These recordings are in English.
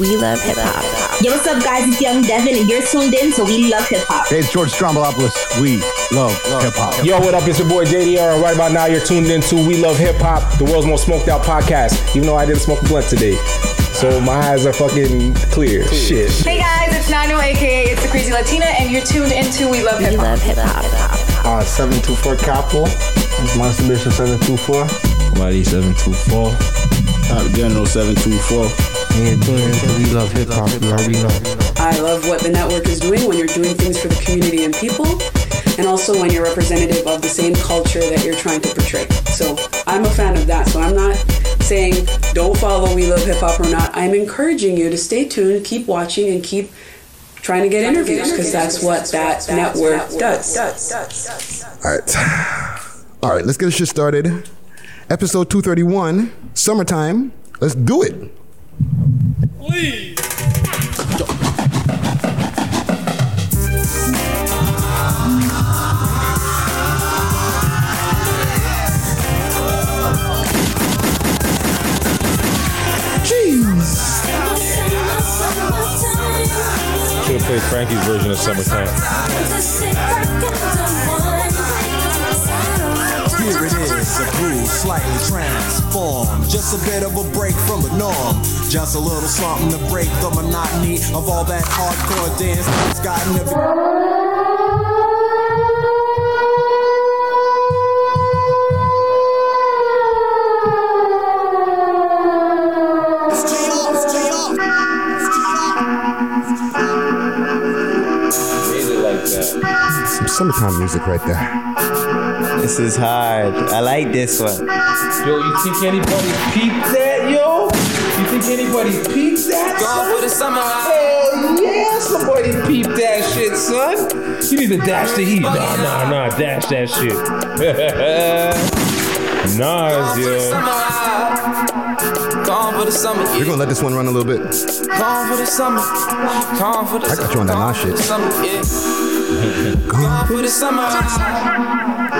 We love hip hop. Yo, what's up, guys? It's Young Devin, and you're tuned in to We Love Hip Hop. Hey, it's George Strombolopoulos. We love hip hop. Yo, what up? It's your boy JDR. Right about now, you're tuned in to We Love Hip Hop, the world's most smoked out podcast. Even though I didn't smoke a blunt today, so my eyes are fucking clear. Shit. Hey guys, it's Nano, aka It's the Crazy Latina, and you're tuned into We Love Hip Hop. We love hip hop. 724 Capital. My submission 724. Body 724. Top General 724. Yeah, we love hip hop. I love what the network is doing when you're doing things for the community and people, and also when you're representative of the same culture that you're trying to portray. So I'm a fan of that. So I'm not saying don't follow We Love Hip Hop or not. I'm encouraging you to stay tuned, keep watching, and keep trying to get interviews, because that's what that network does. All right, let's get this shit started. Episode 231, summertime. Let's do it. Please. Jeez. Should have played Frankie's version of Summertime. Here it is, a groove slightly transformed, just a bit of a break from the norm, just a little something to break the monotony of all that hardcore dance that's gotten every... Some summertime music right there. This is hard. I like this one. Yo, you think anybody peeped that, yo? You think anybody peeped that? Go for the summer. Hell yeah, somebody peeped that shit, son. You need to dash the heat. Nah, dash that shit. Nas, yo. Gone for the summer. We're gonna let this one run a little bit. Gone for the summer. Gone for the summer. I got you on that Nas shit. Gone for the summer.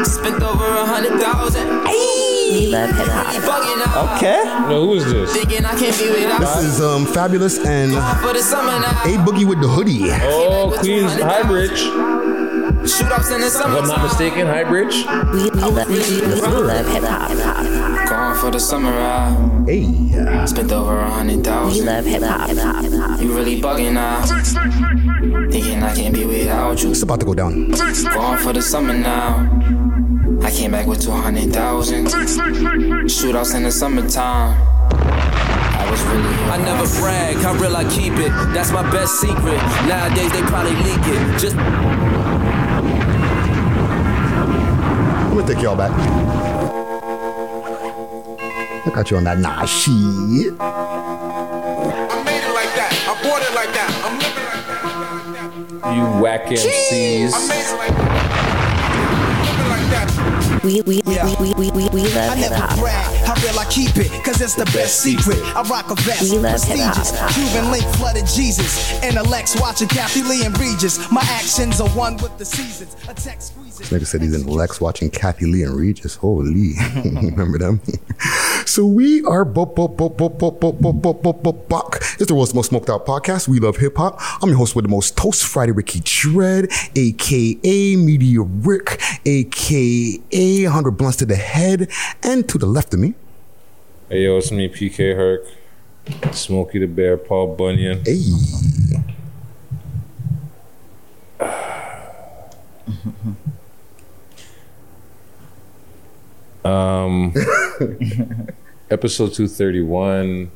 Spent over 100,000. We love hip hop. Okay. No, who is this? This is Fabulous and A Boogie with the Hoodie. Oh, Queens, Highbridge. Shoot ups in the summer. If I'm not mistaken, Highbridge. We love hip hop. Gone for the summer. Hey. Spent over 100,000. We love hip hop. You really bugging now. Thinking I can't be without you. It's about to go down. Gone for the summer now. I came back with 200,000. Shootouts in the summertime. I never brag, I real I keep it. That's my best secret. Nowadays they probably leak it. Just I'm gonna take y'all back. I got you on that nah shit. I made it like that. I bought it like that. I'm living like that. You whack MCs. We love hip hop. I never brag, I real I keep it, cause it's the best secret. I rock a vest, prestigious, Cuban link flooded Jesus. Intellects watching Kathy Lee and Regis. My actions are one with the seasons. A text squeezes. This nigga said he's intellects watching Kathy Lee and Regis. Holy, remember them? So we are buck. It's the world's most smoked out podcast. We love hip hop. I'm your host with the most toast, Friday Ricky Dread, aka Media Rick, aka 100 Blunts to the Head, and to the left of me. Hey yo, it's me, PK Herc, Smokey the Bear, Paul Bunyan. Hey. Episode 231.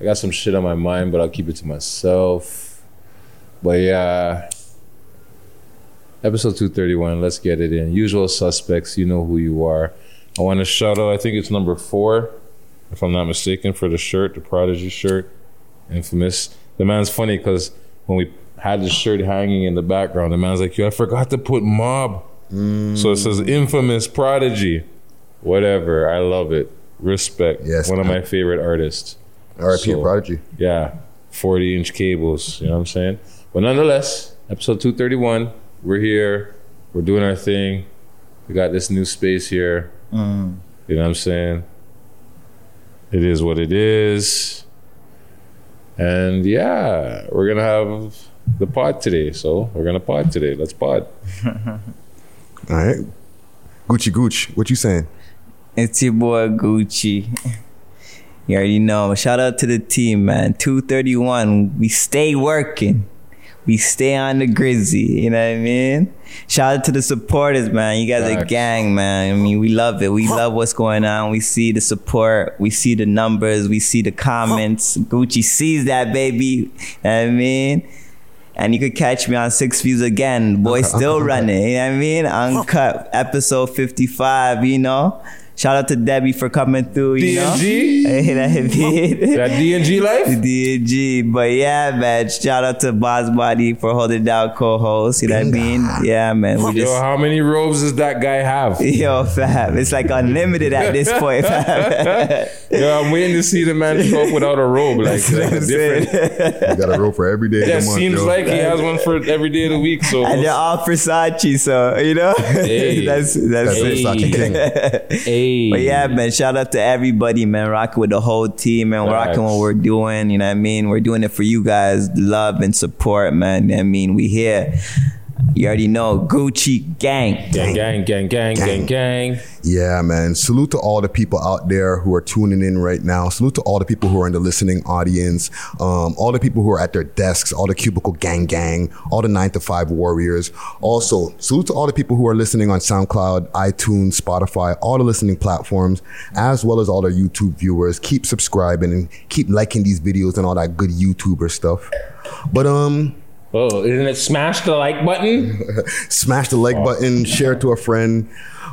I got some shit on my mind, but I'll keep it to myself. But yeah, episode 231, let's get it in. Usual suspects, you know who you are. I want to shout out, I think it's number 4, if I'm not mistaken, for the shirt, the Prodigy shirt, Infamous. The man's funny because when we had the shirt hanging in the background, the man's like, yo, I forgot to put mob. So it says Infamous Prodigy. Whatever, I love it. Respect. Yes, one of my favorite artists. R.I.P. So, Prodigy. Yeah, 40-inch cables, you know what I'm saying? But nonetheless, episode 231, we're here, we're doing our thing. We got this new space here, you know what I'm saying? It is what it is. And yeah, we're gonna have the pod today, so we're gonna pod today. Let's pod. All right, Gucci Gooch, what you saying? It's your boy Gucci. You already know. Shout out to the team, man. 231. We stay working. We stay on the grizzy. You know what I mean? Shout out to the supporters, man. You guys are gang, man. I mean, we love it. We love what's going on. We see the support. We see the numbers. We see the comments. Gucci sees that, baby. You know what I mean? And you could catch me on Six Views again. Boy, still running. You know what I mean? Uncut, episode 55, you know? Shout out to Debbie for coming through, you know? D&G? That D&G life? D&G. But yeah, man, shout out to Boss Body for holding down co-host, you know what I mean? Yeah, man. Yo, how many robes does that guy have? Yo, fam, it's like unlimited at this point, fam. Yo, I'm waiting to see the man show up without a robe. Like, different. You got a robe for every day of the month, seems yo. Like he has one for every day of the week, so. And they're all Versace, so, you know? Hey. That's Versace king. Hey. But yeah, man, shout out to everybody, man. Rocking with the whole team, man. Rocking what we're doing, you know what I mean? We're doing it for you guys. Love and support, man. I mean, we here. You already know, Gucci gang. Gang, gang, gang, gang, gang, gang. Yeah, man. Salute to all the people out there who are tuning in right now. Salute to all the people who are in the listening audience. All the people who are at their desks, all the cubicle gang gang, all the 9-to-5 warriors. Also, salute to all the people who are listening on SoundCloud, iTunes, Spotify, all the listening platforms, as well as all the YouTube viewers. Keep subscribing and keep liking these videos and all that good YouTuber stuff. But, oh, isn't it smash the like button? Smash the like button, share to a friend.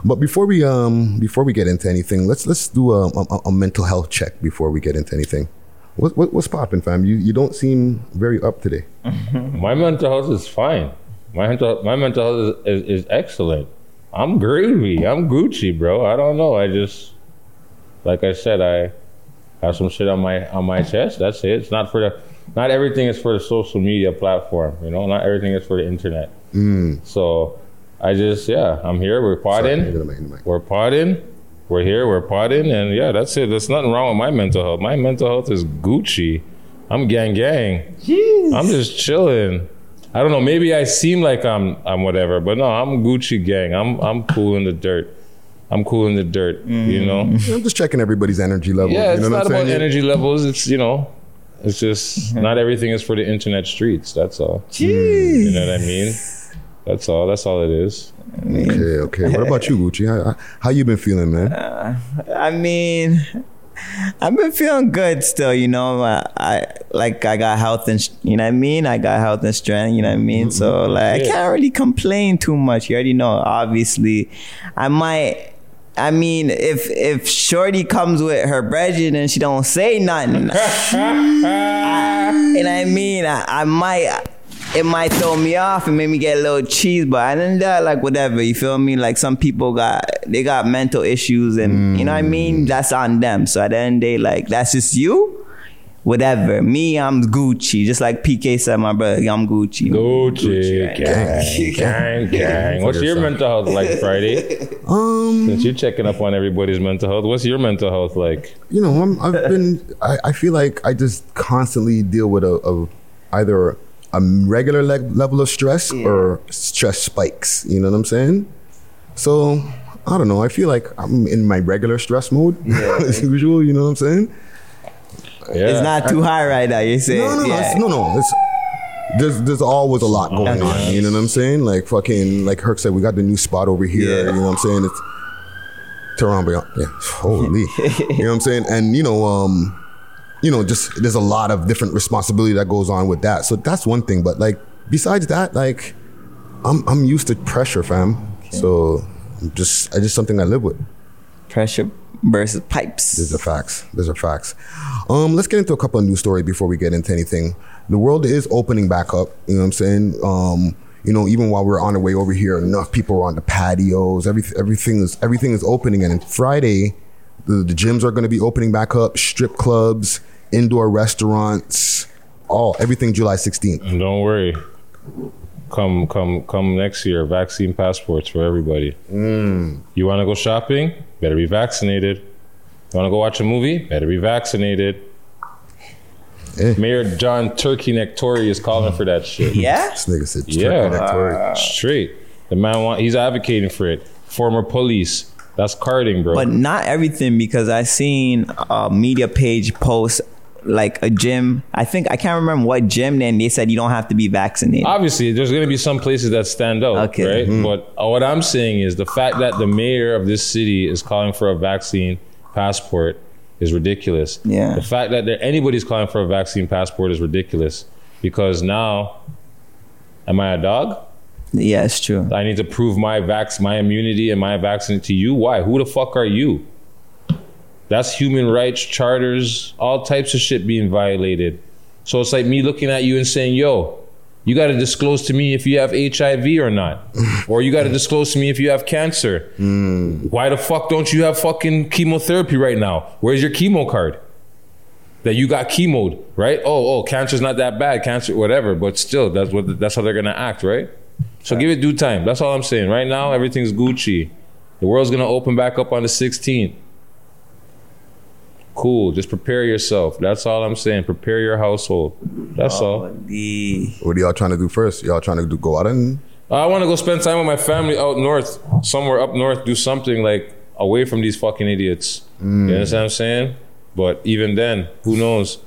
But before we get into anything, let's do a mental health check before we get into anything. What's poppin', fam? You don't seem very up today. My mental health is fine. My mental health is excellent. I'm groovy. I'm Gucci, bro. I don't know. I just, like I said, I have some shit on my chest. That's it. It's not for the. Not everything is for the social media platform, you know? Not everything is for the internet. Mm. So I just, yeah, I'm here. We're podding. Sorry, we're podding. We're here. We're podding. And yeah, that's it. There's nothing wrong with my mental health. My mental health is Gucci. I'm gang gang. Jeez. I'm just chilling. I don't know. Maybe I seem like I'm whatever, but no, I'm Gucci gang. I'm cool in the dirt. I'm cool in the dirt, you know? I'm just checking everybody's energy levels. Yeah, it's not about energy levels. It's, you know... It's just not everything is for the internet streets. That's all. Jeez. You know what I mean? That's all. That's all it is. I mean, okay. What about you, Gucci? How you been feeling, man? I've been feeling good still. You know, I got health and you know what I mean. I got health and strength. You know what I mean. Mm-hmm. So like, yeah. I can't really complain too much. You already know. Obviously, I might. I mean, if Shorty comes with her brethren and she don't say nothing, and I mean, I might, it might throw me off and make me get a little cheese, but I didn't die, like whatever, you feel me? Like some people they got mental issues and you know what I mean? That's on them. So at the end of the day, like, that's just you. Whatever. Me, I'm Gucci. Just like PK said, my brother, I'm Gucci. Gucci, gang. What's your mental health like, Friday? Since you're checking up on everybody's mental health, what's your mental health like? You know, I feel like I just constantly deal with either a regular level of stress or stress spikes. You know what I'm saying? So, I don't know. I feel like I'm in my regular stress mode as usual. You know what I'm saying? Yeah. It's not too high right now, you say. No. There's always a lot going on. You know what I'm saying? Like fucking, like Herc said, we got the new spot over here. Yeah. You know what I'm saying? It's Toronto. Yeah, holy. You know what I'm saying? And you know, just there's a lot of different responsibility that goes on with that. So that's one thing. But like besides that, like I'm used to pressure, fam. Okay. So I just something I live with. Pressure versus pipes. These are facts. Let's get into a couple of news stories before we get into anything. The world is opening back up, you know what I'm saying? You know, even while we're on our way over here, enough people are on the patios. Everything is opening, and on Friday, the gyms are going to be opening back up, strip clubs, indoor restaurants, everything July 16th. And don't worry. Come next year, vaccine passports for everybody. You want to go shopping? Better be vaccinated. You want to go watch a movie? Better be vaccinated. Mayor John Turkey Neck Tory is calling for that shit. Yeah? This nigga said Turkey Neck Tory. Straight. The man, he's advocating for it. Former police. That's carding, bro. But not everything, because I seen a media page post like a gym. I think, I can't remember what gym, and they said you don't have to be vaccinated. Obviously, there's going to be some places that stand out, okay, right? Mm-hmm. But what I'm saying is the fact that the mayor of this city is calling for a vaccine passport is ridiculous. Yeah. The fact that anybody's calling for a vaccine passport is ridiculous, because now, am I a dog? Yeah, it's true. I need to prove my immunity and my vaccine to you. Why? Who the fuck are you? That's human rights, charters, all types of shit being violated. So it's like me looking at you and saying, yo, you got to disclose to me if you have HIV or not. Or you got to disclose to me if you have cancer. Mm. Why the fuck don't you have fucking chemotherapy right now? Where's your chemo card? That you got chemoed, right? Oh, cancer's not that bad. Cancer, whatever. But still, that's how they're going to act, right? So give it due time. That's all I'm saying. Right now, everything's Gucci. The world's going to open back up on the 16th. Cool. Just prepare yourself. That's all I'm saying. Prepare your household. That's all. What are y'all trying to do first? Y'all trying to go out and... I want to go spend time with my family out north. Somewhere up north. Do something like away from these fucking idiots. Mm. You understand what I'm saying? But even then, who knows?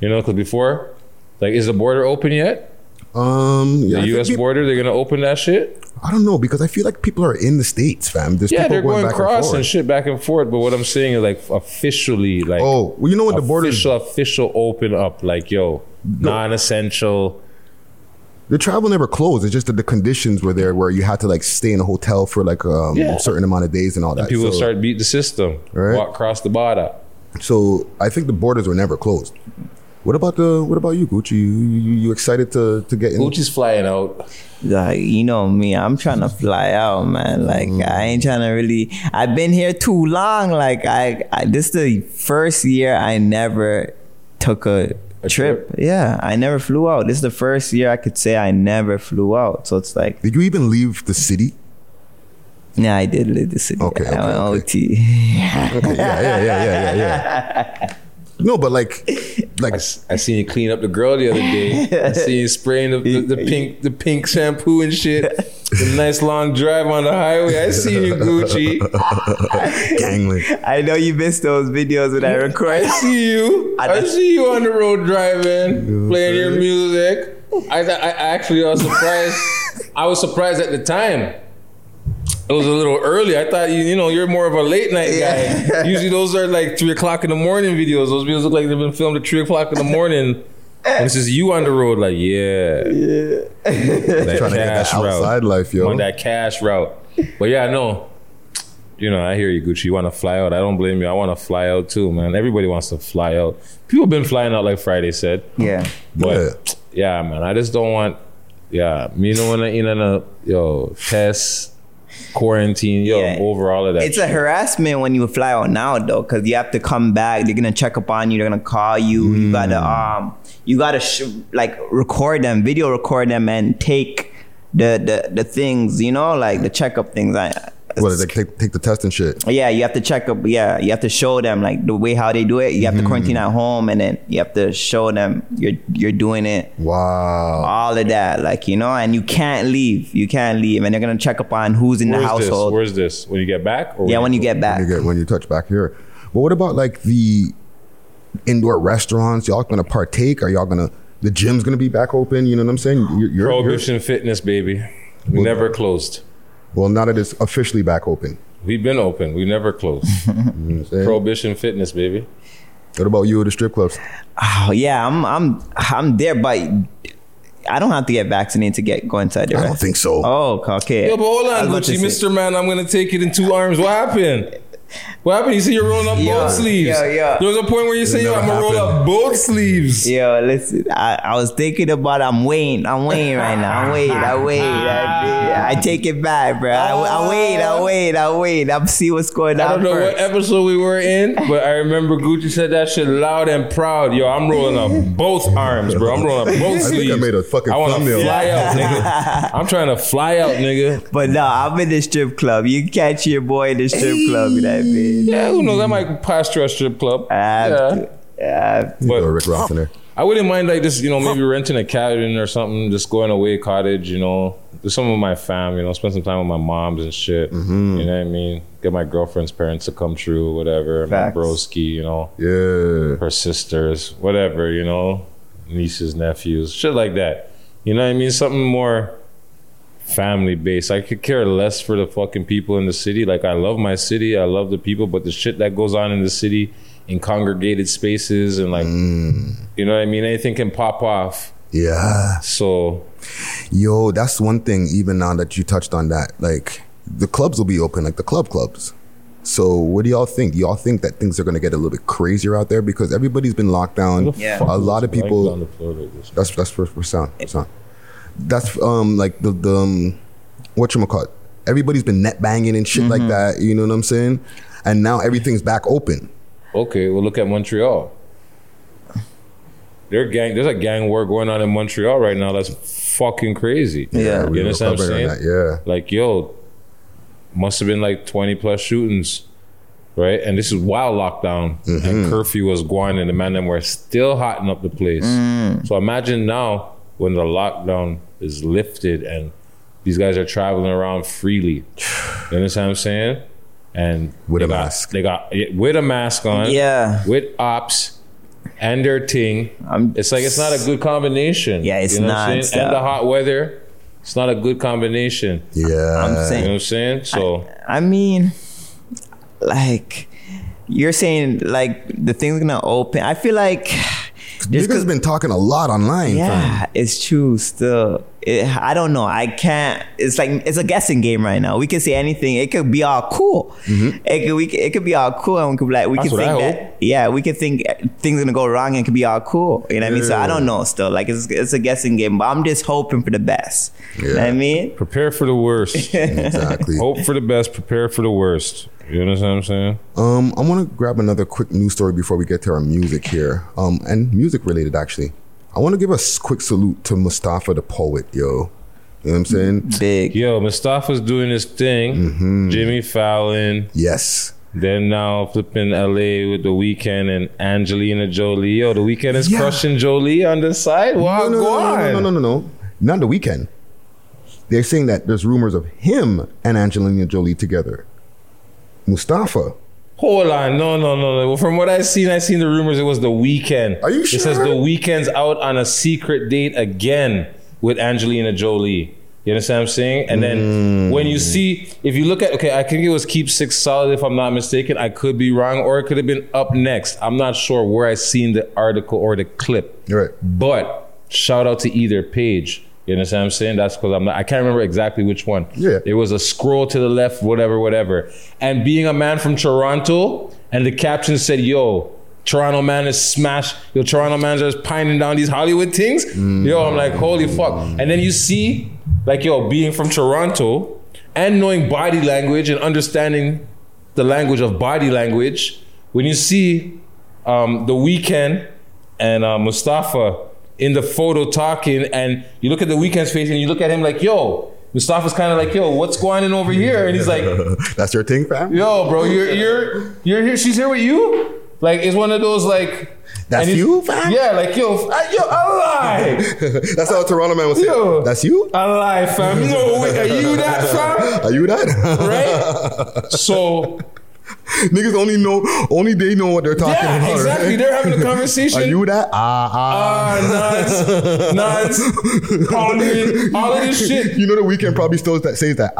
You know, because before, like, is the border open yet? Yeah, the U.S. border, they're going to open that shit? I don't know, because I feel like people are in the States, fam. There's people they're going across and shit back and forth. But what I'm saying is like officially, like, oh, well, you know what, the border official open up, like, yo, non-essential. The travel never closed. It's just that the conditions were there where you had to like stay in a hotel for like a certain amount of days and all that. And people start beat the system, right? Walk across the border. So I think the borders were never closed. What about you, Gucci? You excited to get in? Gucci's flying out. Like, you know me, I'm trying to fly out, man. Like, I ain't trying to really. I've been here too long. Like, I this is the first year I never took a trip. Yeah, I never flew out. This is the first year I could say I never flew out. So it's like, did you even leave the city? Yeah, I did leave the city. Okay, I went OT. Yeah. No, but like I seen you clean up the girl the other day. I seen you spraying the pink shampoo and shit. The nice long drive on the highway. I seen you, Gucci. Gangly. I know you missed those videos when I record. I see you. I see you on the road driving, playing your music. I actually was surprised. I was surprised at the time. It was a little early. I thought, you know, you're more of a late night guy. Usually those are like 3 o'clock in the morning videos. Those videos look like they've been filmed at 3 o'clock in the morning. And it's just you on the road like, that trying to get that outside life, yo. On that cash route. But yeah, I know. You know, I hear you, Gucci. You want to fly out. I don't blame you. I want to fly out too, man. Everybody wants to fly out. People have been flying out like Friday said. Yeah. But yeah, man, I just don't want, me don't want to eat on a, test. Quarantine, over all of that. It's a harassment when you fly out now, though, because you have to come back. They're gonna check up on you. They're gonna call you. You gotta, record them, video record them, and take the things, you know, like the checkup things. Well, they take the test and shit. Yeah, you have to check up. Yeah, you have to show them like the way how they do it. You have to quarantine at home, and then you have to show them you're doing it. Wow. All of that, like, you know, and you can't leave. You can't leave, and they're gonna check up on who's in the household. Where's this? When you get back? Or when you get back. When you touch back here. But what about like the indoor restaurants? Y'all gonna partake? Are y'all gonna? The gym's gonna be back open? You know what I'm saying? Prohibition fitness, baby. We never closed. Well, now that it's officially back open. We've been open. We never closed. Prohibition fitness, baby. What about you with the strip clubs? Oh yeah, I'm there, but I don't have to get vaccinated to go inside there. I don't think so. Oh, okay. Yo, but hold on, Gucci, Mr. Man, I'm gonna take it in 2 arms. What happened? What happened? You see you're rolling up both sleeves. There was a point where you say, I'm going to roll up both sleeves. Yo, listen, I was thinking about it. I'm waiting right now. I wait. I take it back, bro. I wait. I'm see what's going on. I don't know what episode we were in, but I remember Gucci said that shit loud and proud. Yo, I'm rolling up both arms, bro. I'm rolling up both sleeves. I think I made a fucking thumbnail. Fly out, nigga. I'm trying to fly out, nigga. But no, I'm in the strip club. You catch your boy in the strip club, you know? Yeah, who knows? I might pass through a strip club. Yeah. But, Rick Ross in there. I wouldn't mind like just, you know, maybe renting a cabin or something, just going away cottage, you know, with some of my fam, you know, spend some time with my moms and shit. Mm-hmm. You know what I mean? Get my girlfriend's parents to come through, whatever. Facts. My broski, you know. Yeah. Her sisters, whatever, you know, nieces, nephews, shit like that. You know what I mean? Something more family based. I could care less for the fucking people in the city. Like I love my city, I love the people, but the shit that goes on in the city, in congregated spaces and like, you know what I mean? Anything can pop off. Yeah. So. Yo, that's one thing, even now that you touched on that, like the clubs will be open, like the clubs. So what do y'all think? Y'all think that things are going to get a little bit crazier out there because everybody's been locked down. Yeah. A lot of people, on the floor like this, that's for sound. That's like the whatchamacallit. Everybody's been net banging and shit like that. You know what I'm saying? And now everything's back open. Okay, well, look at Montreal. There's a gang war going on in Montreal right now that's fucking crazy. Yeah. You understand what I'm saying? That, yeah. Like, yo, must have been like 20 plus shootings, right? And this is while lockdown and curfew was going and the man them were still hotting up the place. So imagine now when the lockdown is lifted and these guys are traveling around freely. You understand what I'm saying? And with a mask. They got with a mask on. Yeah. With ops and their ting. It's like it's not a good combination. Yeah, it's not. It's and the hot weather. It's not a good combination. Yeah. You know what I'm saying? So I mean, like you're saying like the thing's gonna open. I feel like niggas been talking a lot online. Yeah, fam. It's true still. I don't know. I can't. It's like it's a guessing game right now. We can say anything. It could be all cool. It could be all cool, and we could be like we can think that. Yeah, we could think things are gonna go wrong, and it could be all cool. You know what I mean? So I don't know. Still, like it's a guessing game. But I'm just hoping for the best. Yeah. You know what I mean? Prepare for the worst. Exactly. Hope for the best. Prepare for the worst. You understand what I'm saying? I want to grab another quick news story before we get to our music here. And music related actually. I want to give a quick salute to Mustafa the poet, yo. You know what I'm saying? Big. Yo, Mustafa's doing his thing. Jimmy Fallon. Yes. They're now flipping LA with The Weeknd and Angelina Jolie. Yo, The Weeknd is crushing Jolie on the side. Wow, no. Not The Weeknd. They're saying that there's rumors of him and Angelina Jolie together. Mustafa. Hold on, no. From what I seen the rumors, it was The Weeknd. Are you sure? It says The Weeknd's out on a secret date again with Angelina Jolie. You understand what I'm saying? And then when you see, if you look at, okay, I think it was Keep6 Solid, if I'm not mistaken. I could be wrong, or it could have been Up Next. I'm not sure where I seen the article or the clip. You're right. But shout out to either page. You understand what I'm saying? That's because I can't remember exactly which one. Yeah. It was a scroll to the left, whatever. And being a man from Toronto, and the caption said, yo, Toronto man is smashed. Yo, Toronto man is pining down these Hollywood things. Yo, I'm like, holy fuck. And then you see, like, yo, being from Toronto and knowing body language and understanding the language of body language, when you see The Weeknd and Mustafa in the photo talking, and you look at The Weeknd's face and you look at him like, yo, Mustafa's kind of like, yo, what's going on over here? And he's like, that's your thing, fam? Yo, bro, you're here, she's here with you? Like, it's one of those like, that's you, fam? Yeah, like, yo, I lie. That's how a Toronto man would say, yo, that's you? I lie, fam. No, wait, are you that, fam? Are you that? Right? So, niggas only they know what they're talking about. Exactly. Right? They're having a conversation. Are you that? Nuts. Pounding, all of this shit. You know The Weeknd probably still says that.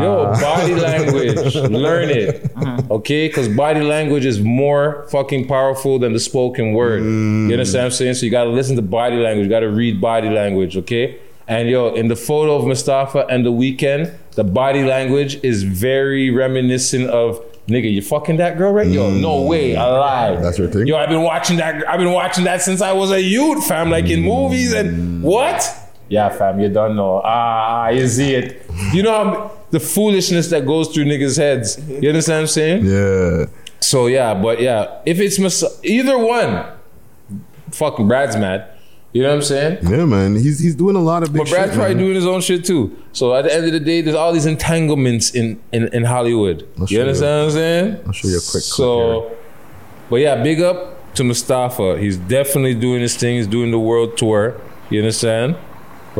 Yo, body language. Learn it. Okay? Because body language is more fucking powerful than the spoken word. You understand what I'm saying? So you gotta listen to body language. You gotta read body language, okay? And yo, in the photo of Mustafa and The Weeknd, the body language is very reminiscent of, nigga, you fucking that girl, right? Yo, no way, I lied. That's your thing. Yo, I've been watching that since I was a youth, fam, like in movies and what? Yeah, fam, you don't know. You see it. You know how the foolishness that goes through niggas' heads. You understand what I'm saying? Yeah. So yeah, but yeah, if it's either one, fucking Brad's mad. You know what I'm saying? Yeah, man. He's doing a lot of big shit. But Brad's probably doing his own shit too. So at the end of the day, there's all these entanglements in Hollywood. You understand what I'm saying? I'll show you a quick clip here. But yeah, big up to Mustafa. He's definitely doing his thing. He's doing the world tour. You understand?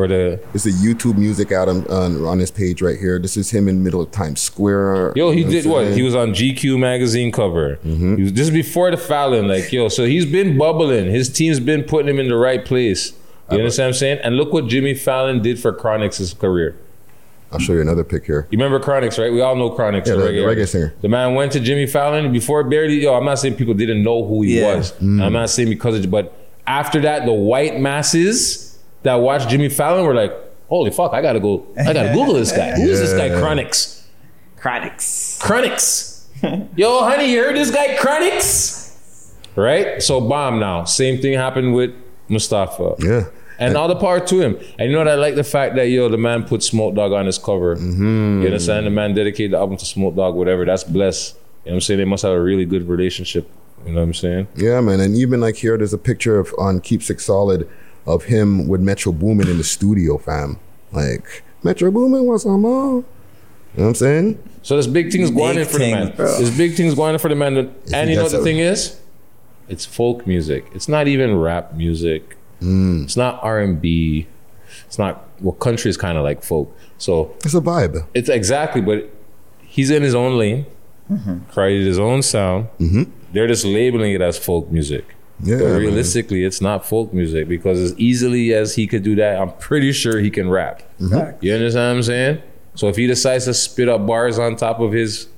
It's a YouTube music out on his page right here. This is him in middle of Times Square. Yo, he did what? He was on GQ magazine cover. Mm-hmm. This is before the Fallon. Like, yo, so he's been bubbling. His team's been putting him in the right place. You understand what I'm saying? And look what Jimmy Fallon did for Chronix's career. I'll show you another pic here. You remember Chronix, right? We all know Chronix. Yeah, the reggae singer. The man went to Jimmy Fallon before barely, yo, I'm not saying people didn't know who he was. Mm. I'm not saying because of, but after that, the white masses that watched Jimmy Fallon were like, holy fuck, I gotta Google this guy. Who is this guy, Chronix? Chronix. Yo, honey, you heard this guy, Chronix? Right? So bomb now. Same thing happened with Mustafa. Yeah. And all the power to him. And you know what I like? The fact that, yo, the man put Smoke Dog on his cover. Mm-hmm. You understand? The man dedicated the album to Smoke Dog, whatever. That's blessed. You know what I'm saying? They must have a really good relationship. You know what I'm saying? Yeah, man. And even like here, there's a picture of on Keep6 Solid of him with Metro Boomin in the studio, fam. Like, Metro Boomin, what's on all? You know what I'm saying? So there's big things going in for the man. There's big things going in for the man. And you know what the thing is? It's folk music. It's not even rap music. Mm. It's not R&B. It's not, well, country is kind of like folk. So it's a vibe. It's exactly, but he's in his own lane, created his own sound. Mm-hmm. They're just labeling it as folk music. Yeah, but realistically, it's not folk music because as easily as he could do that, I'm pretty sure he can rap. Mm-hmm. You understand what I'm saying? So if he decides to spit up bars on top of his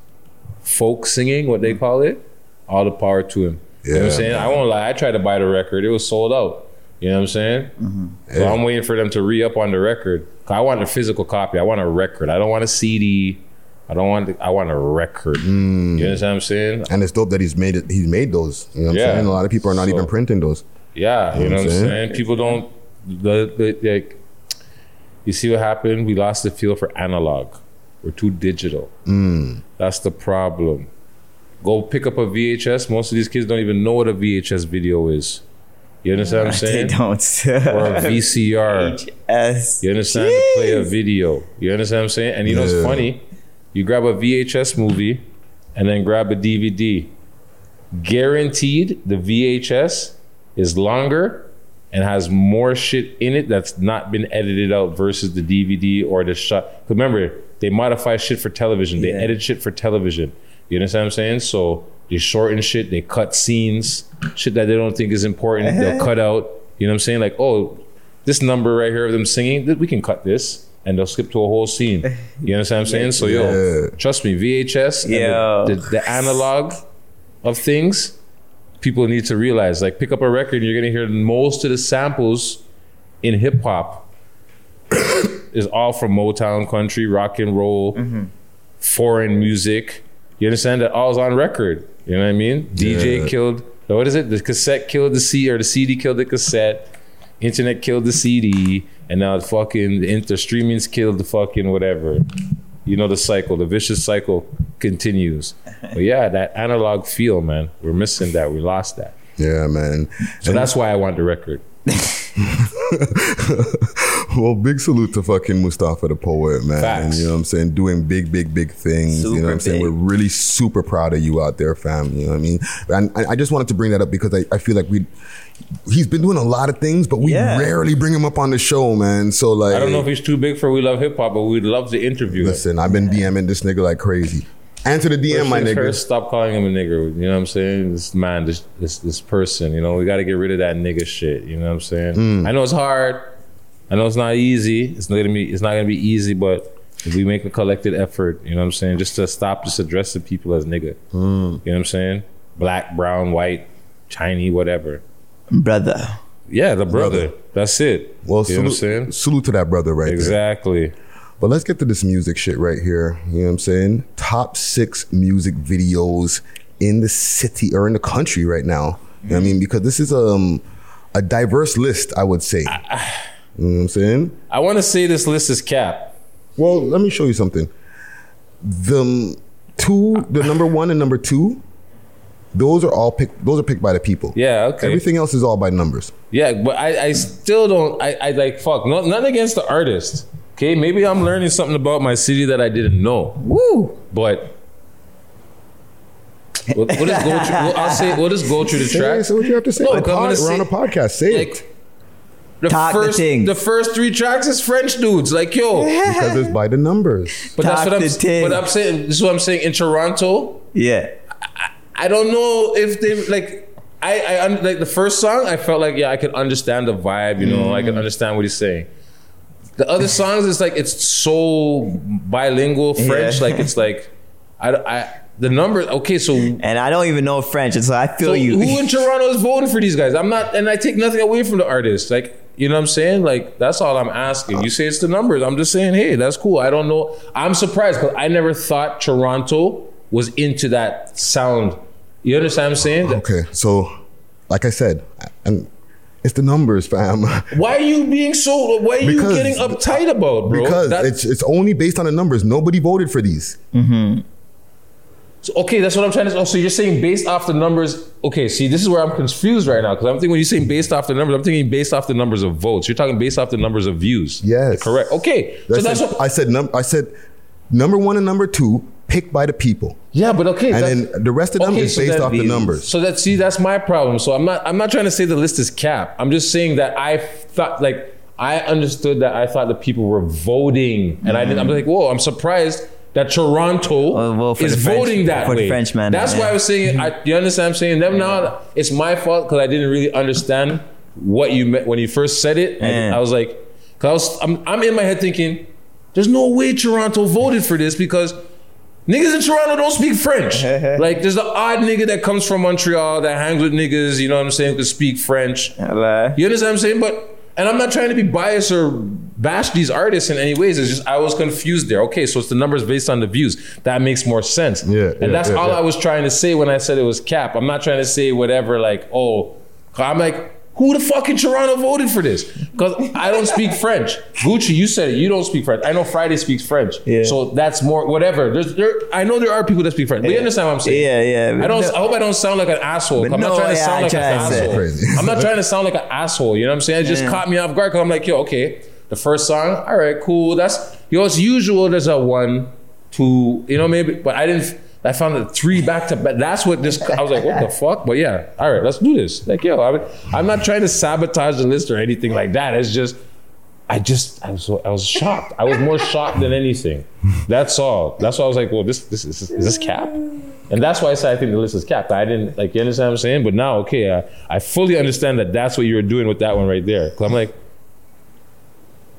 folk singing, what they call it, all the power to him. Yeah. You know what I'm saying? I won't lie. I tried to buy the record. It was sold out. You know what I'm saying? Mm-hmm. So I'm waiting for them to re-up on the record. I want a physical copy. I want a record. I don't want a CD. I want a record. Mm. You understand what I'm saying? And it's dope that he's made those. You know what I'm saying? A lot of people are not even printing those. Yeah, you know what I'm saying? People don't, like, you see what happened? We lost the feel for analog. We're too digital. Mm. That's the problem. Go pick up a VHS. Most of these kids don't even know what a VHS video is. You understand what I'm saying? They don't. Or a VCR. VHS. You understand? To play a video. You understand what I'm saying? And you know what's funny? You grab a VHS movie and then grab a DVD. Guaranteed the VHS is longer and has more shit in it that's not been edited out versus the DVD or the shot. Remember, they modify shit for television. They edit shit for television. You understand what I'm saying? So they shorten shit. They cut scenes. Shit that they don't think is important, they'll cut out. You know what I'm saying? Like, oh, this number right here of them singing, we can cut this. And they'll skip to a whole scene. You understand what I'm saying? So, yo, trust me, VHS, the analog of things, people need to realize, like, pick up a record, you're going to hear most of the samples in hip hop is all from Motown country, rock and roll, foreign music. You understand that all's on record. You know what I mean? DJ killed, what is it? The cassette killed the CD, or the CD killed the cassette. Internet killed the CD, and now the streaming's killed the fucking whatever. You know, the cycle, the vicious cycle continues. But yeah, that analog feel, man, we're missing that. We lost that. Yeah, man. So that's why I want the record. Well, big salute to fucking Mustafa the poet, man. Facts. You know what I'm saying? Doing big, big, big things. Super, you know what I'm saying? Big. We're really super proud of you out there, fam. You know what I mean? And I just wanted to bring that up because I feel like he's been doing a lot of things, but we rarely bring him up on the show, man. So like, I don't know if he's too big for We Love Hip Hop, but we'd love to interview him. Listen, I've been DMing this nigga like crazy. Answer the DM, my nigga. First, stop calling him a nigger. You know what I'm saying? This man, this person, you know, we got to get rid of that nigga shit. You know what I'm saying? Mm. I know it's hard. I know it's not easy. It's not gonna be easy, but if we make a collected effort, you know what I'm saying, just to stop just addressing people as nigga. Mm. You know what I'm saying? Black, brown, white, Chinese, whatever. Brother. Yeah, the brother. That's it. Well, you know what I'm saying? Salute to that brother right there. Exactly. But let's get to this music shit right here. You know what I'm saying? Top 6 music videos in the city or in the country right now. Mm. You know what I mean? Because this is a diverse list, I would say. You know what I'm saying? I want to say this list is cap. Well, let me show you something. The number 1 and number 2, those are picked by the people. Yeah, okay. Everything else is all by numbers. Yeah, but I still don't, I like, fuck, no, nothing against the artist. Okay, maybe I'm learning something about my city that I didn't know. Woo! But What is go through? I'll say, what is go through the track? So what you have to say? Look, we're on a podcast. Say like, it. The first three tracks is French dudes. Like, yo. Yeah. Because it's by the numbers. But Talk that's what I'm saying. This is what I'm saying in Toronto. Yeah. I don't know if they, like, I like the first song, I felt like, yeah, I could understand the vibe, you know, I could understand what he's saying. The other songs, it's like, it's so bilingual French. Yeah. Like, it's like, I the numbers, okay, so. And I don't even know French, and so I feel so you. Who in Toronto is voting for these guys? I'm not, and I take nothing away from the artists. Like, you know what I'm saying? Like, that's all I'm asking. You say it's the numbers. I'm just saying, hey, that's cool. I don't know. I'm surprised because I never thought Toronto was into that sound. You understand what I'm saying? Okay, so, like I said, and it's the numbers, fam. Why are you being so, what are you getting uptight about, bro? Because it's only based on the numbers. Nobody voted for these. Mm-hmm. So, okay, that's what I'm trying to say. Oh, so you're saying based off the numbers. Okay, see, this is where I'm confused right now. Because I'm thinking when you're saying based off the numbers, I'm thinking based off the numbers of votes. You're talking based off the numbers of views. Yes. Correct. Okay. So that's what... I said number one and number two, picked by the people. Yeah, but okay. And then the rest of them is based off the numbers. So that, see, that's my problem. So I'm not trying to say the list is cap. I'm just saying that I thought, like, I understood that I thought the people were voting. And I didn't, I'm like, whoa, I'm surprised that Toronto is voting that way. For the French man. That's why I was saying, you understand what I'm saying? Them now, it's my fault because I didn't really understand what you meant when you first said it. And I was like, because I'm in my head thinking, there's no way Toronto voted for this because niggas in Toronto don't speak French. Like, there's the odd nigga that comes from Montreal that hangs with niggas, you know what I'm saying, who can speak French. Hello. You understand what I'm saying? But, and I'm not trying to be biased or bash these artists in any ways. It's just, I was confused there. Okay, so it's the numbers based on the views. That makes more sense. And that's all I was trying to say when I said it was cap. I'm not trying to say whatever, like, oh, I'm like, who the fuck in Toronto voted for this? Because I don't speak French. Gucci, you said it. You don't speak French. I know Friday speaks French. Yeah. So that's more, whatever. I know there are people that speak French. But you understand what I'm saying? Yeah, yeah. I hope I don't sound like an asshole. I'm not trying to sound like an asshole. I'm not trying to sound like an asshole. You know what I'm saying? It just caught me off guard because I'm like, yo, okay. The first song, all right, cool. That's, yo, it's usual. There's a one, two, you know, maybe. But I didn't. I found the three back to back. That's what this, I was like, what the fuck? But yeah, all right, let's do this. Like, yo, I'm not trying to sabotage the list or anything like that. It's just, I was shocked. I was more shocked than anything. That's all. That's why I was like, well, is this cap? And that's why I said I think the list is capped. I didn't, like, you understand what I'm saying? But now, okay, I fully understand that that's what you were doing with that one right there. Because I'm like,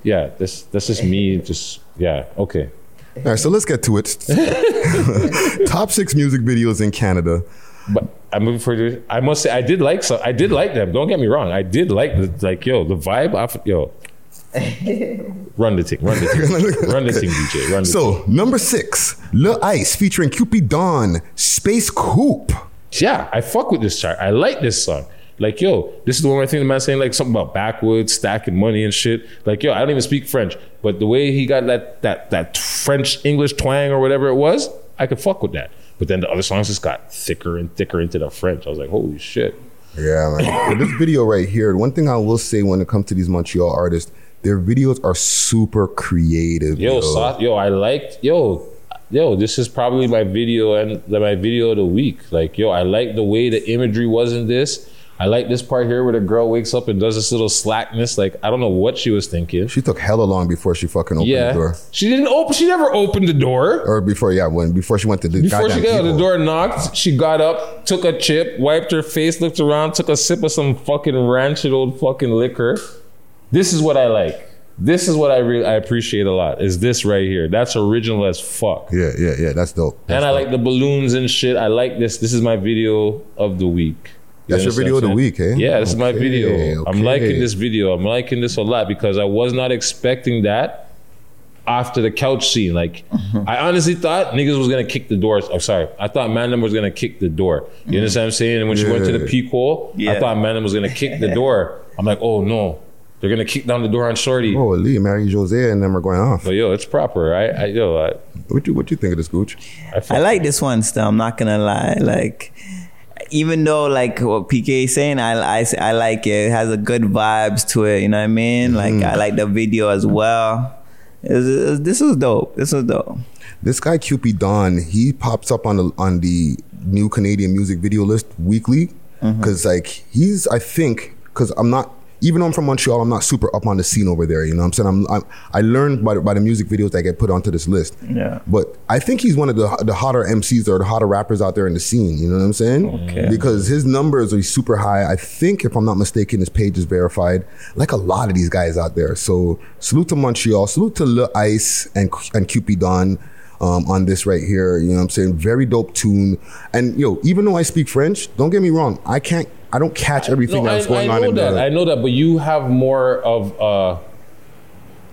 yeah, that's just me, just, yeah, okay. All right, so let's get to it. Top 6 music videos in Canada. But I'm moving forward. I must say, I did like them. Don't get me wrong. I did like the vibe. Yo, run the thing, DJ. Run the thing. So number 6, Le Ice featuring Cupidon, Space Coupe. Yeah, I fuck with this chart. I like this song. Like, yo, this is the one where I think the man's saying like something about backwoods, stacking money and shit. Like, yo, I don't even speak French. But the way he got that French English twang or whatever it was, I could fuck with that. But then the other songs just got thicker and thicker into the French. I was like, holy shit. Yeah, man. This video right here, one thing I will say when it comes to these Montreal artists, their videos are super creative. This is probably my video and my video of the week. Like, yo, I like the way the imagery was in this. I like this part here where the girl wakes up and does this little slackness. Like, I don't know what she was thinking. She took hella long before she fucking opened the door. She never opened the door. Or before she went to the goddamn people. Before she got out the door knocked, she got up, took a chip, wiped her face, looked around, took a sip of some fucking rancid old fucking liquor. This is what I like. This is what I appreciate a lot, is this right here. That's original as fuck. Yeah, that's dope. Like the balloons and shit. I like this. This is my video of the week. That's your video of the week, eh? Yeah, this is my video. Okay. I'm liking this video. I'm liking this a lot because I was not expecting that after the couch scene. Like, I honestly thought niggas was going to kick the door. I thought Mandem was going to kick the door. You understand what I'm saying? And when she went to the peak hole, I thought Mandem was going to kick the door. I'm like, oh no. They're going to kick down the door on Shorty. Oh, Lee, Mary, Jose, and them are going off. But yo, it's proper, right? What you think of this, Gooch? I like this one still. I'm not going to lie. Like... Even though, like, what PK is saying, I like it. It has a good vibes to it. You know what I mean? Like, I like the video as well. This was dope. This was dope. This guy Cupidon, he pops up on the new Canadian music video list weekly because even though I'm from Montreal, I'm not super up on the scene over there. You know what I'm saying? I learned by the music videos that get put onto this list. Yeah. But I think he's one of the hotter MCs or the hotter rappers out there in the scene. You know what I'm saying? Okay. Because his numbers are super high. I think, if I'm not mistaken, his page is verified. Like a lot of these guys out there. So salute to Montreal. Salute to Le Ice and Cupidon on this right here. You know what I'm saying? Very dope tune. And yo, even though I speak French, don't get me wrong, I don't catch everything that's going on in there. I know that, but you have more of,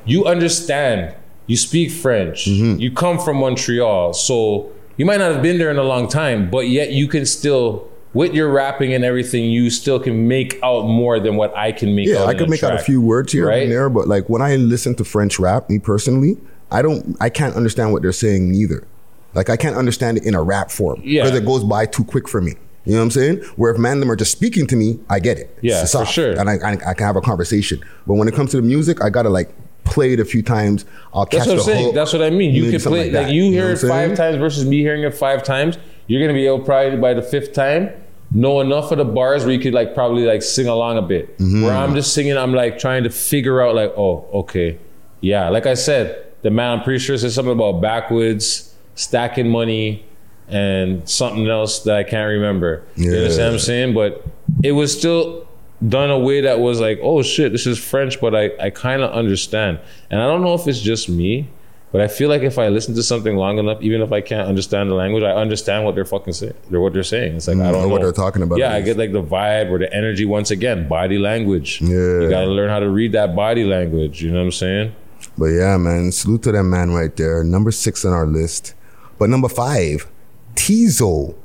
you understand, you speak French, you come from Montreal, so you might not have been there in a long time, but yet you can still, with your rapping and everything, you still can make out more than what I can make out. Yeah, I could make out a few words here and there, but like when I listen to French rap, me personally, I can't understand what they're saying neither. Like I can't understand it in a rap form because it goes by too quick for me. You know what I'm saying? Where if man them are just speaking to me, I get it. Yeah, for sure. And I can have a conversation. But when it comes to the music, I gotta like play it a few times. I'll catch the hook. That's what I'm saying. That's what I mean. You can play like you hear it 5 times versus me hearing it 5 times. You're gonna be able probably by the 5th time know enough of the bars where you could like probably like sing along a bit. Mm-hmm. Where I'm just singing, I'm like trying to figure out like, oh, okay, yeah. Like I said, the man, I'm pretty sure said something about backwoods, stacking money, and something else that I can't remember. Yeah. You understand what I'm saying? But it was still done a way that was like, oh shit, this is French, but I kind of understand. And I don't know if it's just me, but I feel like if I listen to something long enough, even if I can't understand the language, I understand what they're fucking saying. What they're saying. It's like, I don't know what they're talking about. Yeah, I get like the vibe or the energy once again, body language. Yeah. You gotta learn how to read that body language. You know what I'm saying? But yeah, man, salute to that man right there. Number 6 on our list. But number 5, Tizo,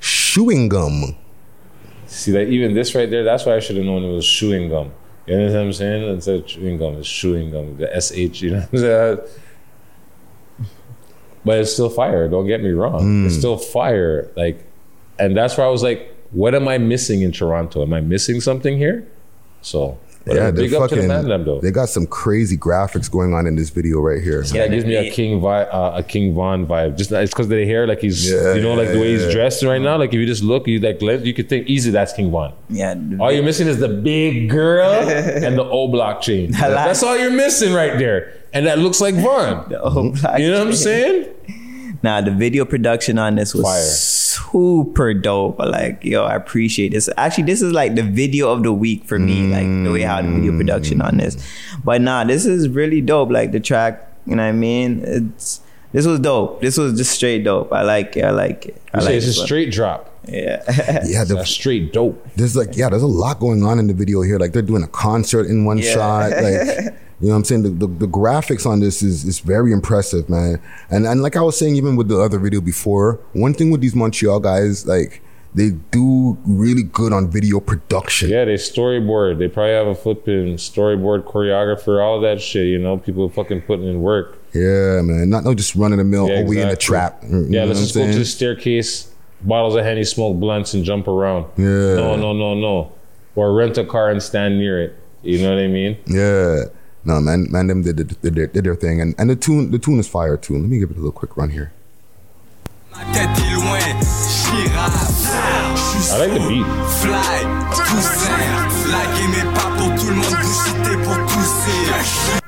chewing gum. See that, even this right there, that's why I should have known it was chewing gum. You know what I'm saying? Instead of chewing gum, it's chewing gum. The SH, you know what I'm saying? But it's still fire, don't get me wrong. It's still fire. Like, and that's where I was like, what am I missing in Toronto? Am I missing something here? So yeah, big up to the man them though. They got some crazy graphics going on in this video right here. Yeah, it gives me a King Von vibe. Just it's because they hair, like he's, the way he's dressed right now. Like if you just look, you like you could think easy that's King Von. Yeah. All you're missing is the big girl and the old blockchain. That's all you're missing right there, and that looks like Von. The old blockchain. You know what I'm saying? Nah, the video production on this was super dope. Like, yo, I appreciate this. Actually, this is like the video of the week for me, like the way how the video production on this. But nah, this is really dope. Like the track, you know what I mean? This was dope. This was just straight dope. I like it. I like it. I like it's a straight drop. Yeah. Yeah, that's straight dope. There's like, yeah, there's a lot going on in the video here. Like they're doing a concert in one shot. Like, you know what I'm saying? The graphics on this is very impressive, man. And like I was saying, even with the other video before, one thing with these Montreal guys, like they do really good on video production. Yeah, they storyboard. They probably have a flipping storyboard choreographer, all that shit, you know, people fucking putting in work. Yeah, man. Not just running the mill, we in the trap. Yeah, let's just go to the staircase, bottles of Henny, smoke blunts and jump around. Yeah. No. Or rent a car and stand near it. You know what I mean? Yeah. No, man, them did their thing, and the tune is fire too. Let me give it a little quick run here. I like the beat.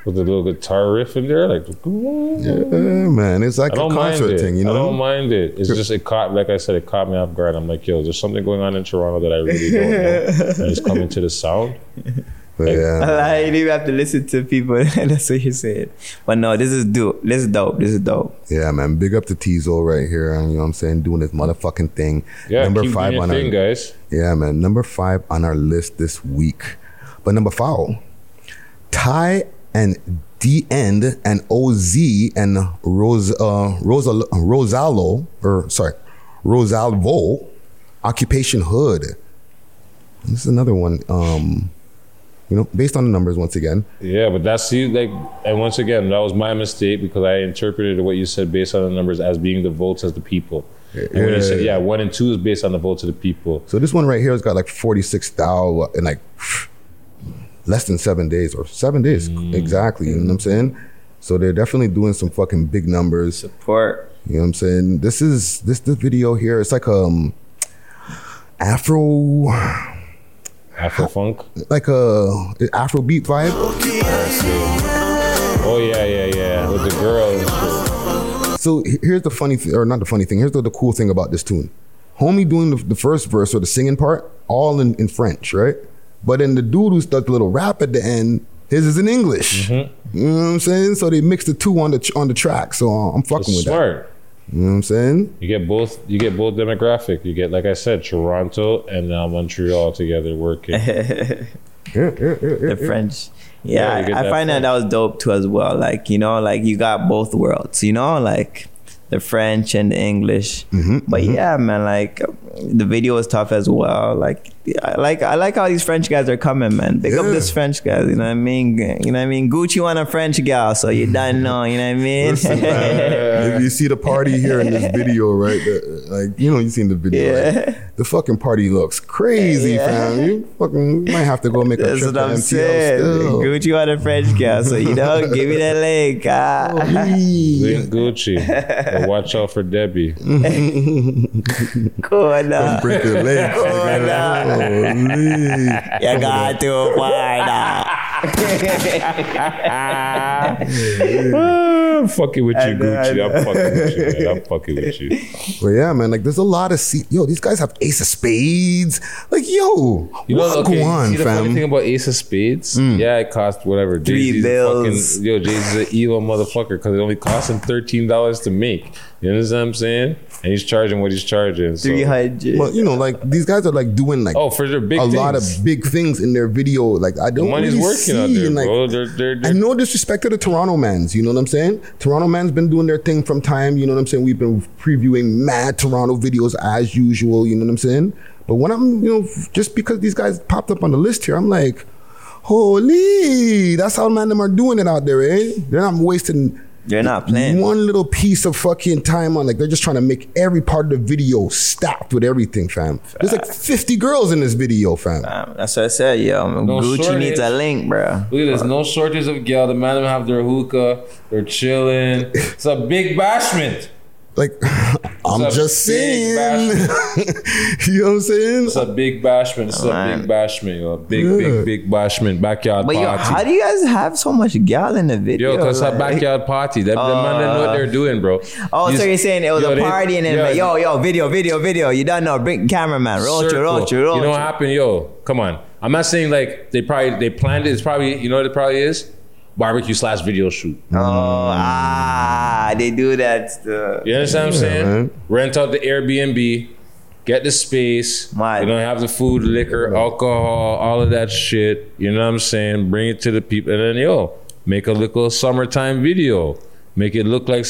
With a little guitar riff in there, like yeah, man, it's like a concert thing, you know. I don't mind it. It's just it caught me off guard. I'm like, yo, there's something going on in Toronto that I really don't know, and it's coming to the sound. But yeah, you have to listen to people. That's what you said. But no, this is dope. This is dope. Yeah, man. Big up to Tizo right here. You know what I'm saying? Doing his motherfucking thing. Yeah, number 5 on our thing, guys. Yeah, man. Number 5 on our list this week. But number 4, Ty and D&G and OZ and Rosalvo, Occupation Hood. This is another one. You know, based on the numbers once again. Yeah, but and once again, that was my mistake because I interpreted what you said based on the numbers as being the votes as the people. Yeah, 1 and 2 is based on the votes of the people. So this one right here has got like 46,000 in like less than 7 days or 7 days exactly. You know what I'm saying? So they're definitely doing some fucking big numbers. Support. You know what I'm saying? This is this video here. It's like Afro funk, like a Afro beat vibe. Oh yeah, with the girls. So here's the funny thing, or not the funny thing. Here's the cool thing about this tune. Homie doing the first verse or the singing part, all in French, right? But then the dude who stuck the little rap at the end, his is in English. Mm-hmm. You know what I'm saying? So they mixed the two on the track. So I'm fucking with that. Smart. You know what I'm saying? You get both demographic. You get, like I said, Toronto and now Montreal together working. The French. Yeah, yeah, I find that was dope too as well. Like, you know, like you got both worlds, you know, like the French and the English. Mm-hmm, but yeah, man, like the video is tough as well. I like how these French guys are coming, man. Pick up this French guys, you know what I mean? You know what I mean? Gucci want a French gal, so you don't know, you know what I mean? Listen, man, if you see the party here in this video, right? You've seen the video, right? The fucking party looks crazy, fam. You fucking might have to go make a trip to MTL still. Gucci want a French gal, so you don't give me that link. Link Gucci. Watch out for Debbie. Cool, nah. Don't break your legs. Cool, nah. You got to find out. I'm fucking with you, Gucci. I'm fucking with you, man. I'm fucking with you. But yeah, man, like there's a lot of these guys have Ace of Spades. Like, you know, fam. The funny thing about Ace of Spades? Yeah, it cost whatever. $3 bills. Jay-Z's an evil motherfucker because it only cost him $13 to make. You understand what I'm saying? And he's charging what he's charging. So. 300. Well, you know, like these guys are like doing like for their big lot of big things in their video. Like I don't really see. Out there, like, bro. They're... I know disrespect to the Toronto mans. You know what I'm saying? Toronto mans been doing their thing from time. You know what I'm saying? We've been previewing mad Toronto videos as usual. You know what I'm saying? But when I'm, just because these guys popped up on the list here, I'm like, holy, that's how man them are doing it out there, eh? They're not wasting. They're not playing one little piece of fucking time on, like they're just trying to make every part of the video stacked with everything, fam. There's like 50 girls in this video, fam. That's what I said, no Gucci shortage. Needs a link, bro. Look, there's no shortage of girl. The man have their hookah. They're chilling. It's a big bashment. Like, I'm just saying. You know what I'm saying? It's a big bashment. Big bashment. Backyard party. But how do you guys have so much gal in the video? Because it's a backyard party. The man don't know what they're doing, bro. Oh, so you're saying it was a party and then, video. You don't know. Bring cameraman. Roll. You know what happened, Come on. I'm not saying, like, they planned it. It's probably, you know what it probably is? Barbecue/video shoot. They do that stuff. You understand what I'm saying? Man. Rent out the Airbnb, get the space. You're gonna have the food, liquor, alcohol, all of that shit. You know what I'm saying? Bring it to the people, and then make a little summertime video. Make it look like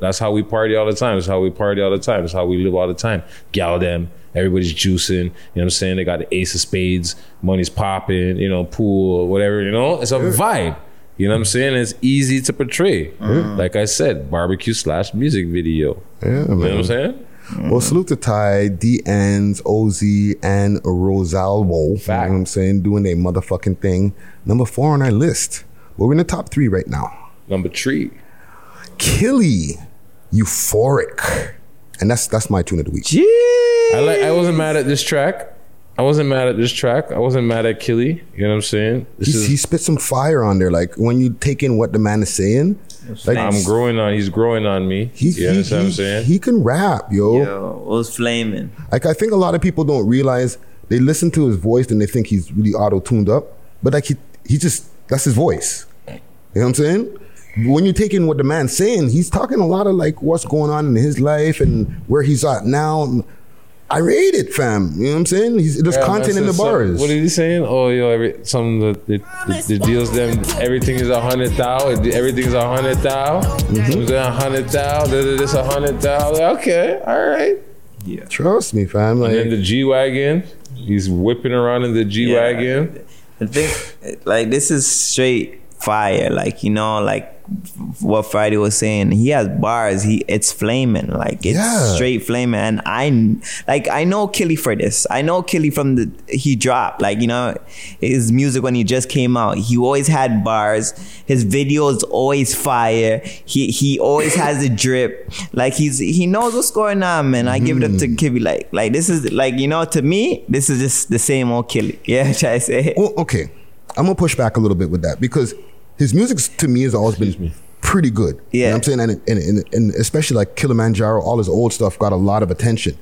that's how we party all the time. That's how we party all the time. That's how we live all the time. Gal them. Everybody's juicing, you know what I'm saying? They got the Ace of Spades, money's popping, pool, whatever, It's a vibe. You know what I'm saying? It's easy to portray. Mm. Like I said, barbecue/music video. Yeah, man. You know what I'm saying? Mm. Well, salute to Ty, D-N's, Ozzy, and Rosalvo. Fact. You know what I'm saying? Doing their motherfucking thing. Number 4 on our list. We're in the top 3 right now. Number 3. Killy, Euphoric. And that's my tune of the week. Jeez. I wasn't mad at this track. I wasn't mad at Killy. You know what I'm saying? He spit some fire on there. Like when you take in what the man is saying, like, he's growing on me. You know what I'm saying? He can rap, It was flaming. Like I think a lot of people don't realize they listen to his voice and they think he's really auto-tuned up. But like he just, that's his voice. You know what I'm saying? When you take in what the man's saying, he's talking a lot of like what's going on in his life and where he's at now. I rate it, fam. You know what I'm saying? There's content in the bars. What are you saying? The deals them. Everything is 100 thou. Everything is 100 thou. Mm-hmm. 100 thou. This 100 thou. Okay, all right. Yeah. Trust me, fam. Like, and then the G-Wagon. He's whipping around in the G-Wagon. I think like this is straight fire. Like, you know, like what Friday was saying, he has bars. It's flaming. Like, it's straight flaming. And I know Killy for this. I know Killy from he dropped. Like, you know, his music when he just came out, he always had bars. His videos always fire. He always has a drip. Like, he knows what's going on, man. I give it up to Killy. Like this is like, you know, to me, this is just the same old Killy. Yeah, should I say? Well, okay. I'm going to push back a little bit with that because his music to me has always been pretty good. Yeah. You know what I'm saying? And especially like Kilimanjaro, all his old stuff got a lot of attention.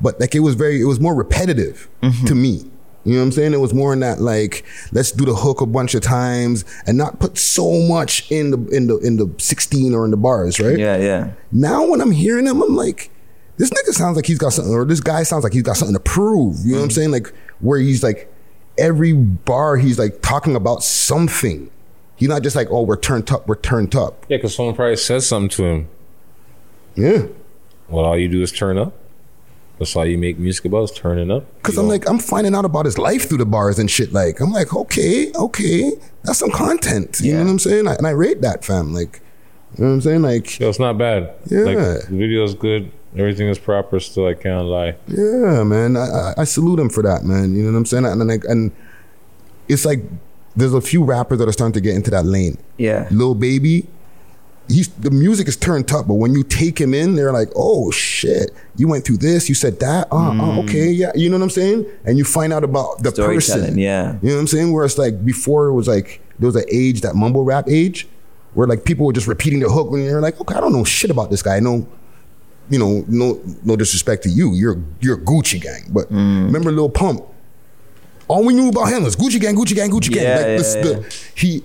But like it was more repetitive to me. You know what I'm saying? It was more in that like, let's do the hook a bunch of times and not put so much in the 16 or in the bars, right? Yeah, yeah. Now when I'm hearing him, I'm like, this nigga sounds like he's got something, or this guy sounds like he's got something to prove. You know what I'm saying? Like where he's like, every bar he's like talking about something. He's not just like, oh, we're turned up. Yeah, because someone probably says something to him. Yeah. Well, all you do is turn up. That's all you make music about is turning up. Because I'm finding out about his life through the bars and shit. Like, I'm like, okay. That's some content. You know what I'm saying? And I rate that, fam. Like, you know what I'm saying? Like, yo, it's not bad. Yeah. Like, the video's good. Everything is proper still, I can't lie. Yeah, man. I salute him for that, man. You know what I'm saying? And it's like there's a few rappers that are starting to get into that lane. Yeah. Lil Baby, the music is turned up, but when you take him in, they're like, oh, shit. You went through this, you said that. Okay, yeah. You know what I'm saying? And you find out about the person. Yeah. You know what I'm saying? Where it's like before it was like there was an age, that mumble rap age, where like people were just repeating the hook and they're like, okay, I don't know shit about this guy. I know. You know, no disrespect to you. You're Gucci gang, but remember Lil Pump? All we knew about him was Gucci gang.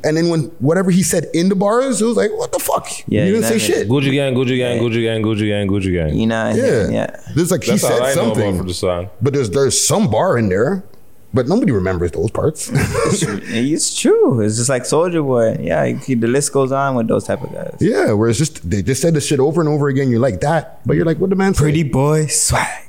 And then when whatever he said in the bars, it was like, what the fuck? Yeah, you didn't say shit. Gucci gang. You know, yeah. There's like that's he said something, for the song. But there's some bar in there, but nobody remembers those parts. It's true. It's just like Soulja Boy. Yeah, the list goes on with those type of guys. Yeah, where it's just, they just said this shit over and over again. You're like that, but you're like, what the man say? Pretty boys, swag.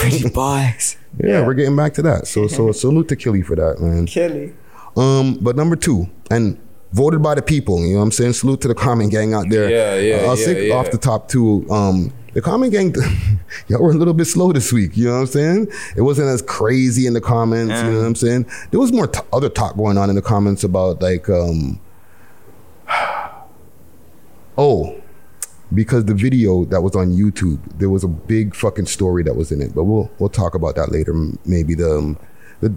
Pretty boys. Yeah, we're getting back to that. So salute to Killy for that, man. Killy. But number two, and voted by the people, you know what I'm saying? Salute to the Common Gang out there. I'll say off the top too, the Common Gang, y'all were a little bit slow this week, you know what I'm saying? It wasn't as crazy in the comments, you know what I'm saying? There was more other talk going on in the comments about like, because the video that was on YouTube, there was a big fucking story that was in it, but we'll talk about that later, maybe the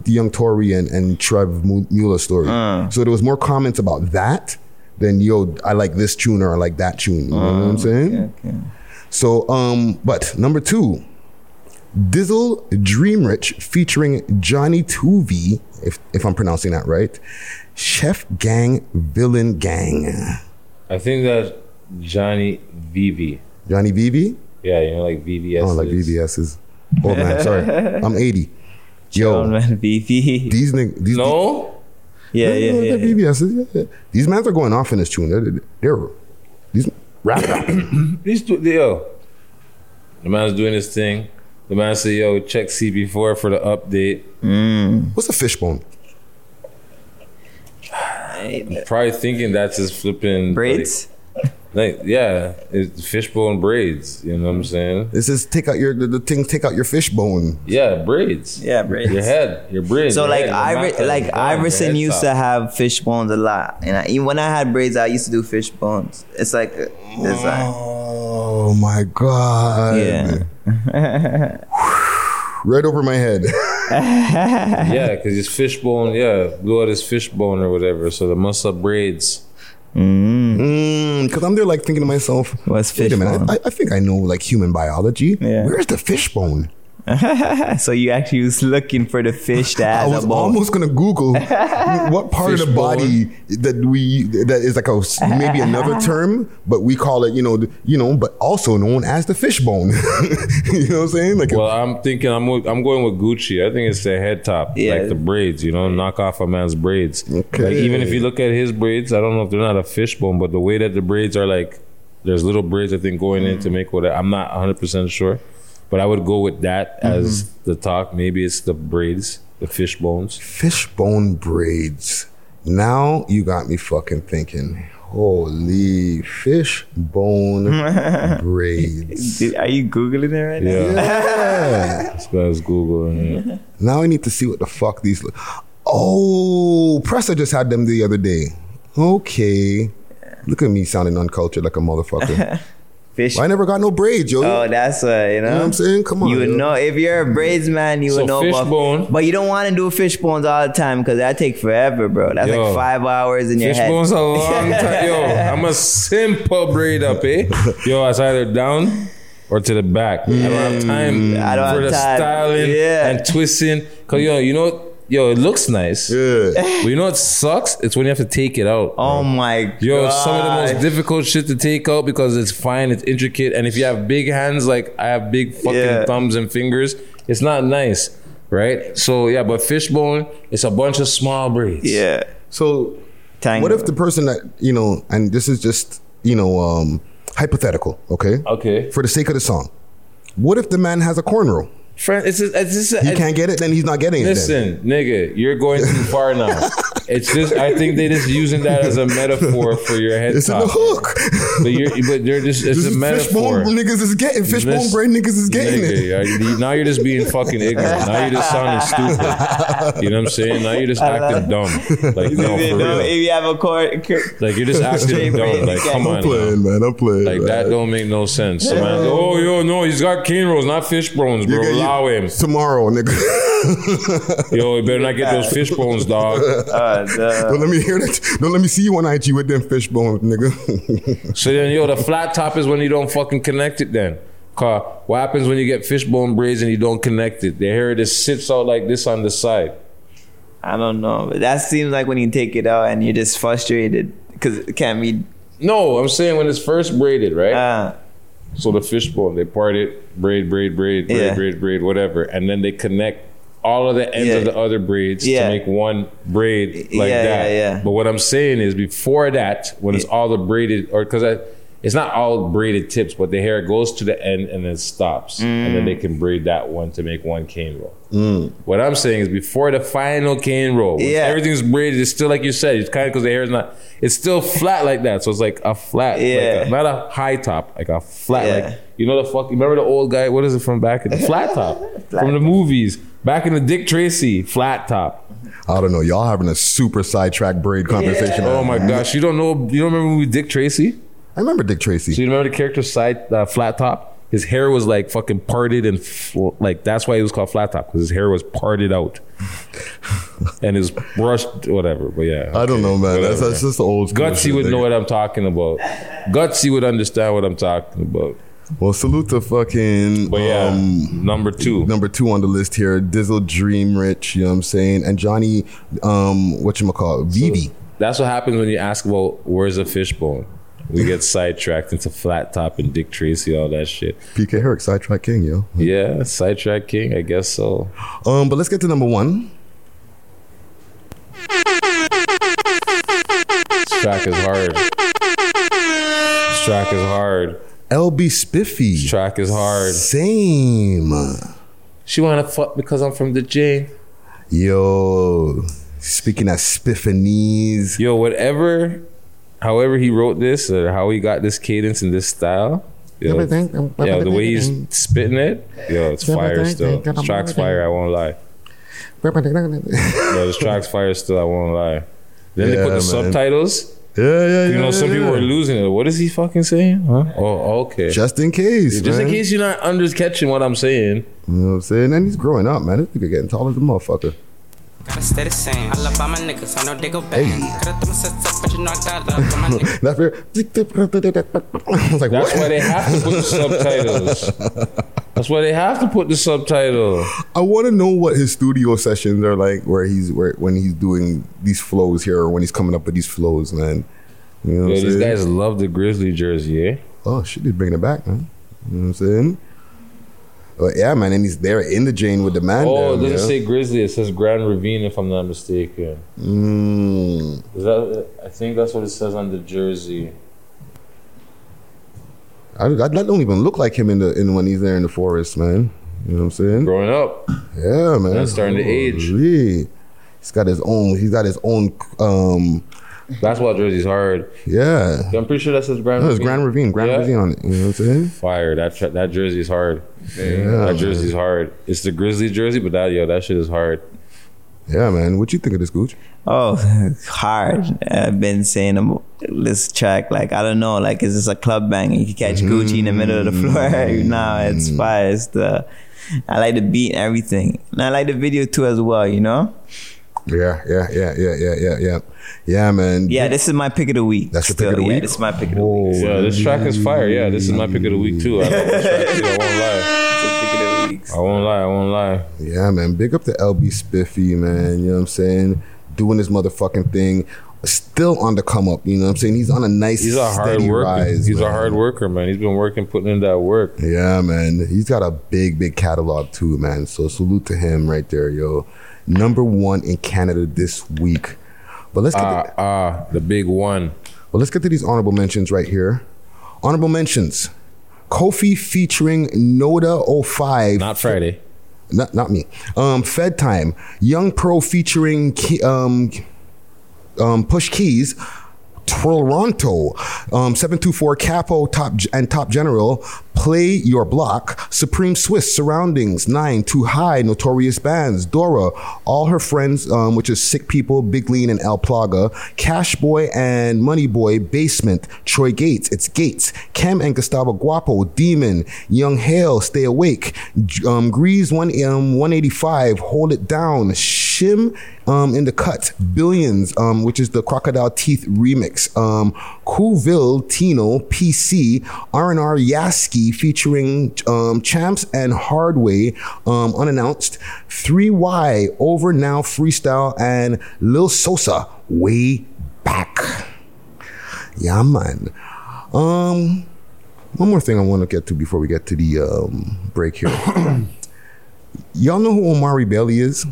Young Tory and Trev Mueller story. So there was more comments about that than, yo, I like this tune or I like that tune, you know what I'm saying? Okay. So, but number two, Dizzle Dreamrich featuring Johnny Tuvi, if I'm pronouncing that right, Chef Gang, Villain Gang. I think that's Johnny Vivi. Johnny Vivi? Yeah, you know, like VVS. Oh, like VVS's. Old man, sorry. I'm 80. Yo, man, Vivi. These niggas. No? Yeah. These mans are going off in this tune. They're these. Rap. These two, yo. The man's doing his thing. The man said, yo, check CB4 for the update. What's a fishbone? I'm probably thinking that's his flipping braids. Like, yeah, it's fishbone braids. You know what I'm saying? This is take out your fishbone. Yeah, braids. Yeah, braids. Your head, your braids. So your like Iverson used to have fishbones a lot, and even when I had braids, I used to do fishbones. It's like a design. Oh my god! Yeah. Right over my head. Yeah, because his fishbone. Yeah, blew out his fishbone or whatever. So the muscle braids. Because I'm there like thinking to myself, what's fishbone? I think I know like human biology. Yeah. Where's the fishbone? So you actually was looking for the fish to add. I was almost gonna Google what part fish of the body bone? that is like a maybe another term, but we call it you know, but also known as the fishbone. You know what I'm saying? Like, well, I'm going with Gucci. I think it's the head top, like the braids. You know, knock off a man's braids. Okay. Like, even if you look at his braids, I don't know if they're not a fishbone, but the way that the braids are like, there's little braids I think going in to make whatever. I'm not 100% sure. But I would go with that as the talk. Maybe it's the braids, the fish bones. Fishbone braids. Now you got me fucking thinking, holy fish bone braids. Are you Googling it right now? Yeah. This guy's Googling it. Now I need to see what the fuck these look. Oh, Presser just had them the other day. Okay. Look at me sounding uncultured like a motherfucker. Fish. Well, I never got no braids, yo. Oh, that's what, you know? You know what I'm saying? Come on. You would know. If you're a braids man, you would know. Fishbone. But you don't want to do fish bones all the time because that take forever, bro. That's like 5 hours in your head. Fish bones a long time. Yo, I'm a simple braid up, eh? Yo, it's either down or to the back. I don't have time for the styling and twisting. Because, yo, you know... Yo, it looks nice. Yeah. But you know what sucks? It's when you have to take it out. Oh my God. Yo, some of the most difficult shit to take out because it's fine, it's intricate. And if you have big hands, like I have big fucking thumbs and fingers, it's not nice, right? So yeah, but fishbone, it's a bunch of small braids. Yeah. So Tango. What if the person that, you know, and this is just, you know, hypothetical, okay? Okay. For the sake of the song. What if the man has a cornrow? Friend, he can't get it, then he's not getting it. Listen, nigga, you're going too far now. It's just, I think they're just using that as a metaphor for your head. It's top. In the hook. But they're just, it's this a metaphor. Fishbone niggas is getting, fishbone brain niggas is getting it. Now you're just being fucking ignorant. Now you're just sounding stupid. You know what I'm saying? Now you're just acting dumb. Like, no, for real. If you have a court. Like, you're just acting dumb. Like, come on. I'm playing, man. I'm playing. Like, that don't make no sense. Yeah. Man. Oh, yo, no, he's got cane rolls, not fish bones, bro. Allow him. Tomorrow, nigga. Yo, you better not get those fish bones, dog. Don't let me hear that. Don't let me see you on IG with them fish bones, nigga. So then, yo, the flat top is when you don't fucking connect it then. Cause what happens when you get fishbone braids and you don't connect it? The hair just sits out like this on the side. I don't know, but that seems like when you take it out and you're just frustrated because it can't be... No, I'm saying when it's first braided, right? So the fishbone, they part it, braid, whatever. And then they connect all of the ends of the other braids to make one braid like that. Yeah. But what I'm saying is before that, when it's all the braided, or because it's not all braided tips, but the hair goes to the end and then stops. And then they can braid that one to make one cane roll. What I'm saying is before the final cane roll, when everything's braided, it's still like you said, it's kind of because the hair is not, it's still flat like that. So it's like a flat, like not a high top, like a flat, like, you know, the fuck, remember the old guy, what is it from back in the Flat Top? From the movies, back in the Dick Tracy, Flat Top. I don't know, y'all having a super sidetrack braid conversation. Yeah. Oh my gosh, you don't remember the movie Dick Tracy? I remember Dick Tracy. So you remember the character Flat Top? His hair was like fucking parted and like that's why he was called Flat Top, because his hair was parted out and his brushed whatever. But yeah, I don't know, man. That's just the old school. Gutsy would know what I'm talking about. Gutsy would understand what I'm talking about. Well, salute to fucking number two on the list here, Dizzle, Dream Rich, you know what I'm saying, and Johnny whatchamacallit, VB. So that's what happens when you ask about where's the fishbone. We get sidetracked into Flat Top and Dick Tracy, all that shit. PK Herrick, sidetrack king, yo. Yeah, sidetrack king, I guess so. But let's get to number one. This track is hard. This track is hard. LB Spiffy. This track is hard. Same. She wanna fuck because I'm from the J. Yo, speaking of Spiffanese. Yo, whatever... However he wrote this, or how he got this cadence and this style, yo, the way he's spitting it, yo, it's fire still. This track's fire, I won't lie. Yo, this track's fire still, I won't lie. Then they put the subtitles. You know, some people were losing it. What is he fucking saying? Huh? Oh, okay. Just in case, man. Just in case you're not catching what I'm saying. You know what I'm saying? And he's growing up, man. This nigga getting taller than a motherfucker. Gotta stay the same. I love all my niggas, I know they go back. That's why they have to put the subtitles. That's why they have to put the subtitle. I want to know what his studio sessions are like, when he's doing these flows here, or when he's coming up with these flows, man. You know what I'm saying? These guys love the Grizzly jersey, eh? Oh shit, he's bringing it back, man. You know what I'm saying? But yeah, man, and he's there in the Jane with the man. Oh, it doesn't say Grizzly. It says Grand Ravine, if I'm not mistaken. I think that's what it says on the jersey. I don't even look like him in when he's there in the forest, man. You know what I'm saying? Growing up. Yeah, man. Starting to age. He's got his own. He's got his own. Basketball jerseys hard. Yeah, I'm pretty sure that's his brand. No, it's Grand Ravine. Grand Ravine on it. You know what I'm saying? Fire. That jersey is hard. Yeah, that jersey is hard. It's the Grizzlies jersey, but that shit is hard. Yeah, man. What you think of this, Gooch? Oh, hard. I've been saying this track, like, I don't know, like, is this a club banger? You can catch Gucci in the middle of the floor. Nah, it's fire. I like the beat and everything. And I like the video too as well, you know? Yeah. Yeah, man. Yeah, this is my pick of the week. That's your pick of the week? Yeah, this is my pick of the week. Yeah, this track is fire. Yeah, this is my pick of the week too. I love this track too. I won't lie. Pick of the weeks. I won't lie. Yeah, man. Big up to LB Spiffy, man. You know what I'm saying? Doing his motherfucking thing. Still on the come up, you know what I'm saying? He's on a nice, he's a hard worker. Rise, he's man. A hard worker, man. He's been working, putting in that work. Yeah, man. He's got a big, big catalog too, man. So salute to him right there, yo. Number 1 in Canada this week. But let's get the big one. Well, let's get to these honorable mentions right here. Honorable mentions: Kofi featuring Noda05. Not Friday. Not me. Fed Time. Young Pro featuring Push Keys, Toronto, 724 Capo, Top General, Play Your Block, Supreme Swiss, Surroundings, 9, Too High, Notorious Bands, Dora, All Her Friends, which is Sick People, Big Lean, and El Plaga, Cash Boy and Money Boy, Basement, Troy Gates, It's Gates, Cam and Gustavo Guapo, Demon, Young Hale, Stay Awake, Grease 185, Hold It Down, Shim in the Cut, Billions, which is the Crocodile Teeth remix, Coolville, Tino, PC, R&R Yaski featuring Champs and Hardway, unannounced, 3Y, Over Now Freestyle, and Lil Sosa, Way Back. Yeah, man. One more thing I want to get to before we get to the break here. Y'all know who Omari Bailey is?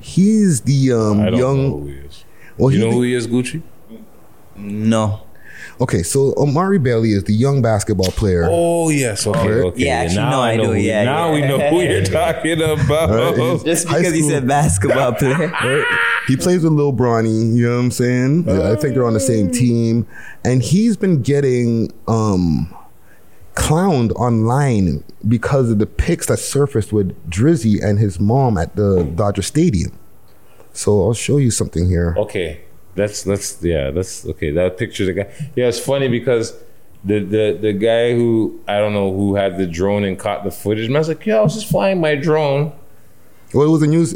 He's the I don't young. Know who he is. Well, you know who he is, Gucci? No. Okay, so Omari Bailey is the young basketball player. Oh yes, okay. Yeah, actually, now I know. Yeah, now we know who you're talking about. Right, just because he said basketball player, right? He plays with Lil Bronny. You know what I'm saying? Yeah, I think they're on the same team, and he's been getting clowned online because of the pics that surfaced with Drizzy and his mom at the Dodger Stadium. So I'll show you something here. Okay, that's okay. That picture, the guy. Yeah, it's funny because the guy who I don't know who had the drone and caught the footage. And I was like, yeah, I was just flying my drone. Well, it was a news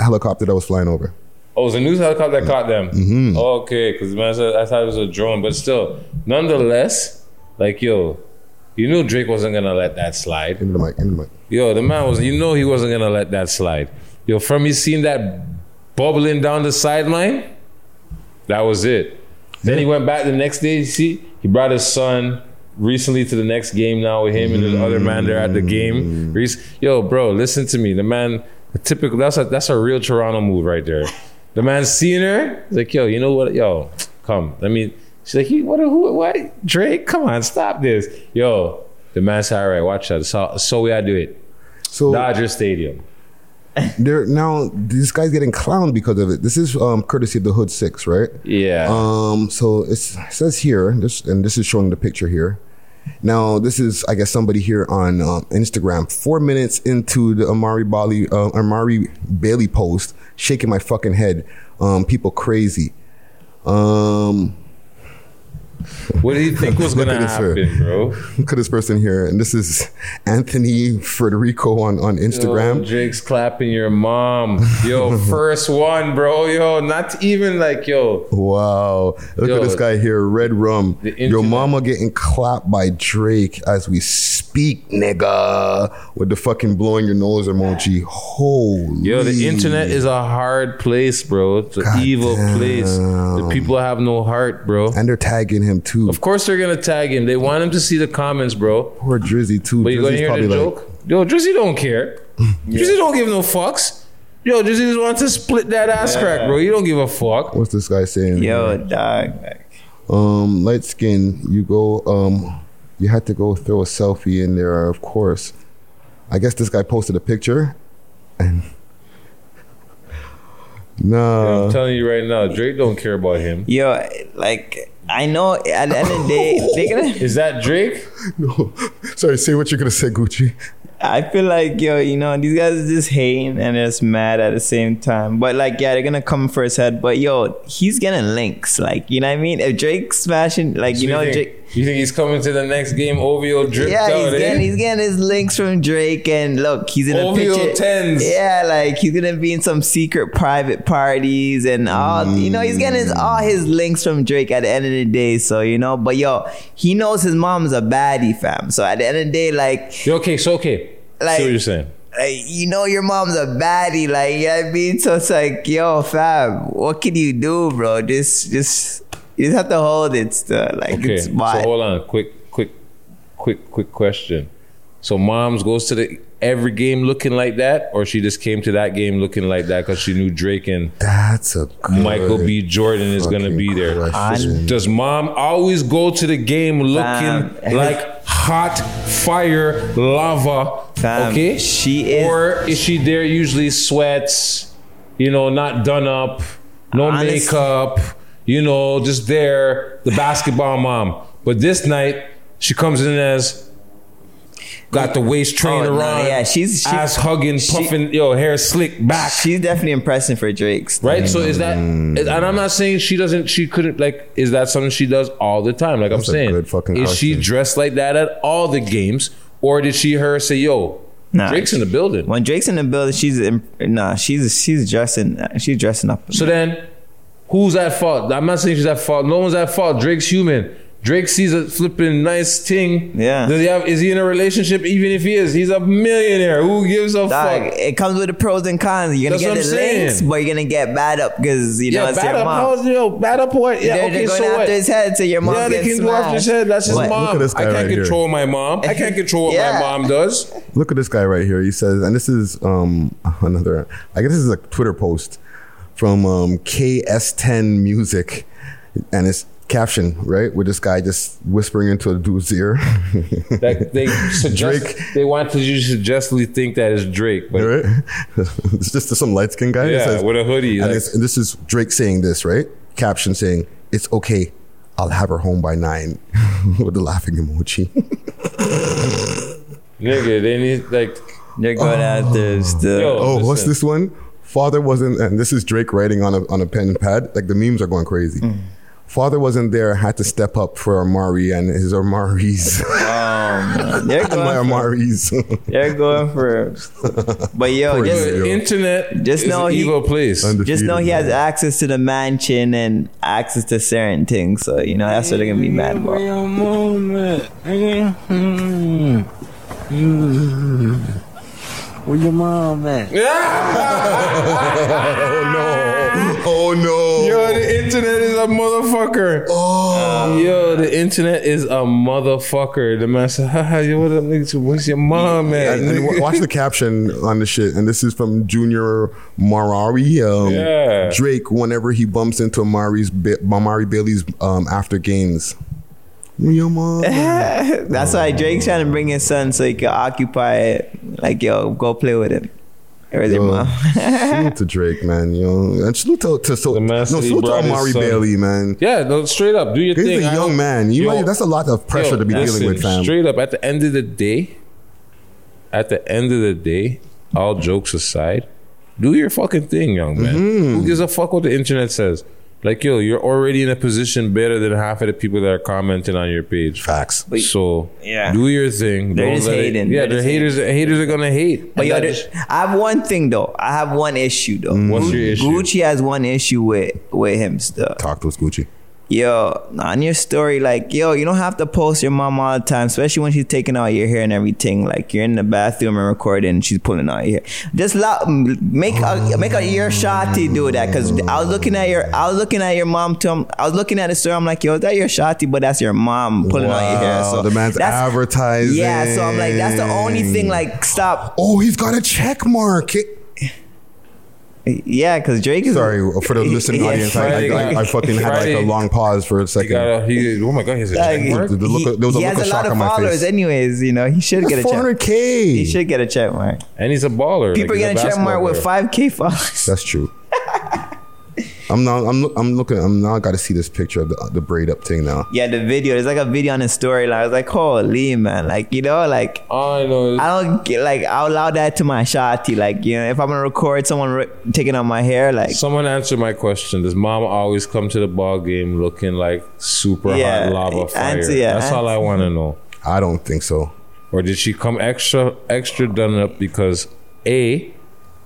helicopter that was flying over. Oh, it was a news helicopter that caught them. Mm-hmm. Okay, because I thought it was a drone, but still, nonetheless, like yo. You knew Drake wasn't gonna let that slide. In the mic. Yo, the man was. You know he wasn't gonna let that slide. Yo, from you seen that bubbling down the sideline, that was it. Then he went back the next day. You see, he brought his son recently to the next game now with him and the other man there at the game. Yo, bro, listen to me. The man, a typical. That's a real Toronto move right there. The man seeing her, he's like, yo, you know what? Yo, come. I mean. She's like, what? Drake, come on, stop this. Yo, the man said, all right, watch that. So we gotta do it. So Dodger Stadium. Now, this guy's getting clowned because of it. This is courtesy of the Hood 6, right? Yeah. So it says here, this is showing the picture here. Now, this is, I guess, somebody here on Instagram. 4 minutes into the Omari Bailey post, shaking my fucking head. People crazy. What do you think was going to happen, bro? Look at this person here. And this is Anthony Federico on Instagram. Yo, Drake's clapping your mom. Yo, first one, bro. Yo, not even like, yo. Wow. Look at this guy here, Red Rum. Your mama getting clapped by Drake as we speak, nigga. With the fucking blowing your nose emoji. Holy. Yo, the internet is a hard place, bro. It's an evil place. The people have no heart, bro. And they're tagging him. Too. Of course they're gonna tag him. They want him to see the comments, bro. Poor Drizzy too. But you gonna hear the joke? Yo, Drizzy don't care. Yeah. Drizzy don't give no fucks. Yo, Drizzy just wants to split that ass crack, bro. You don't give a fuck. What's this guy saying? Yo, dog. Light skin. You go. You had to go throw a selfie in there, of course. I guess this guy posted a picture, and No. I'm telling you right now, Drake don't care about him. Yo, like, I know at the end of the day, they're gonna... Is that Drake? No. Sorry, say what you're gonna say, Gucci. I feel like, yo, you know, these guys are just hating and they're just mad at the same time. But, like, yeah, they're going to come for his head. But, yo, he's getting links. Like, you know what I mean? If Drake's smashing, like, so you know, Drake... You think he's coming to the next game, OVO dripped out, he's getting his links from Drake. And, look, he's in a picture. OVO 10s. Yeah, like, he's going to be in some secret private parties and all. You know, he's getting all his links from Drake at the end of the day. So, you know, but, yo, he knows his mom's a baddie, fam. So, at the end of the day, like... Okay. Like, see what you're saying. Like, you know your mom's a baddie, like, you know what I mean? So it's like, yo, fam, what can you do, bro? You just have to hold it still. Like, okay, it's mine. So hold on, quick question. So moms goes to every game looking like that, or she just came to that game looking like that because she knew Drake and Michael B. Jordan is going to be there. Does mom always go to the game looking like hot fire lava? Okay, she is, or is she there usually sweats? You know, not done up, no makeup. You know, just there, the basketball mom. But this night, she comes in as. Got the waist trainer on. Yeah, she's ass hugging, puffing, hair slick back. She's definitely impressing for Drake's. Right? So is that, and I'm not saying she couldn't, like, is that something she does all the time? Like, that's I'm saying, is question. She dressed like that at all the games? Or did she say, yo, nah, Drake's in the building? When Drake's in the building, she's dressing up. So then, who's at fault? I'm not saying she's at fault. No one's at fault. Drake's human. Drake sees a flipping nice thing. Yeah. Is he in a relationship? Even if he is, he's a millionaire. Who gives a fuck? It comes with the pros and cons. You're going to get the links, but you're going to get bad up because, you know, it's your mom. Bad up what? Yeah, they're going after his head, so your mom gets smashed. Yeah, they can go after his head. That's his mom. I can't control my mom. I can't control what my mom does. Look at this guy right here. He says, and this is another, I guess this is a Twitter post from KS10 Music. And it's caption, right? With this guy just whispering into a dude's ear. That they suggest Drake. They want you to suggestively think that it's Drake. But right? It's just some light skinned guy. Yeah, says, with a hoodie. And, like, and this is Drake saying this, right? Caption saying, "It's okay, I'll have her home by 9" with the laughing emoji. Nigga, they need like they're going out there still. Yo, what's this one? Father wasn't, and this is Drake writing on a pen and pad. Like the memes are going crazy. Father wasn't there, had to step up for Amari and his Amaris. Oh, they're going for it. They're going for it. But yo, the internet just is an evil place. Just know he has access to the mansion and access to certain things. So, you know, that's what they're going to be mad about. Where your mom at? Oh no. Yo, the internet is a motherfucker. Yo, the internet is a motherfucker. The man said, yo, what up, nigga? Where's your mom at? And watch the caption on the shit. And this is from Junior Marari. Drake, whenever he bumps into Amari Bailey's after games. Your mom. That's why Drake's trying to bring his son so he can occupy it. Like, yo, go play with him. Where's your mom? Salute to Drake, man. Yo, and salute to Amari Bailey, man. Yeah, no, straight up, do your thing. He's a young man. That's a lot of pressure to be dealing with, fam. Straight up, at the end of the day, all jokes aside, do your fucking thing, young man. Who gives a fuck what the internet says? Like, yo, you're already in a position better than half of the people that are commenting on your page. Facts. So, do your thing. They're just hating. Yeah, the haters are going to hate. But yo, I have one thing, though. I have one issue, though. What's your issue? Gucci has one issue with him stuff. Talk to us, Gucci. Yo, on your story, like, yo, you don't have to post your mom all the time, especially when she's taking out your hair and everything. Like, you're in the bathroom and recording, and she's pulling out your hair. Just make a your shawty do that, because I was looking at your mom too. I was looking at the story. I'm like, yo, is that your shawty? But that's your mom pulling out your hair. So the man's advertising. Yeah, so I'm like, that's the only thing. Like, stop. Oh, he's got a check mark. Yeah, because Drake is... Sorry, for the listening audience, I fucking had like a long pause for a second. Oh my God, he has a check mark? He has a lot of followers anyways, you know. He should get a check mark. 400K. He should get a check mark. And he's a baller. People get a check mark with 5K followers. That's true. I'm looking. I'm now. I got to see this picture of the braid up thing now. Yeah, the video. There's like a video on his storyline. I was like, holy man, like you know, like I know. I don't get like. I allow that to my shawty. Like you know, if I'm gonna record someone taking out my hair, like someone answered my question. Does mom always come to the ball game looking like super hot lava fire? That's all I want to know. I don't think so. Or did she come extra done up because A,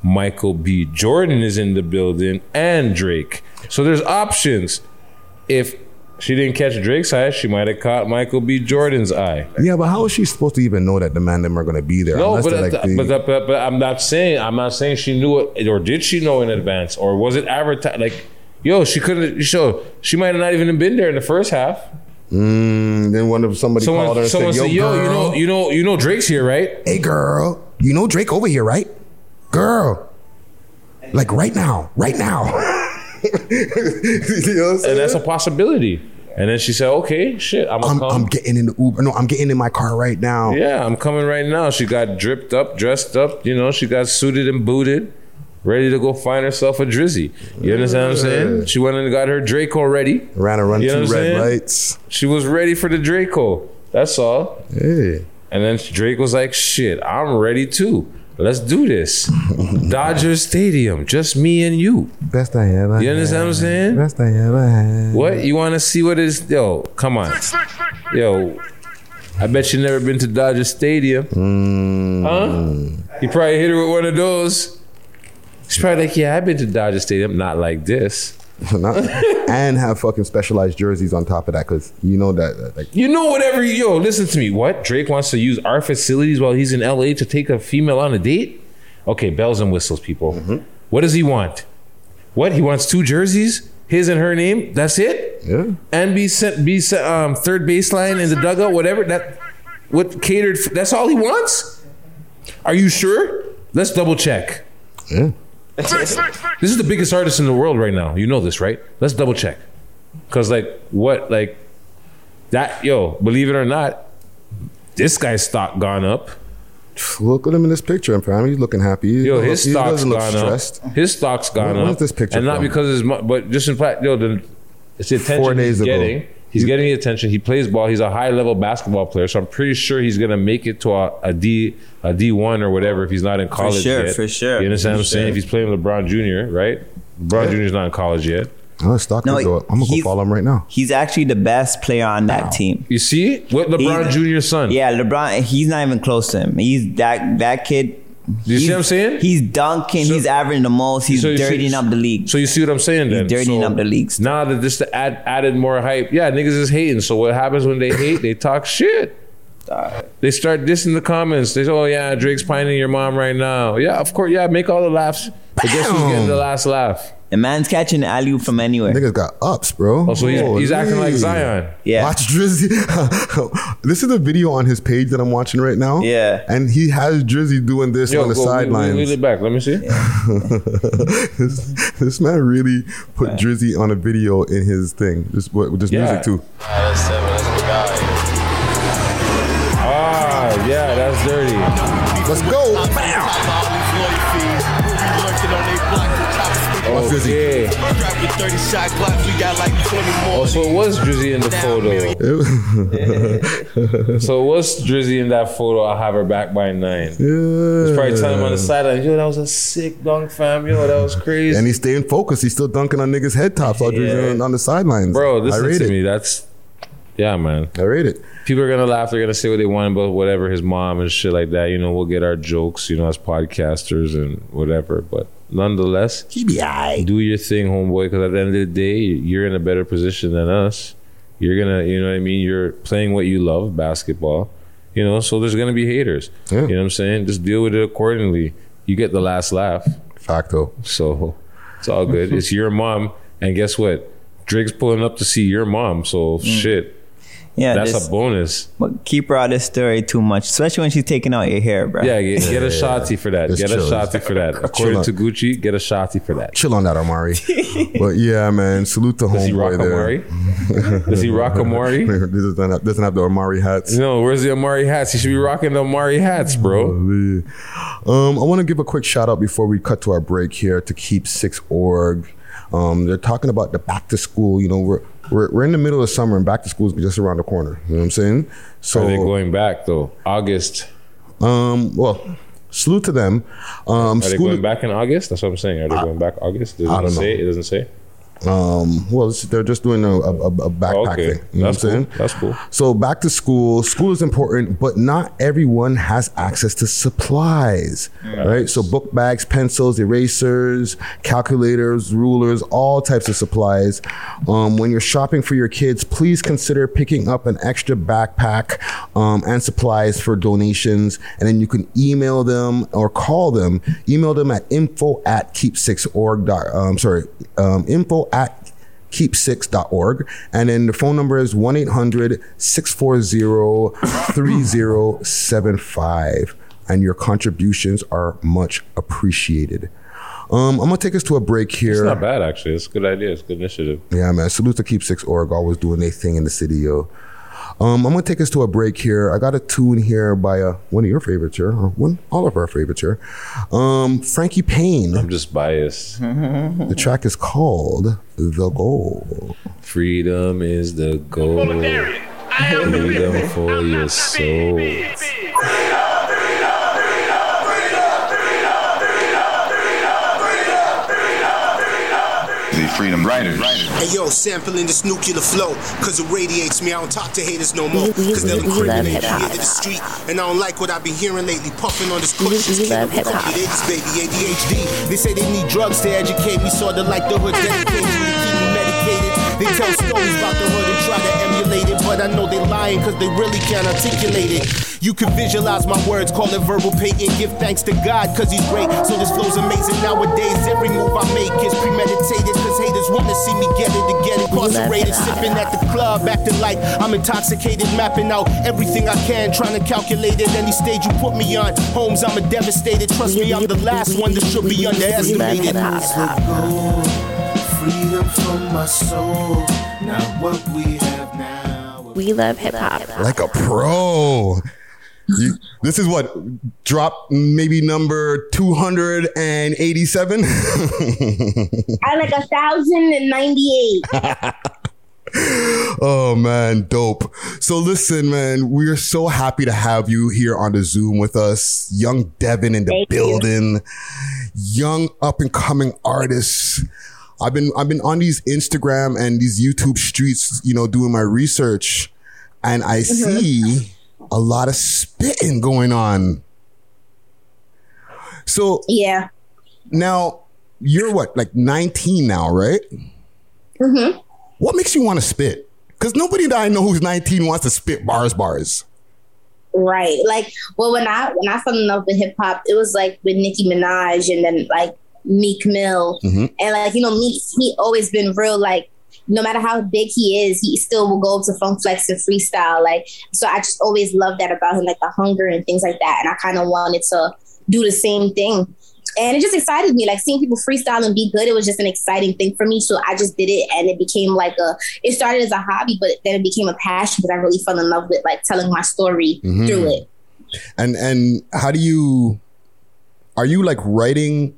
Michael B. Jordan is in the building and Drake. So there's options. If she didn't catch Drake's eye, she might have caught Michael B. Jordan's eye. Yeah, but how is she supposed to even know that the man them are going to be there? No, but I'm not saying she knew it, or did she know in advance, or was it advertised? Like, yo, she couldn't. So she might have not even been there in the first half. Then someone called her and said, "Yo, girl, you know Drake's here, right? Hey, girl, you know Drake over here, right? Girl, like right now." You know what I'm saying? And that's a possibility. And then she said, "Okay, shit, I'm getting in the Uber. No, I'm getting in my car right now. Yeah, I'm coming right now." She got dripped up, dressed up. You know, she got suited and booted, ready to go find herself a drizzy. You understand what I'm saying? She went and got her Draco ready. Ran around two red lights. She was ready for the Draco. That's all. Hey. And then Drake was like, shit, I'm ready too. Let's do this. Dodger Stadium, just me and you. Best I ever had. You understand what I'm saying? Best I ever had. What? You want to see what it is? Yo, come on. Yo, I bet you never been to Dodger Stadium. Huh? You probably hit her with one of those. She's probably like, yeah, I've been to Dodger Stadium, not like this. And have fucking specialized jerseys on top of that, because you know that. Like, you know whatever, yo, listen to me. What? Drake wants to use our facilities while he's in LA to take a female on a date? Okay, bells and whistles, people. Mm-hmm. What does he want? What? He wants two jerseys? His and her name? That's it? Yeah. And be sent third baseline in the dugout, whatever. That's all he wants? Are you sure? Let's double check. Yeah. This is the biggest artist in the world right now. You know this, right? Let's double check. Because believe it or not, this guy's stock gone up. Look at him in this picture, fam. He's looking happy. Yo, his stock's gone up. His stock's gone up. What's this picture? And not because his money, but just in fact, yo, it's the attention 4 days he's getting. Ago. He's getting the attention. He plays ball. He's a high-level basketball player, so I'm pretty sure he's going to make it to a D1 or whatever if he's not in college yet. For sure. You understand what I'm saying? If he's playing LeBron Jr., right? LeBron Jr.'s not in college yet. No, stock no, go up. I'm going to go follow him right now. He's actually the best player on that team. You see? With LeBron Jr.'s son. Yeah, LeBron, he's not even close to him. He's that kid. You see what I'm saying? He's dunking. So, he's averaging the most. He's dirtying up the league. So you see what I'm saying then? He's dirtying up the leagues. Now that this added more hype, yeah, niggas is hating. So what happens when they hate? They talk shit. They start dissing the comments. They say, oh yeah, Drake's pining your mom right now. Yeah, of course. Yeah, make all the laughs. But guess who's getting the last laugh? The man's catching the alley-oop from anywhere. Niggas got ups, bro. Oh, so he's acting like Zion. Yeah. Watch Drizzy. This is a video on his page that I'm watching right now. Yeah. And he has Drizzy doing this on the sidelines. Wheel it back. Let me see. Yeah. this man really put Drizzy on a video in his thing. Just music too. Ah, yeah, that's dirty. Let's go. Bam. Oh, yeah. Oh, so it was Drizzy in the photo. So it was Drizzy in that photo. I'll have her back by 9. Yeah. He's probably telling him on the sideline, yo, that was a sick dunk, fam. Yo, that was crazy. And he's staying focused. He's still dunking on niggas' head tops while Drizzy on the sidelines. Bro, listen to me. That's... Yeah, man. I rate it. People are going to laugh. They're going to say what they want about whatever, his mom and shit like that. You know, we'll get our jokes, you know, as podcasters and whatever. But nonetheless, TBI. Do your thing, homeboy, because at the end of the day, you're in a better position than us. You're going to, you know what I mean? You're playing what you love, basketball, you know, so there's going to be haters. Yeah. You know what I'm saying? Just deal with it accordingly. You get the last laugh. Facto. So it's all good. It's your mom. And guess what? Drake's pulling up to see your mom. So shit. Yeah, that's a bonus. But keep her out of this story too much, especially when she's taking out your hair, bro. Yeah, get a shotty for that. Get a shotty for that. According to Gucci, get a shotty for that. Chill on that, Amari. But yeah, man, salute the homeboy there. Does he rock Amari? Doesn't have the Amari hats. No, where's the Amari hats? He should be rocking the Amari hats, bro. I want to give a quick shout out before we cut to our break here to Keep6 Org. They're talking about the back to school. You know, we're in the middle of summer and back to school is just around the corner. You know what I'm saying? So are they going back though? August. Well, salute to them. Are they going back in August? That's what I'm saying. Are they going back August? Does it not say? It doesn't say. Well, they're just doing a backpack thing. You know what I'm saying? That's cool. So back to school. School is important, but not everyone has access to supplies, right? So book bags, pencils, erasers, calculators, rulers, all types of supplies. When you're shopping for your kids, please consider picking up an extra backpack and supplies for donations. And then you can email them or call them. Email them at info@keep6.org. Info@keep6.org, and then the phone number is 1-800-640-3075, and your contributions are much appreciated. I'm gonna take us to a break here. It's not bad, actually. It's a good idea. It's a good initiative. Yeah, man. Salute to Keep6.org, always doing their thing in the city, yo. I'm gonna take us to a break here. I got a tune here by one of your favorites here, or all of our favorites here, Frankie Payne. I'm just biased. The track is called "The Goal." Freedom is the goal. Freedom for your soul. Freedom Riders. Hey yo, sampling this nuclear flow, cause it radiates me. I don't talk to haters no more, cause they'll incriminate me into the street. And I don't like what I've been hearing lately, puffing on this cushions. Kids, baby, ADHD. They say they need drugs to educate me, sorta like the hood dedicated to keep me medicated. They tell stories about the hood and try to emulate it, but I know they lying cause they really can't articulate it. You can visualize my words, call it verbal painting. Give thanks to God, cause he's great. So this flow's amazing. Nowadays, every move I make is premeditated, cause haters wanna see me get it to get incarcerated. Sipping at the club, acting like I'm intoxicated, mapping out everything I can, trying to calculate it. Any stage you put me on, homes, I'm a devastated. Trust me, I'm the last one that should be underestimated. Freedom from my soul, not what we have now. We love hip hop. Like a pro. This is what drop maybe number 287. I like 1,098. Oh man, dope. So listen, man, we're so happy to have you here on the Zoom with us. Young Devin in the building, young up and coming artist. I've been on these Instagram and these YouTube streets, you know, doing my research, and I see a lot of spitting going on. So yeah, now you're what, like 19 now, right? Mm-hmm. What makes you want to spit? Because nobody that I know who's 19 wants to spit bars. Right. Like, well, when I fell in love with hip hop, it was like with Nicki Minaj and then like Meek Mill, and like, you know, Meek, he always been real, like, no matter how big he is, he still will go to Funk Flex and freestyle. Like, so I just always loved that about him, like the hunger and things like that. And I kind of wanted to do the same thing. And it just excited me, like seeing people freestyle and be good. It was just an exciting thing for me. So I just did it, and it became like it started as a hobby, but then it became a passion because I really fell in love with like telling my story through it. And how do you, are you like writing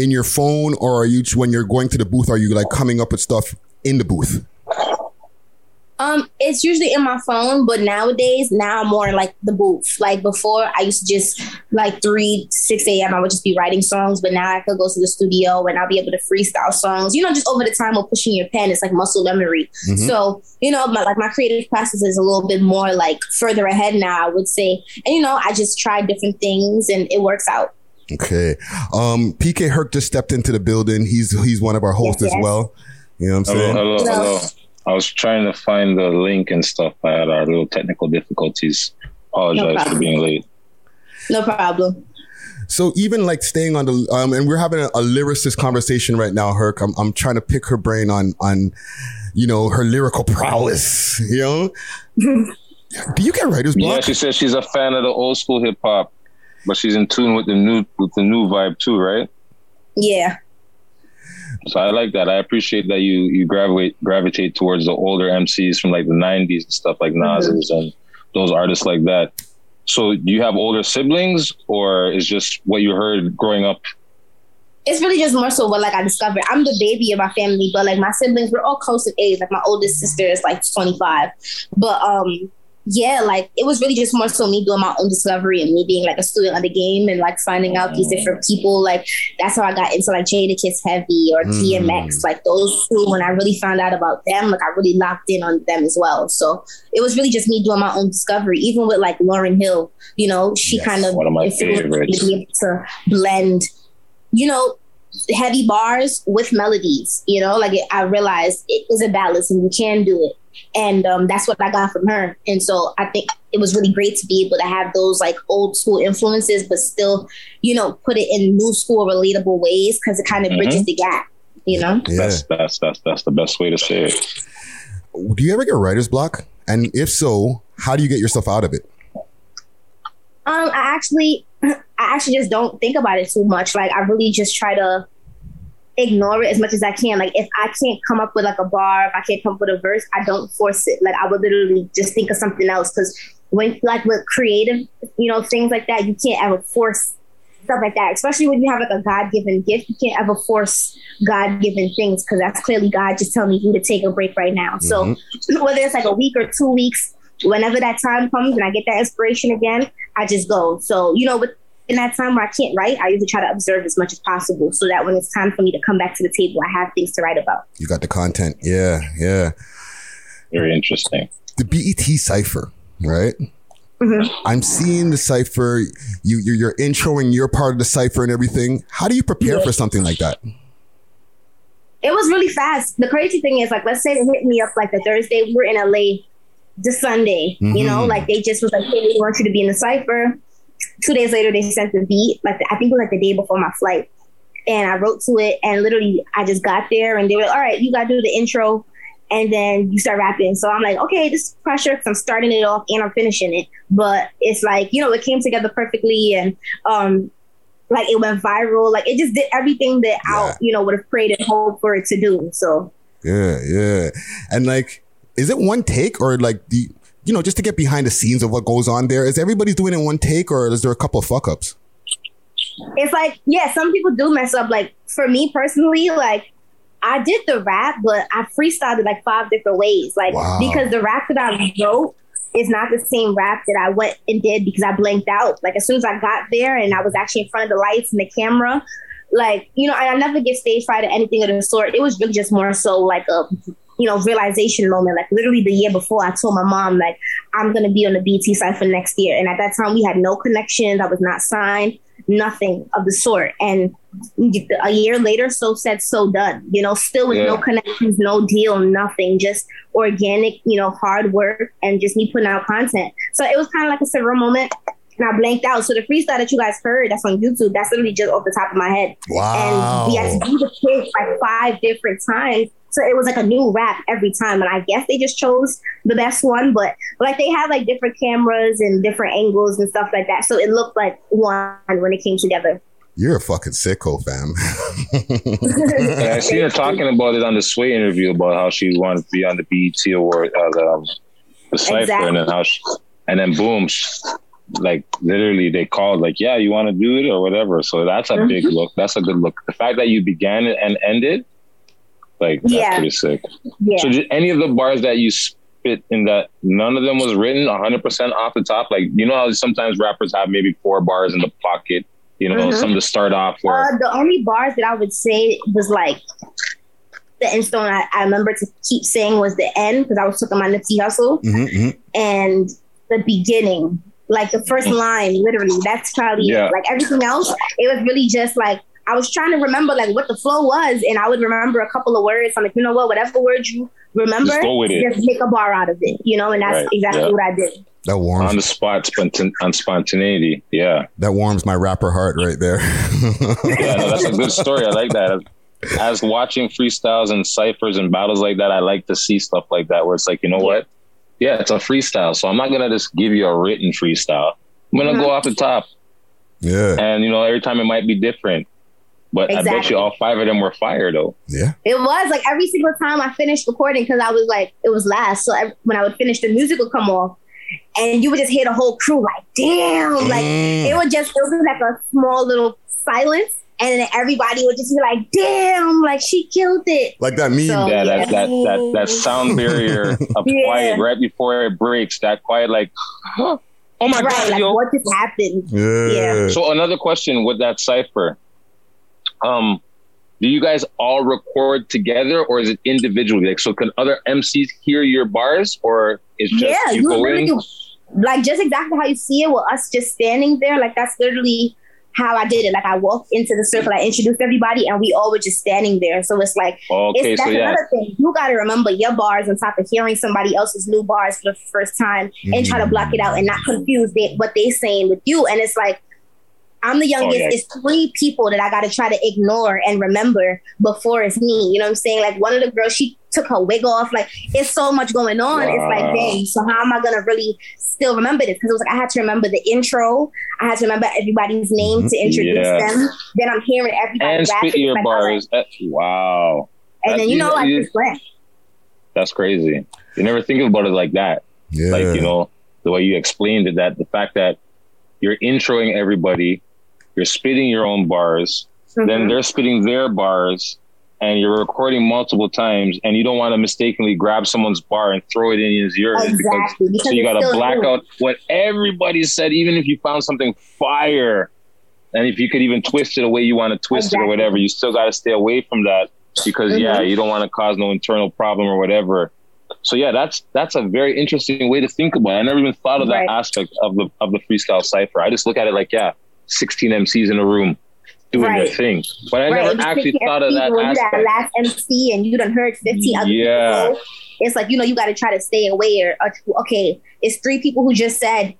in your phone, or are you, when you're going to the booth, are you like coming up with stuff in the booth? It's usually in my phone, but now I'm more in like the booth. Like before, I used to just like 6 a.m. I would just be writing songs, but now I could go to the studio and I'll be able to freestyle songs. You know, just over the time of pushing your pen, it's like muscle memory. So, you know, my creative process is a little bit more like further ahead now, I would say. And you know, I just try different things and it works out. Okay. PK Herc just stepped into the building. He's one of our hosts as well. You know what I'm saying? Hello. I was trying to find the link and stuff. I had our little technical difficulties. Apologize for being late. No problem. So even like staying on the, and we're having a lyricist conversation right now, Herc. I'm trying to pick her brain on, you know, her lyrical prowess, you know? Do you get writer's block? Yeah, she says she's a fan of the old school hip hop, but she's in tune with the new vibe too, right? Yeah. So I like that. I appreciate that you gravitate towards the older MCs from like the 90s and stuff, like Nas and those artists like that. So do you have older siblings, or is just what you heard growing up? it's really just more so what, like, I discovered. I'm the baby of my family, but, like, my siblings, we're all close in age. Like, my oldest sister is, like, 25. But, yeah, like, it was really just more so me doing my own discovery and me being, like, a student of the game and, like, finding out these different people. Like, that's how I got into, like, Jadakiss Heavy or DMX. Like, those two, when I really found out about them, like, I really locked in on them as well. So it was really just me doing my own discovery, even with, like, Lauryn Hill. You know, she kind of... One of my favorites. ...to be able to blend, you know, heavy bars with melodies. You know, like, I realized it is a balance and you can do it. And that's what I got from her. And so I think it was really great to be able to have those like old school influences, but still, you know, put it in new school relatable ways because it kind of bridges the gap, you know? Yeah. That's the best way to say it. Do you ever get writer's block? And if so, how do you get yourself out of it? I actually just don't think about it too much. Like I really just try to ignore it as much as I can. Like if I can't come up with like a bar, if I can't come up with a verse, I don't force it. Like I would literally just think of something else. Cause when like with creative, you know, things like that, you can't ever force stuff like that. Especially when you have like a God-given gift, you can't ever force God-given things. Cause that's clearly God just telling you to take a break right now. So whether it's like a week or 2 weeks, whenever that time comes and I get that inspiration again, I just go. So, you know, with in that time where I can't write, I usually try to observe as much as possible so that when it's time for me to come back to the table, I have things to write about. You got the content. Yeah, yeah. Very interesting. The BET Cypher, right? I'm seeing the Cypher. You're introing your part of the Cypher and everything. How do you prepare for something like that? It was really fast. The crazy thing is, like, let's say they hit me up like the Thursday. We were in LA this Sunday. You know, like they just was like, hey, we want you to be in the Cypher. 2 days later, they sent the beat. Like I think it was like the day before my flight, and I wrote to it. And literally, I just got there, and they were like, "All right, you gotta do the intro, and then you start rapping." So I'm like, "Okay, this is pressure because I'm starting it off and I'm finishing it." But it's like, you know, it came together perfectly, and like it went viral. Like it just did everything that I, you know, would have prayed and hoped for it to do. So and like, is it one take or like the? You know, just to get behind the scenes of what goes on there. Is everybody doing it in one take or is there a couple of fuck ups? It's like, yeah, some people do mess up. Like for me personally, like I did the rap, but I freestyled it like 5 different ways. Like because the rap that I wrote is not the same rap that I went and did because I blanked out. Like as soon as I got there and I was actually in front of the lights and the camera, like, you know, I never get stage fright or anything of the sort. It was really just more so like a, you know, realization moment. Like literally the year before I told my mom, like, I'm going to be on the BT Cypher next year. And at that time we had no connections. I was not signed, nothing of the sort. And a year later, so said, so done, you know, still with no connections, no deal, nothing, just organic, you know, hard work and just me putting out content. So it was kind of like a surreal moment. And I blanked out. So the freestyle that you guys heard, that's on YouTube. That's literally just off the top of my head. Wow. And we had to do the pitch like 5 different times. So it was like a new rap every time. And I guess they just chose the best one. But like they had like different cameras and different angles and stuff like that. So it looked like one when it came together. You're a fucking sicko, fam. Yeah, I see her talking about it on the Sway interview about how she wanted to be on the BET Award, the Cypher. Exactly. And then how she, and then boom, like literally they called like, yeah, you want to do it or whatever. So that's a big look. That's a good look. The fact that you began it and ended, like, that's pretty sick. Yeah. So did any of the bars that you spit in that, none of them was written 100% off the top? Like, you know how sometimes rappers have maybe 4 bars in the pocket, you know, some to start off with? The only bars that I would say was like, the end stone I remember to keep saying was the end, because I was talking about Nipsey Hussle, and the beginning, like the first line, literally, that's probably it. Like everything else, it was really just like, I was trying to remember like what the flow was, and I would remember a couple of words. I'm like, you know what? Whatever word you remember, just make a bar out of it, you know. And that's exactly what I did. That warms on the spot, on spontaneity. Yeah, that warms my rapper heart right there. Yeah, no, that's a good story. I like that. As watching freestyles and ciphers and battles like that, I like to see stuff like that where it's like, you know what? Yeah, it's a freestyle, so I'm not gonna just give you a written freestyle. I'm gonna go off the top. Yeah, and you know, every time it might be different. But I bet you all 5 of them were fire, though. Yeah. It was. Like, every single time I finished recording, because I was like, it was last. So when I would finish, the music would come off. And you would just hear the whole crew like, damn. Like, it was just like a small little silence. And then everybody would just be like, damn, like she killed it. Like that meme. So, yeah, that sound barrier of quiet right before it breaks. That quiet, like, oh my God, like, yo. What just happened? Yeah. So another question with that cypher. Do you guys all record together or is it individually? Like, so can other MCs hear your bars or it's just you literally do, like, just exactly how you see it with us just standing there. Like, that's literally how I did it. Like, I walked into the circle, I introduced everybody, and we all were just standing there. So it's like, okay, it's, that's so another thing. You got to remember your bars on top of hearing somebody else's new bars for the first time and try to block it out and not confuse what they're saying with you. And it's like, I'm the youngest. It's 3 people that I got to try to ignore and remember before it's me. You know what I'm saying? Like, one of the girls, she took her wig off. Like, it's so much going on. Wow. It's like, dang, so how am I going to really still remember this? Because it was like, I had to remember the intro. I had to remember everybody's name to introduce them. Then I'm hearing everybody and rapping. Spit your bars. Like, wow. And that's, then, you know, I just went. That's crazy. You never think about it like that. Yeah. Like, you know, the way you explained it, that the fact that you're introing everybody, you're spitting your own bars, then they're spitting their bars, and you're recording multiple times, and you don't want to mistakenly grab someone's bar and throw it in his ear. Exactly. Because so you got to black out what everybody said, even if you found something fire, and if you could even twist it the way you want to twist it or whatever, you still got to stay away from that because, you don't want to cause no internal problem or whatever. So yeah, that's a very interesting way to think about it. I never even thought of that aspect of the freestyle cypher. I just look at it like, 16 MCs in a room doing their thing. But I never actually thought of that aspect. That last MC and you done heard 15 other people. It's like, you got to try to stay aware. Okay, it's 3 people who just said,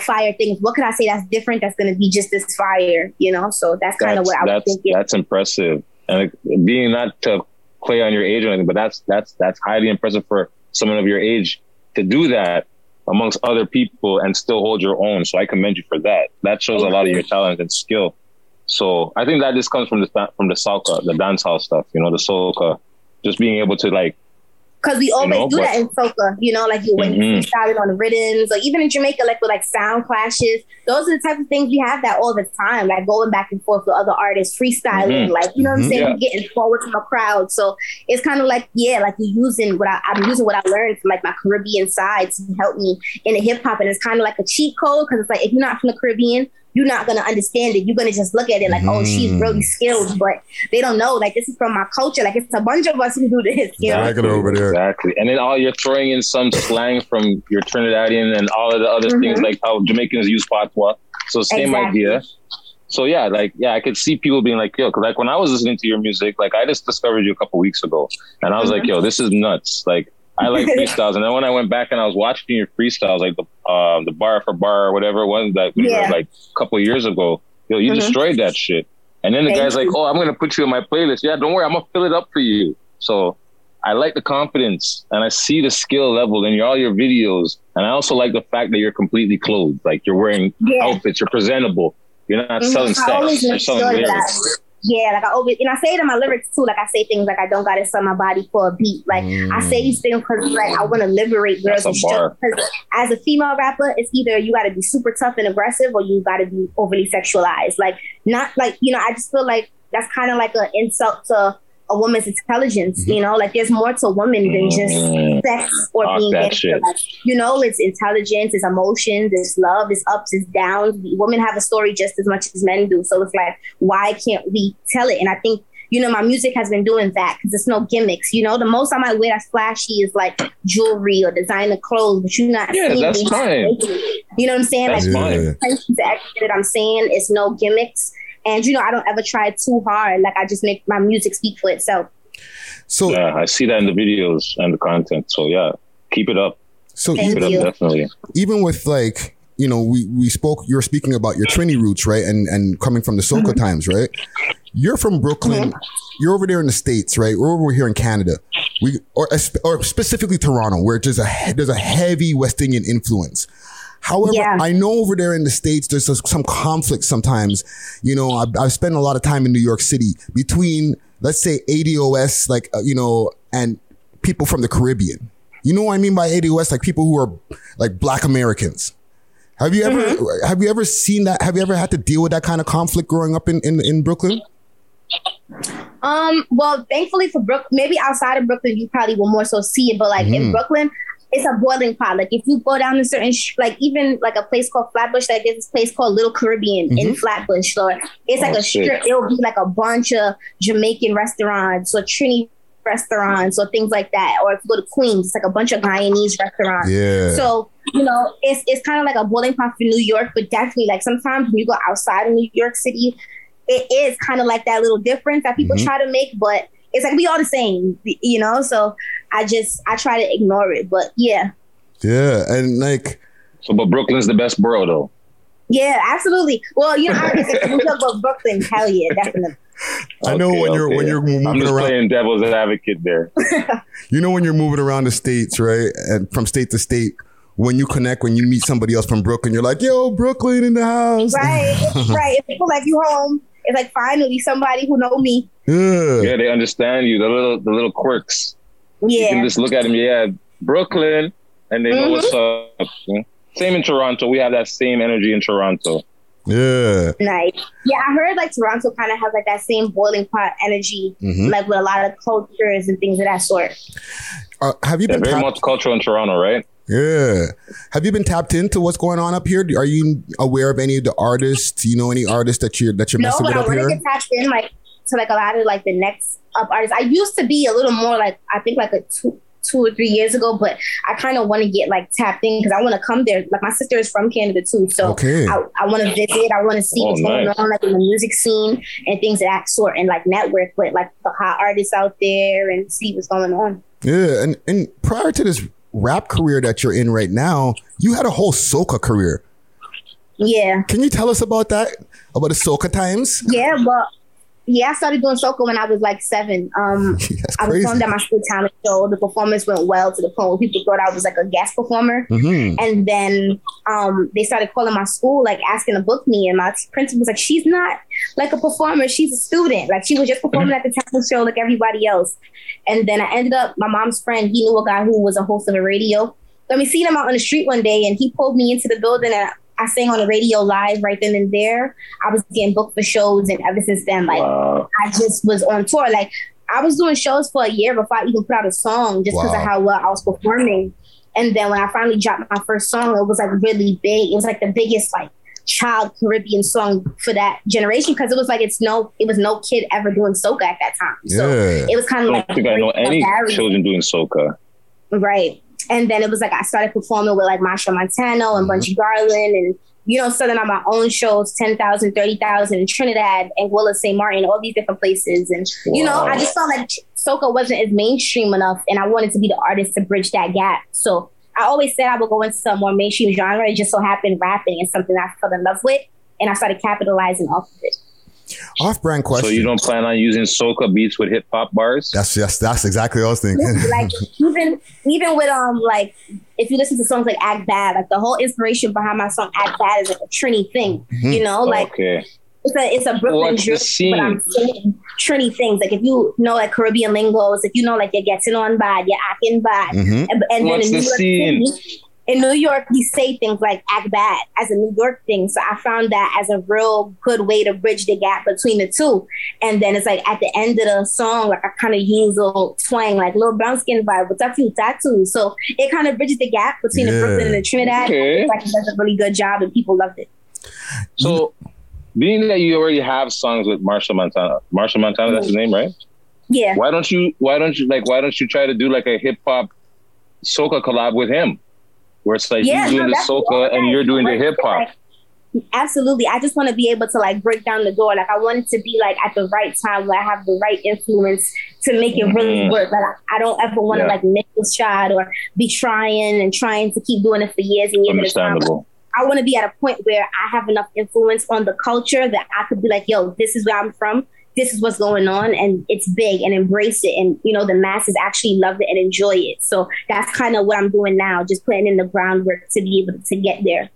fire things. What could I say that's different that's going to be just this fire, So that's kind of what I was thinking. That's impressive. And being not to play on your age or anything, but that's highly impressive for someone of your age to do that amongst other people and still hold your own. So I commend you for that. That shows a lot of your talent and skill. So I think that just comes from the salsa, the dancehall stuff, the soca, just being able to like. Because we always do that in soca, like you when you started on the rhythms, or even in Jamaica, like with like sound clashes. Those are the type of things we have that all the time, like going back and forth with other artists, freestyling, like, you know what I'm saying? Yeah. Getting forward from a crowd. So it's kind of like, like you're using I'm using what I learned from like my Caribbean side to help me in the hip hop. And it's kind of like a cheat code because it's like, if you're not from the Caribbean, you're not going to understand it. You're going to just look at it like, oh, she's really skilled, but they don't know. Like, this is from my culture. Like, it's a bunch of us who do this. You know? Exactly. And then you're throwing in some slang from your Trinidadian and all of the other things, like how Jamaicans use patois. So same idea. So I could see people being like, yo, cause like when I was listening to your music, like I just discovered you a couple weeks ago and I was like, yo, this is nuts. Like I like freestyles. And then when I went back and I was watching your freestyles, like the bar for bar or whatever it was that we were like a couple of years ago, yo, you destroyed that shit. And then the guy's like, oh, I'm going to put you in my playlist. Yeah, don't worry. I'm going to fill it up for you. So I like the confidence and I see the skill level in all your videos. And I also like the fact that you're completely clothed. Like you're wearing outfits, you're presentable. You're not selling stats. You're selling lyrics. Yeah, like I always, and I say it in my lyrics too. Like I say things like I don't gotta sell my body for a beat. Like I say these things because like I want to liberate girls. Because as a female rapper, it's either you gotta be super tough and aggressive, or you gotta be overly sexualized. Like not like I just feel like that's kind of like an insult to a woman's intelligence. You know, like there's more to women than just sex or being gangster. Like, it's intelligence, it's emotions, it's love, it's ups, it's downs. Women have a story just as much as men do. So it's like, why can't we tell it? And I think my music has been doing that because it's no gimmicks. The most I might wear that's flashy is like jewelry or designer clothes, but you're not. Yeah, that's fine. You know what I'm saying? That's like that I'm saying it's no gimmicks. And, I don't ever try too hard. Like, I just make my music speak for itself. So yeah, I see that in the videos and the content. So, yeah, keep it up. So keep it up, definitely. Even with, like, you're speaking about your Trini roots, right? And coming from the Soca times, right? You're from Brooklyn. You're over there in the States, right? We're over here in Canada. Or specifically Toronto, where there's a heavy West Indian influence. However, I know over there in the States, there's some conflict sometimes. I've spent a lot of time in New York City between, let's say, ADOS, like, and people from the Caribbean. You know what I mean by ADOS? Like people who are like Black Americans. Have you ever seen that? Have you ever had to deal with that kind of conflict growing up in Brooklyn? Well, thankfully for Brooklyn, maybe outside of Brooklyn, you probably will more so see it. But like in Brooklyn, it's a boiling pot. Like if you go down to certain, even like a place called Flatbush, like there's this place called Little Caribbean in Flatbush. So it's like a strip. It'll be like a bunch of Jamaican restaurants or Trini restaurants or things like that. Or if you go to Queens, it's like a bunch of Guyanese restaurants. Yeah. So, you know, it's kind of like a boiling pot for New York, but definitely like sometimes when you go outside of New York City, it is kind of like that little difference that people try to make, but it's like we all the same, you know? So I try to ignore it, but yeah. Yeah, and like... So, but Brooklyn's the best borough, though. Yeah, absolutely. Well, you know, obviously, we talk about Brooklyn, hell yeah, definitely. I know when you're moving I'm just around... playing devil's advocate there. You know when you're moving around the states, right? And from state to state, when you meet somebody else from Brooklyn, you're like, yo, Brooklyn in the house. Right. It's like you home. It's like finally somebody who know me. Yeah, they understand you. The little quirks. Yeah. You can just look at them. Yeah, Brooklyn, and they know what's up. Same in Toronto. We have that same energy in Toronto. Yeah. Nice. Yeah, I heard like Toronto kind of has like that same boiling pot energy, like with a lot of cultures and things of that sort. Have you been very multicultural in Toronto, right? Yeah. Have you been tapped into what's going on up here? Are you aware of any of the artists? Do you know any artists that you're messing with up here? No, but I want to get tapped in like to like a lot of like the next up artists. I used to be a little more like I think like a two or three years ago, but I kind of want to get like tapped in because I want to come there. Like my sister is from Canada too, so I want to visit. I want to see what's going on like in the music scene and things of that sort, and like network with like the hot artists out there and see what's going on. Yeah, and prior to this rap career that you're in right now, you had a whole soca career. Yeah. Can you tell us about that? About the soca times? Yeah, well, I started doing soca when I was like 7. I performed at my school talent show. The performance went well to the point where people thought I was like a guest performer. And then they started calling my school, like asking to book me. And my principal was like, she's not like a performer. She's a student. Like she was just performing at the talent show like everybody else. And then I ended up, my mom's friend, he knew a guy who was a host of a radio. So we seen him out on the street one day and he pulled me into the building and I sang on the radio live right then and there. I was getting booked for shows, and ever since then, like, I just was on tour. Like, I was doing shows for a year before I even put out a song just because of how well I was performing. And then when I finally dropped my first song, it was, like, really big. It was, like, the biggest, like, child Caribbean song for that generation because it was, like, it was no kid ever doing soca at that time. Yeah. So it was kind of like... I don't think I know any children doing soca. Right. And then it was like I started performing with like Masha Montano and Bunchy Garland and, you know, starting on my own shows, 10,000, 30,000 in Trinidad, Anguilla, St. Martin, all these different places. And, you know, I just felt like soca wasn't as mainstream enough and I wanted to be the artist to bridge that gap. So I always said I would go into some more mainstream genre. It just so happened rapping is something I fell in love with and I started capitalizing off of it. Off-brand question. So you don't plan on using soca beats with hip-hop bars? That's exactly what I was thinking. Like even with like if you listen to songs like Act Bad, like the whole inspiration behind my song Act Bad is like a Trini thing. You know, like it's a Brooklyn drill, but I'm saying Trini things. Like if you know like Caribbean lingos, if you know like you're getting on bad, you're acting bad, and then in New York City, we say things like act bad as a New York thing. So I found that as a real good way to bridge the gap between the two. And then it's like at the end of the song, like I kind of use a little twang, like little brown skin vibe with a few tattoos. So it kind of bridges the gap between the Brooklyn and the Trinidad. It's like it does a really good job and people loved it. So being that you already have songs with Marshall Montana, that's his name, right? Yeah. Why don't you try to do like a hip hop soca collab with him? Where it's like you're doing the soca and you're doing the hip hop. Like, absolutely. I just want to be able to like break down the door. Like I want it to be like at the right time where I have the right influence to make it really work. Like I don't ever want to like miss a shot or be trying to keep doing it for years and years. Understandable. I want to be at a point where I have enough influence on the culture that I could be like, yo, this is where I'm from. This is what's going on and it's big and embrace it. And, you know, the masses actually love it and enjoy it. So that's kind of what I'm doing now, just putting in the groundwork to be able to get there.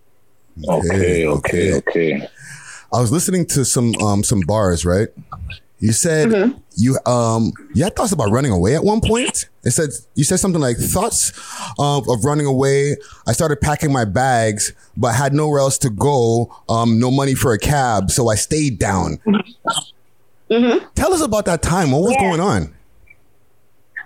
Okay. I was listening to some bars, right? You said you had thoughts about running away at one point. You said something like thoughts of running away. I started packing my bags, but had nowhere else to go. No money for a cab. So I stayed down. Mm-hmm. Tell us about that time. What was going on?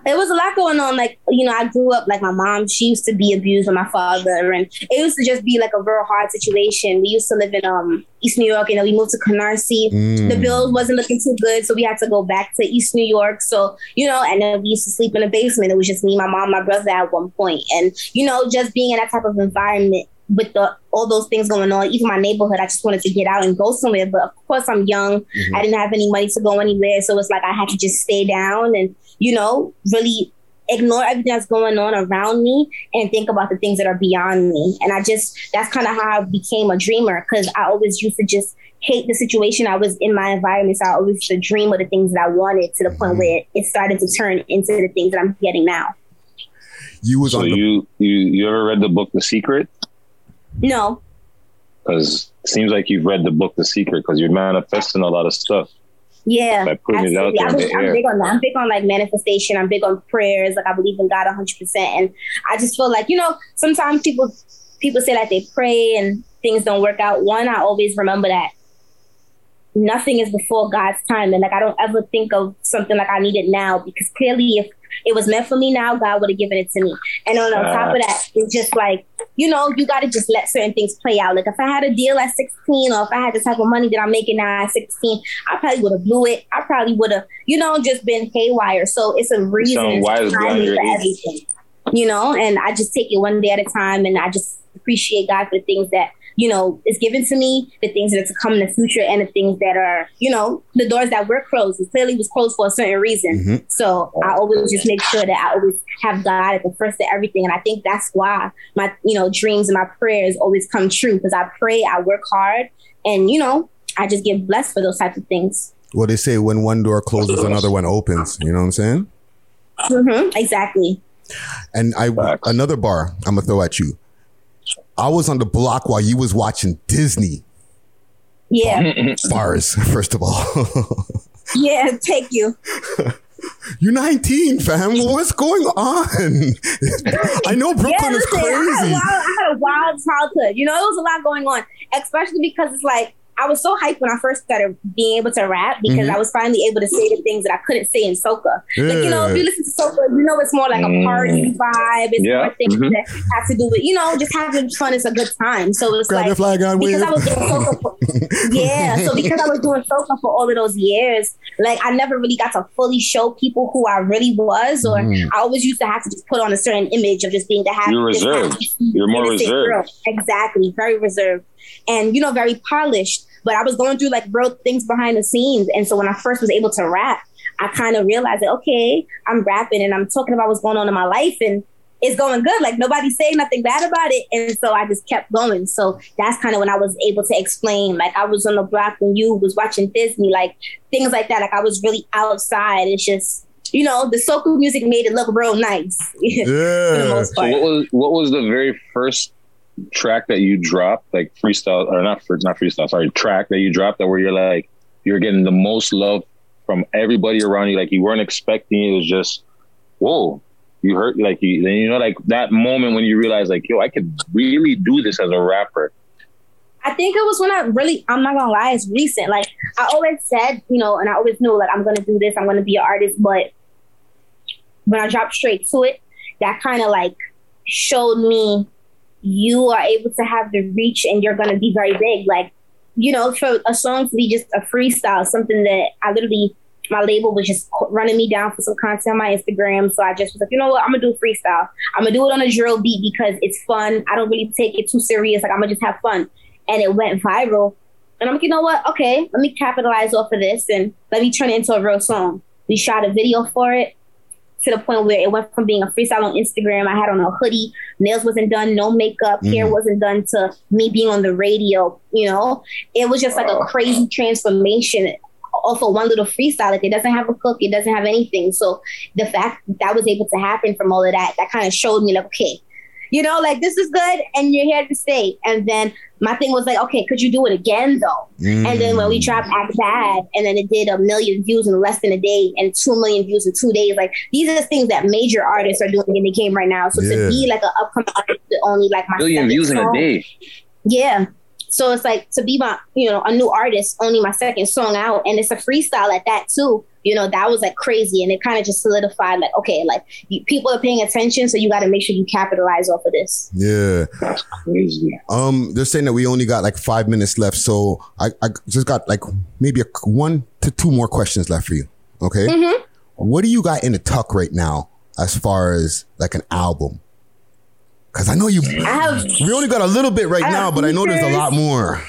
There was a lot going on. Like, you know, I grew up, like, my mom, she used to be abused by my father. And it used to just be, like, a real hard situation. We used to live in East New York, and then we moved to Canarsie. The bills wasn't looking too good, so we had to go back to East New York. So, you know, and then we used to sleep in the basement. It was just me, my mom, my brother at one point. And, you know, just being in that type of environment with all those things going on, even my neighborhood, I just wanted to get out and go somewhere. But, of course, I'm young. Mm-hmm. I didn't have any money to go anywhere. So it's like I had to just stay down and, you know, really ignore everything that's going on around me and think about the things that are beyond me. And I just, that's kind of how I became a dreamer, because I always used to just hate the situation I was in, my environment. So I always used to dream of the things that I wanted, to the point where it started to turn into the things that I'm getting now. You ever read the book, The Secret? No. Because it seems like you've read the book, The Secret, because you're manifesting a lot of stuff. Yeah, absolutely. I'm big on that. I'm big on, like, manifestation. I'm big on prayers. Like, I believe in God 100%. And I just feel like, you know, sometimes people say, like, they pray and things don't work out. One, I always remember that nothing is before God's time. And, like, I don't ever think of something like I need it now, because clearly if it was meant for me now, God would have given it to me. And on top of that, it's just like, you know, you got to just let certain things play out. Like, if I had a deal at 16, or if I had the type of money that I'm making now at 16, I probably would have blew it. I probably would have, you know, just been haywire. So it's a reason for everything, you know? And I just take it one day at a time, and I just appreciate God for the things that, you know, is given to me, the things that are to come in the future, and the things that are, you know, the doors that were closed. It clearly was closed for a certain reason. Mm-hmm. So I always just make sure that I always have God at the first of everything. And I think that's why my, you know, dreams and my prayers always come true, because I pray, I work hard, and, you know, I just get blessed for those types of things. Well, they say when one door closes, another one opens. You know what I'm saying? Mm-hmm, exactly. And another bar I'm going to throw at you. I was on the block while you was watching Disney. Yeah. Bars, first of all. Yeah, take you. You're 19, fam. What's going on? I know Brooklyn is crazy. I had a wild childhood. You know, there was a lot going on, especially because it's like, I was so hyped when I first started being able to rap, because I was finally able to say the things that I couldn't say in soca. Yeah. Like, you know, if you listen to soca, you know, it's more like a party vibe. It's more things that have to do with, you know, just having fun. It's a good time. So it's like, because I was doing soca for all of those years, like, I never really got to fully show people who I really was, or I always used to have to just put on a certain image of just being the happy. You're reserved. You're more reserved. Girl. Exactly. Very reserved. And, you know, very polished. But I was going through, like, real things behind the scenes. And so when I first was able to rap, I kind of realized that, okay, I'm rapping and I'm talking about what's going on in my life, and it's going good. Like, nobody's saying nothing bad about it. And so I just kept going. So that's kind of when I was able to explain, like, I was on the block when you was watching Disney, like, things like that. Like, I was really outside. It's just, you know, the soca music made it look real nice. Yeah. For the most part. So what was the very first track that you dropped, like, freestyle, or track that you dropped, that where you're like, you're getting the most love from everybody around you, like, you weren't expecting? It was just, whoa, you heard, like, you know, like, that moment when you realize, like, yo, I could really do this as a rapper? I think it was when I'm not gonna lie, it's recent. Like, I always said, you know, and I always knew, like, I'm gonna do this, I'm gonna be an artist, but when I dropped straight to it, that kind of, like, showed me you are able to have the reach and you're going to be very big. Like, you know, for a song to be just a freestyle, something that I literally, my label was just running me down for some content on my Instagram. So I just was like, you know what? I'm going to do freestyle. I'm going to do it on a drill beat because it's fun. I don't really take it too serious. Like, I'm going to just have fun. And it went viral. And I'm like, you know what? Okay, let me capitalize off of this and let me turn it into a real song. We shot a video for it, to the point where it went from being a freestyle on Instagram. I had on a hoodie, nails wasn't done, no makeup, hair wasn't done, to me being on the radio, you know? It was just like a crazy transformation off of one little freestyle. Like, it doesn't have a hook, it doesn't have anything. So the fact that was able to happen from all of that, that kind of showed me, like, okay, you know, like, this is good and you're here to stay. And then my thing was like, okay, could you do it again though? And then when we dropped Act Bad, and then it did 1 million views in less than a day and 2 million views in 2 days. Like, these are the things that major artists are doing in the game right now. So to be like an upcoming artist, only like my 1 million views in a day. Yeah. So it's like, to be my, you know, a new artist, only my second song out, and it's a freestyle at that too. You know, that was like crazy, and it kind of just solidified like, okay, like people are paying attention, so you got to make sure you capitalize off of this. Yeah, that's crazy. They're saying that we only got like 5 minutes left, so I just got like maybe 1 to 2 more questions left for you. Okay, mm-hmm. What do you got in the tuck right now as far as like an album? Because I know you, we only got a little bit right now, but I know there's a lot more.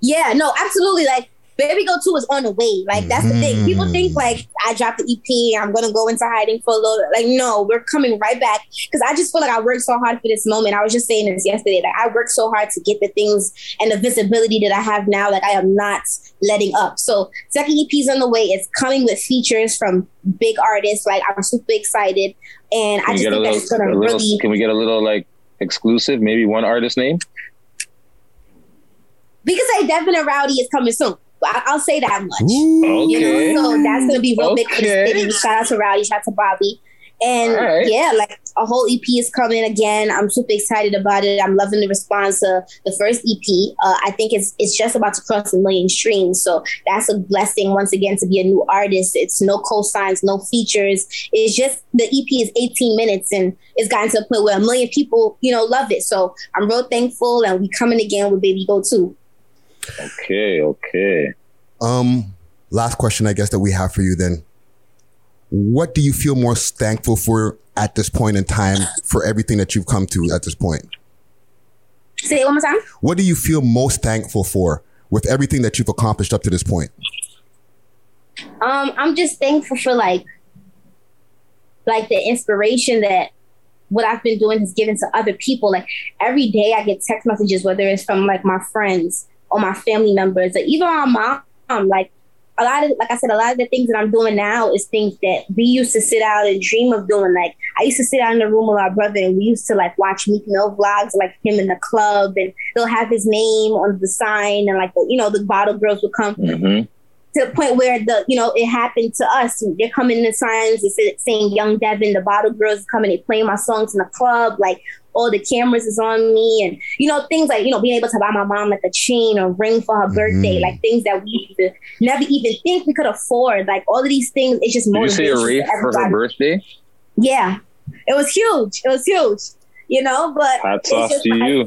Yeah, no, absolutely. Like, Baby Go 2 is on the way. Like, that's the thing. People think, like, I dropped the EP, I'm going to go into hiding for a little. Like, no, we're coming right back. Because I just feel like I worked so hard for this moment. I was just saying this yesterday. Like, I worked so hard to get the things and the visibility that I have now. Like, I am not letting up. So, second EP's on the way. It's coming with features from big artists. Like, I'm super excited. And I just think that's going to really... Can we get a little, like, exclusive? Maybe one artist name? Because I definitely Rowdy is coming soon. I'll say that much. Ooh, you okay. know? So that's going to be real big for this city. Shout out to Rowdy. Shout out to Bobby. And right. yeah, like a whole EP is coming again. I'm super excited about it. I'm loving the response to the first EP. I think it's just about to cross 1 million streams. So that's a blessing once again to be a new artist. It's no cosigns, no features. It's just the EP is 18 minutes and it's gotten to a point where 1 million people, you know, love it. So I'm real thankful, and we coming again with Baby Go 2. Okay. Last question, I guess, that we have for you then. What do you feel more thankful for at this point in time, for everything that you've come to at this point? Say it one more time. What do you feel most thankful for with everything that you've accomplished up to this point? I'm just thankful for like the inspiration that what I've been doing has given to other people. Like every day I get text messages, whether it's from like my friends or my family members, or even my mom. Like, a lot of, like I said, a lot of the things that I'm doing now is things that we used to sit out and dream of doing. Like, I used to sit out in the room with my brother, and we used to like watch Meek Mill vlogs, like him in the club, and they'll have his name on the sign, and like, you know, the bottle girls would come to the point where the, you know, it happened to us. They're coming in the signs, it's saying Young Devin, the bottle girls come and they play my songs in the club, like all the cameras is on me, and, you know, things like, you know, being able to buy my mom like a chain or ring for her birthday, like things that we never even think we could afford. Like all of these things, it's just more. Did you say a ring for her birthday? Yeah, it was huge. You know, but hats off to you.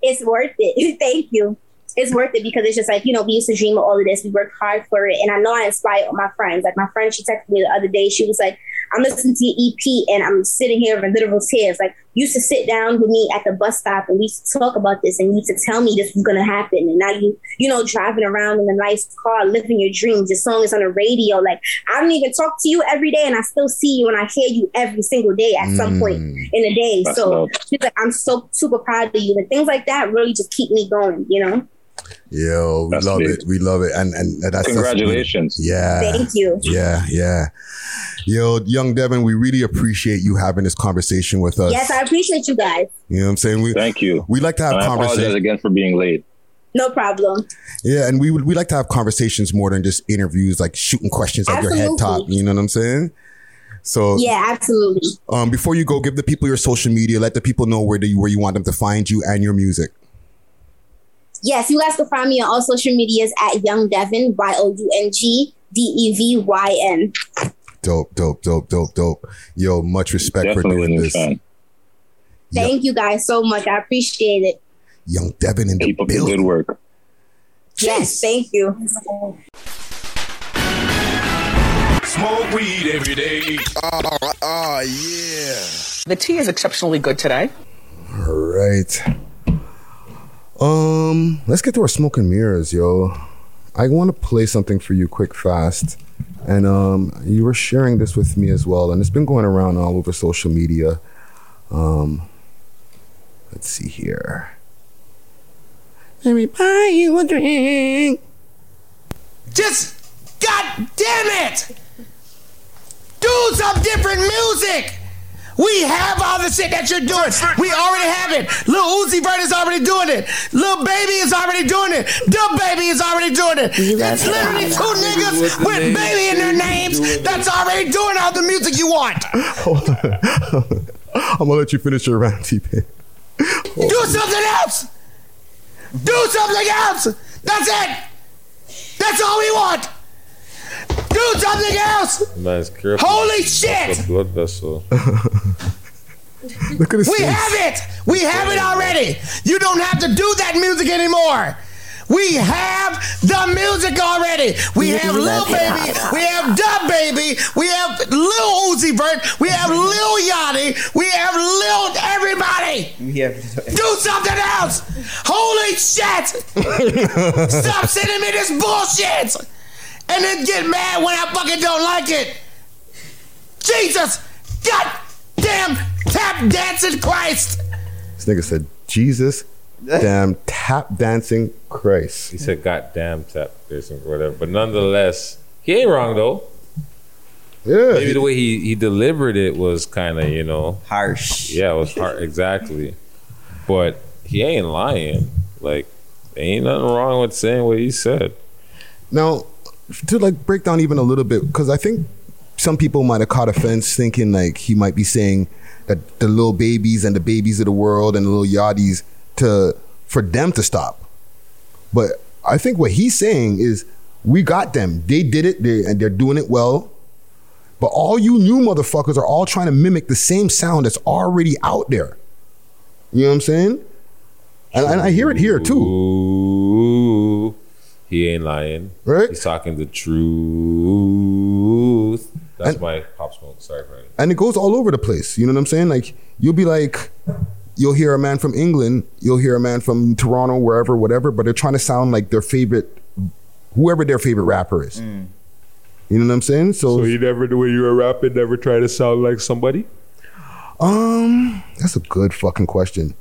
It's worth it. Thank you. It's worth it because it's just like, you know, we used to dream of all of this. We worked hard for it. And I know I inspired all my friends. Like my friend, she texted me the other day. She was like, I'm listening to your EP and I'm sitting here in literal tears. Like, you used to sit down with me at the bus stop and we used to talk about this, and you used to tell me this was going to happen. And now you, you know, driving around in a nice car, living your dreams. Your song is on the radio. Like, I don't even talk to you every day, and I still see you and I hear you every single day at some point in the day. That's so she's like, I'm so super proud of you. And things like that really just keep me going, you know? Yo, we love it. We love it. And that's congratulations. Yeah. Thank you. Yeah. Yo, Young Devin, we really appreciate you having this conversation with us. Yes, I appreciate you guys. You know what I'm saying? Thank you. We like to have conversations. I apologize again for being late. No problem. Yeah, and we like to have conversations more than just interviews, like shooting questions at your head top. You know what I'm saying? So yeah, absolutely. Before you go, give the people your social media. Let the people know where you want them to find you and your music. Yes, you guys can find me on all social medias at Young Devin, YOUNGDEVYN. Dope. Yo, much respect. Definitely for doing this. Thank you guys so much. I appreciate it. Young Devin in the building. Good work. Yes, thank you. Smoke weed every day. Oh, yeah. The tea is exceptionally good today. All right. Let's get to our smoke and mirrors, yo. I want to play something for you quick, fast. And you were sharing this with me as well, and it's been going around all over social media. Let's see here. Let me buy you a drink. Just God damn it! Do some different music! We have all the shit that you're doing. We already have it. Lil Uzi Vert is already doing it. Lil Baby is already doing it. Dub Baby is already doing it. It's literally two niggas with Baby in their names that's already doing all the music you want. Hold on. I'm going to let you finish your round, T-Pain. Do something else. Do something else. That's it. That's all we want. Do something else. Nice. Holy shit. Blood vessel. Look at this. We have it. We have it already. You don't have to do that music anymore. We have the music already. We have Lil Baby. We have Dub Baby. We have Lil Uzi Vert. We have Lil Yachty. We have Lil everybody. Do something else. Holy shit. Stop sending me this bullshit. And then get mad when I fucking don't like it. Jesus. Goddamn tap dancing Christ. This nigga said, Jesus. Damn tap dancing Christ. He said goddamn tap dancing or whatever. But nonetheless, he ain't wrong though. Yeah. Maybe the way he delivered it was kinda, you know, harsh. Yeah, it was harsh. Exactly. But he ain't lying. Like, ain't nothing wrong with saying what he said. Now, to like break down even a little bit, because I think some people might have caught offense thinking like he might be saying that the little babies and the babies of the world and the little yachties for them to stop. But I think what he's saying is we got them. They did it and they're doing it well. But all you new motherfuckers are all trying to mimic the same sound that's already out there. You know what I'm saying? And I hear it here too. Ooh, he ain't lying. Right? He's talking the truth. That's my Pop Smoke. Sorry, Brian. And it goes all over the place. You know what I'm saying? Like, you'll be like... You'll hear a man from England, you'll hear a man from Toronto, wherever, whatever, but they're trying to sound like their favorite, whoever their favorite rapper is. Mm. You know what I'm saying? So you never, when you were rapping, never try to sound like somebody? That's a good fucking question.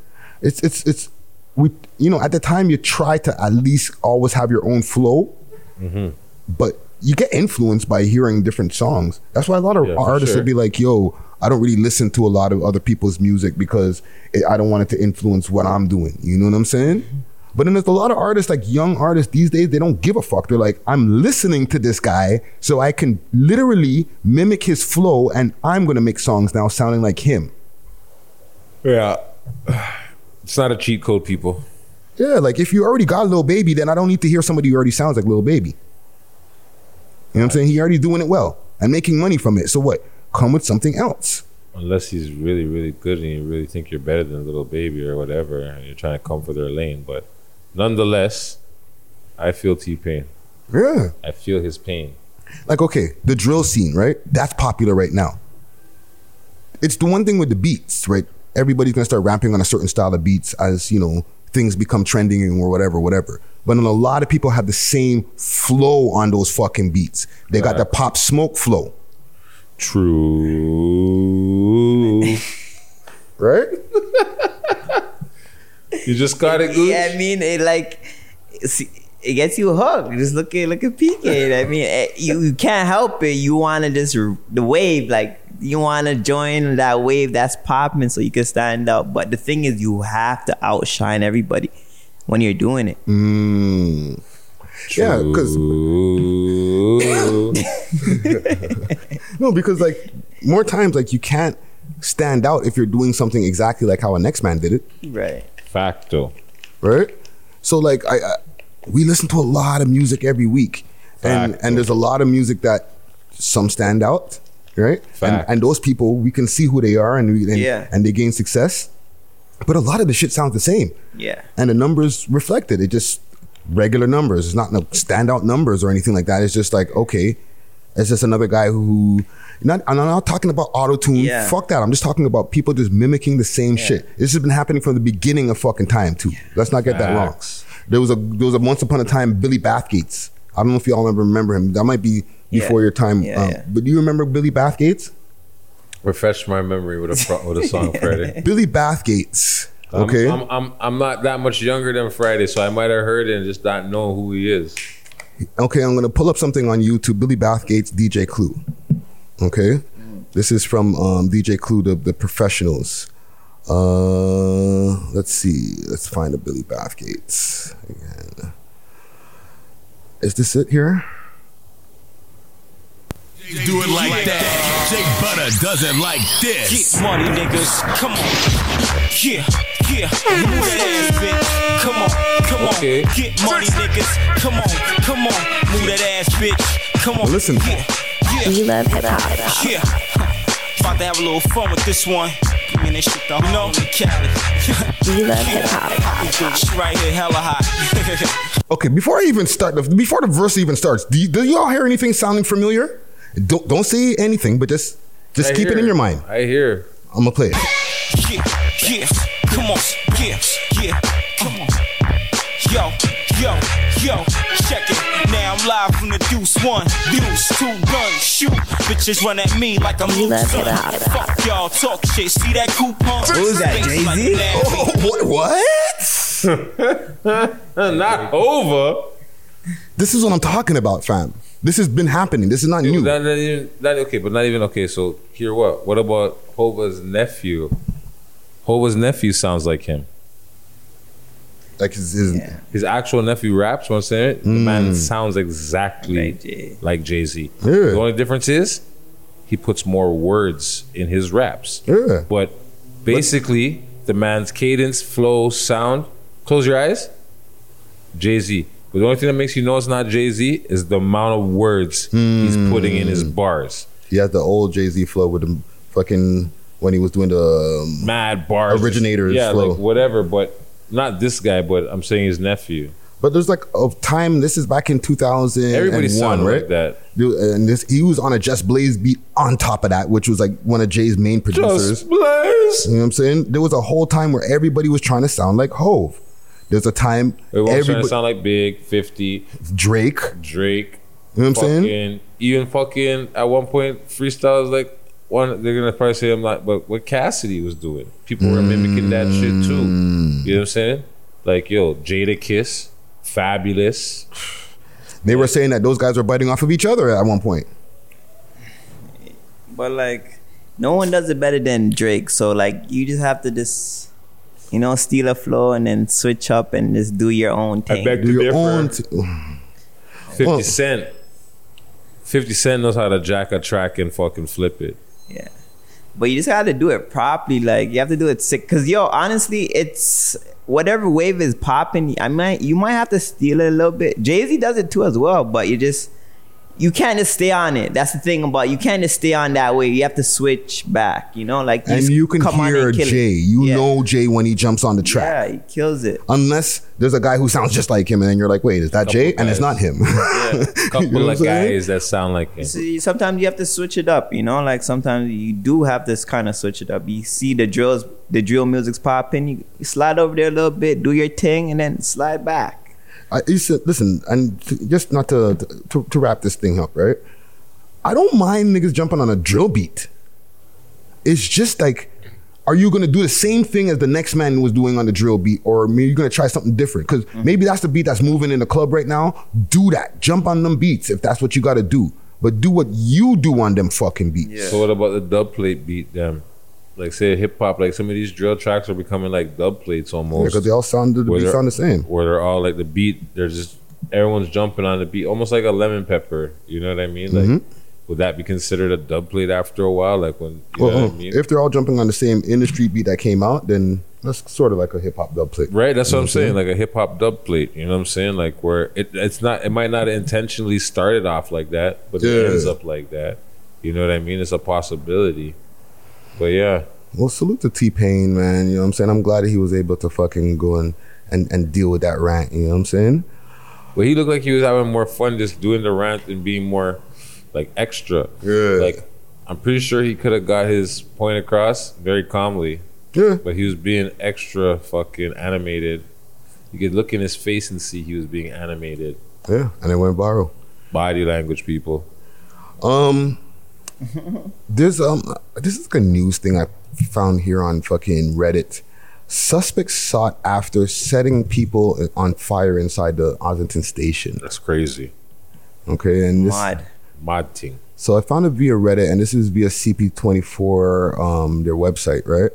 You know, at the time you try to at least always have your own flow, but you get influenced by hearing different songs. That's why a lot of artists would be like, yo, I don't really listen to a lot of other people's music because I don't want it to influence what I'm doing. You know what I'm saying? But then there's a lot of artists, like young artists these days, they don't give a fuck. They're like, I'm listening to this guy so I can literally mimic his flow and I'm going to make songs now sounding like him. Yeah. It's not a cheat code, people. Yeah, like if you already got Lil Baby, then I don't need to hear somebody who already sounds like Lil Baby. You know what I'm saying? He already doing it well and making money from it. So what? Come with something else. Unless he's really, really good and you really think you're better than Lil Baby or whatever, and you're trying to come for their lane. But nonetheless, I feel T-Pain. Yeah. I feel his pain. Like, okay, the drill scene, right? That's popular right now. It's the one thing with the beats, right? Everybody's going to start rapping on a certain style of beats as, you know, things become trending or whatever. But then a lot of people have the same flow on those fucking beats. They got the Pop Smoke flow. True. Right? You just got it, Goose? Yeah, I mean, it like, it gets you hooked. Just look at PK. I mean, you can't help it. You want to just, the wave, like, you want to join that wave that's popping so you can stand out. But the thing is, you have to outshine everybody when you're doing it. Mm. Yeah, because no, because like more times, like you can't stand out if you're doing something exactly like how a next man did it. Right. Facto. Right. So like we listen to a lot of music every week, and there's a lot of music that some stand out, right? And those people we can see who they are, and they gain success, but a lot of the shit sounds the same. Yeah. And the numbers reflect it. It just regular numbers. It's not no standout numbers or anything like that. It's just like, okay, it's just another guy who, I'm not talking about auto-tune. Yeah. Fuck that. I'm just talking about people just mimicking the same shit. This has been happening from the beginning of fucking time too. Let's not get that wrong. There was a once upon a time Billy Bathgates. I don't know if y'all remember him. That might be before your time. But do you remember Billy Bathgates? Refresh my memory with a song, Freddie. Billy Bathgates. Okay. I'm not that much younger than Friday, so I might have heard it and just not know who he is. Okay, I'm gonna pull up something on YouTube. Billy Bathgate's DJ Clue. Okay, this is from DJ Clue, the Professionals. Let's see. Let's find a Billy Bathgates again. Is this it here? Do it like that. Jake Butter doesn't like this. Get money, niggas. Come on. Yeah, yeah. Move that ass, bitch. Come on. Come on, come on, get money, niggas. Come on, move that ass, bitch. Come on, listen. We love hip hop. Yeah, about to have a little fun with this one. I mean, they shit the whole Cali. We love hip hop. She right here, hella hot. Okay, before I even start, before the verse even starts, do y'all hear anything sounding familiar? Don't say anything, but just keep it in your mind. I hear. I'm gonna play it. Yeah, come on, yeah, come on. Yo, check it. Now I'm live from the Deuce 1, Deuce 2, gun, shoot. Bitches run at me like I'm loose. Fuck y'all, talk shit. See that coupon? Who's that, Jay-Z? What? Not over. This is what I'm talking about, fam. This has been happening. This is not new. Not even okay. So here, what? What about Hova's nephew? Hova's nephew sounds like him. Like his actual nephew raps. You know what I'm saying? The man sounds exactly like Jay-Z. Yeah. The only difference is he puts more words in his raps. Yeah. But basically, the man's cadence, flow, sound. Close your eyes. Jay-Z. But the only thing that makes you know it's not Jay-Z is the amount of words he's putting in his bars. He has the old Jay-Z flow with the fucking, when he was doing the mad bars. Originators flow. Like whatever, but not this guy, but I'm saying his nephew. But there's like a time, this is back in 2001, everybody sounded right? Like that. And he was on a Just Blaze beat on top of that, which was like one of Jay's main producers. Just Blaze! You know what I'm saying? There was a whole time where everybody was trying to sound like Hov. There's a time everyone's trying to sound like Big, 50, Drake. You know what I'm saying? Even fucking at one point, freestyle was like one. They're gonna probably say I'm not, but what Cassidy was doing, people were mimicking that shit too. You know what I'm saying? Like yo, Jada Kiss, Fabulous. They were saying that those guys were biting off of each other at one point. But like, no one does it better than Drake. So like, you just have to just. You know, steal a flow and then switch up and just do your own thing. I beg to differ. 50 Cent knows how to jack a track and fucking flip it. Yeah. But you just got to do it properly. Like, you have to do it sick. Because, yo, honestly, it's whatever wave is popping, you might have to steal it a little bit. Jay-Z does it too as well, but you can't just stay on it. That's the thing about you can't just stay on that way. You have to switch back, you know? Like, and you can hear Jay. You know Jay when he jumps on the track. Yeah, he kills it. Unless there's a guy who sounds just like him and then you're like, wait, is that Jay? And it's not him. Yeah, a couple of guys that sound like him. See, sometimes you have to switch it up, you know? Like, sometimes you do have to kind of switch it up. You see the drill music's popping. You slide over there a little bit, do your thing, and then slide back. Listen, and just not to wrap this thing up, right? I don't mind niggas jumping on a drill beat. It's just like, are you going to do the same thing as the next man was doing on the drill beat? Or maybe you're going to try something different? Because maybe that's the beat that's moving in the club right now. Do that. Jump on them beats if that's what you got to do. But do what you do on them fucking beats. Yeah. So what about the dub plate beat then? Like say hip hop, like some of these drill tracks are becoming like dub plates almost. Yeah, because they all sound the same. Where they're all like the beat, they're just everyone's jumping on the beat, almost like a lemon pepper. You know what I mean? Like, would that be considered a dub plate after a while? Like when you know what I mean? If they're all jumping on the same industry beat that came out, then that's sort of like a hip hop dub plate, right? That's what I'm saying, like a hip hop dub plate. You know what I'm saying? Like where it might not intentionally started off like that, but it ends up like that. You know what I mean? It's a possibility. But yeah. Well, salute to T-Pain, man. You know what I'm saying? I'm glad that he was able to fucking go and deal with that rant. You know what I'm saying? Well, he looked like he was having more fun just doing the rant and being more, like, extra. Yeah. Like, I'm pretty sure he could have got his point across very calmly. Yeah. But he was being extra fucking animated. You could look in his face and see he was being animated. Yeah, and it went viral. Body language, people. This is like a news thing I found here on fucking Reddit. Suspects sought after setting people on fire inside the Arlington station. That's crazy. Okay, and this mod thing. So I found it via Reddit, and this is via CP24, their website, right?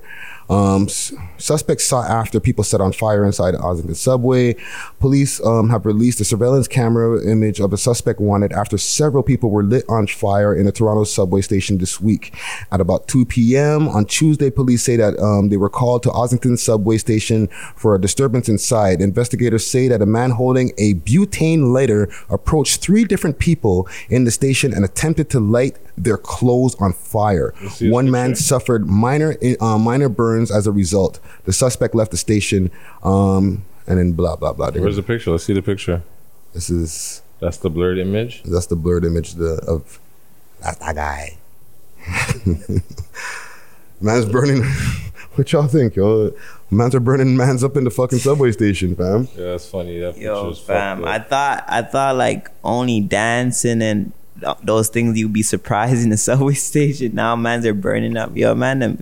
Suspects sought after people set on fire inside the Oslington subway. Police have released a surveillance camera image of a suspect wanted after several people were lit on fire in a Toronto subway station this week. At about 2 p.m. on Tuesday, police say that they were called to Oslington subway station for a disturbance inside. Investigators say that a man holding a butane lighter approached three different people in the station and attempted to light their clothes on fire. One man suffered minor burns as a result. The suspect left the station, and then blah, blah, blah. Where's the picture? Let's see the picture. That's the blurred image? That's the blurred image of... That's that guy. Man's burning... What y'all think, yo? Mans are burning mans up in the fucking subway station, fam. Yeah, that's funny. That picture's fam, fucked up. I thought like only dancing and... those things you'd be surprised in the subway station. Now mans are burning up. Yo, man,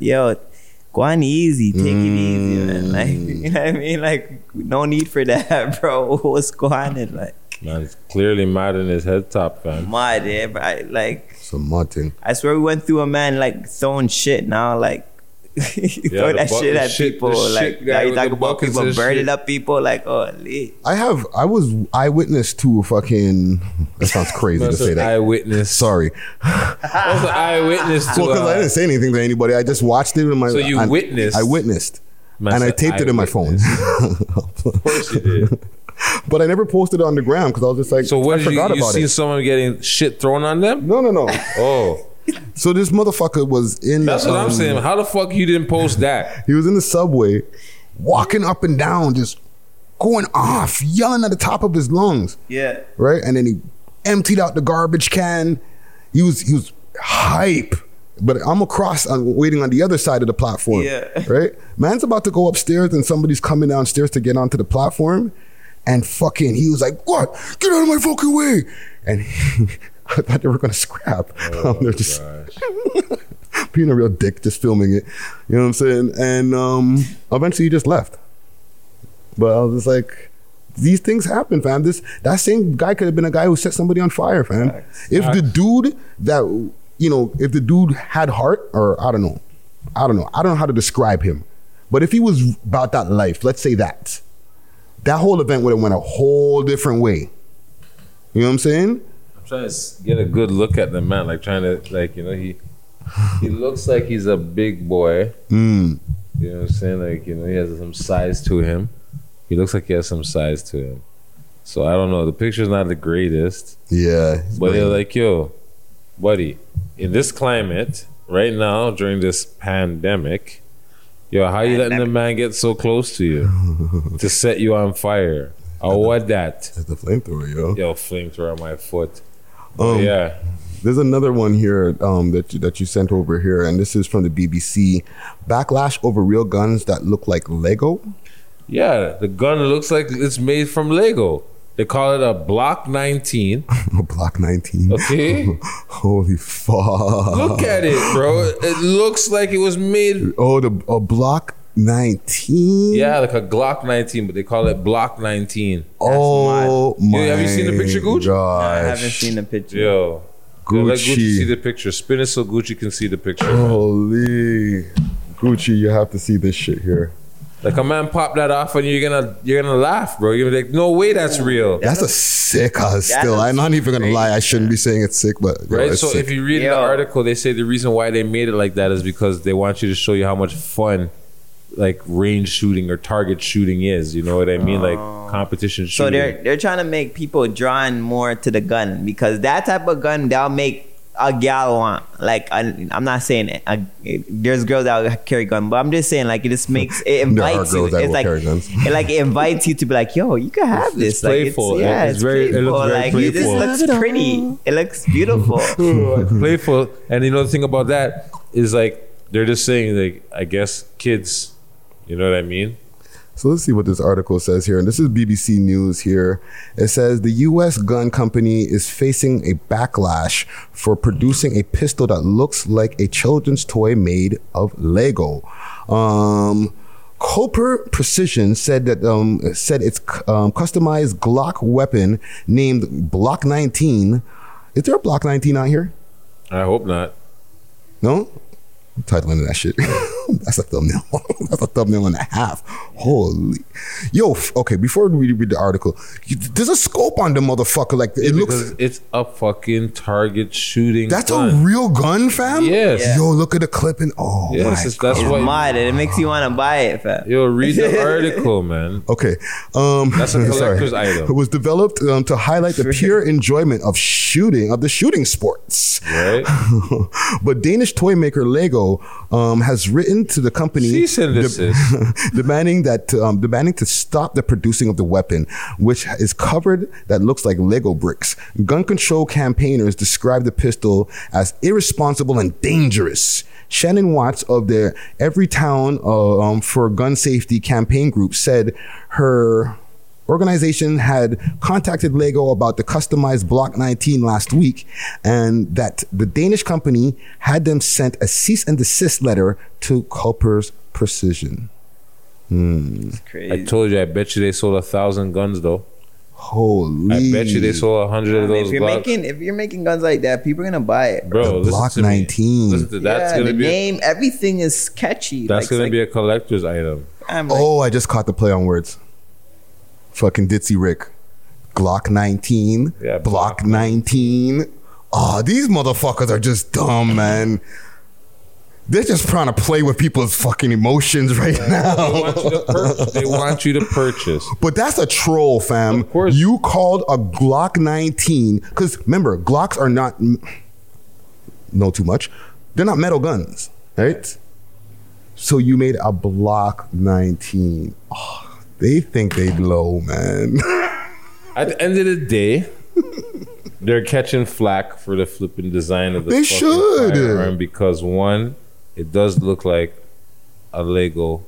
go on easy. Take it easy, man. Like, you know what I mean? Like, no need for that, bro. What's going on? Like, man's clearly mad in his head top, man. Mad, yeah, but some mad thing. I swear we went through a man like throwing shit now, like throw that shit at people. Like, now you talk about people burning up people. Like, oh, lit. I was eyewitness to a fucking... That sounds crazy to say that. Eyewitness. Sorry. That was an eyewitness to... Well, because I didn't say anything to anybody. I just watched it in my... So you witnessed. I witnessed. And I taped it in my phone. Of course you did. But I never posted it on the gram because I was just like, so what, I forgot about it. You seen someone getting shit thrown on them? No. Oh. So this motherfucker was in... That's what I'm saying. How the fuck you didn't post that? He was in the subway, walking up and down, just going off, yelling at the top of his lungs. Yeah. Right? And then he emptied out the garbage can. He was hype. But I'm waiting on the other side of the platform. Yeah. Right? Man's about to go upstairs and somebody's coming downstairs to get onto the platform. And fucking, he was like, what? Get out of my fucking way. And I thought they were going to scrap. Oh, they're just being a real dick, just filming it. You know what I'm saying? And eventually he just left. But I was just like, these things happen, fam. That same guy could have been a guy who set somebody on fire, fam. Facts. If the dude had heart, or I don't know. I don't know how to describe him. But if he was about that life, let's say that whole event would have went a whole different way. You know what I'm saying? Trying to get a good look at the man, like trying to, like, you know, he looks like he's a big boy. You know what I'm saying? Like, you know, he has some size to him. He looks like he has some size to him. So I don't know. The picture's not the greatest. Yeah. But they're like, yo, buddy, in this climate right now during this pandemic, yo, how you letting the man get so close to you to set you on fire? Oh, what that? That's the flamethrower, yo. Yo, flamethrower on my foot. Yeah. There's another one here that you sent over here, and this is from the BBC. Backlash over real guns that look like Lego? Yeah, the gun looks like it's made from Lego. They call it a Block 19. A Block 19. Okay. Holy fuck. Look at it, bro. It looks like it was made... Oh, a Block 19? Yeah, like a Glock 19, but they call it Block 19. That's my have you seen the picture, Gucci? No, I haven't seen the picture. Yo, Gucci. Let Gucci see the picture. Spin it so Gucci can see the picture. Holy. Gucci, you have to see this shit here. Like, a man pop that off and you're gonna laugh, bro. You're gonna be like, no way that's real. That's a sick ass still. I'm not even gonna lie. I shouldn't be saying it's sick, but... Yo, right? So sick. If you read the article, they say the reason why they made it like that is because they want you to show you how much fun like range shooting or target shooting is, you know what I mean? Like competition shooting. So they're trying to make people drawn more to the gun, because that type of gun they'll make a gal want. Like, I'm not saying there's girls that carry guns, but I'm just saying, like, it just makes it invites you. It's like it invites you to be like, yo, you can have this. It's like, playful. It's very playful. It looks very playful. It looks pretty. It looks beautiful. It's playful. And you know the thing about that is, like, they're just saying, like, I guess kids. You know what I mean? So let's see what this article says here. And this is BBC News here. It says the U.S. gun company is facing a backlash for producing a pistol that looks like a children's toy made of Lego. Cooper Precision said its customized Glock weapon named Block 19. Is there a Block 19 out here? I hope not. No? I'm titling that shit. That's a thumbnail. That's a thumbnail and a half. Holy. Yo, okay, before we read the article, there's a scope on the motherfucker. Like, it looks. It's a fucking Target shooting. That's gun. A real gun, fam? Yes. Yeah. Yo, look at the clip and oh, yes, my God. That's what it makes you want to buy it, fam. Yo, read the article, man. Okay. That's a collector's item. It was developed to highlight the pure enjoyment of shooting, of the shooting sports. Right. But Danish toy maker Lego has written to the company demanding to stop the producing of the weapon, which is covered that looks like Lego bricks. Gun control campaigners describe the pistol as irresponsible and dangerous. Shannon Watts of their Every Town for Gun Safety campaign group said her organization had contacted Lego about the customized Block 19 last week, and that the Danish company had them sent a cease and desist letter to Culper's Precision. That's crazy. I told you, I bet you they sold 1,000 guns though. Holy! I bet you they sold 100 of those. If you're making guns like that, people are gonna buy it, bro. Block 19. Everything is catchy. That's gonna be a collector's item. I just caught the play on words. Fucking Ditzy Rick. Glock 19. Yeah, Block 19. Oh, these motherfuckers are just dumb, man. They're just trying to play with people's fucking emotions right now. They want you to purchase. But that's a troll, fam. Of course. You called a Glock 19. Because remember, Glocks are not... know too much. They're not metal guns, right? So you made a Block 19. Oh. They think they blow, man. At the end of the day, they're catching flack for the flipping design of the firearm because one, it does look like a Lego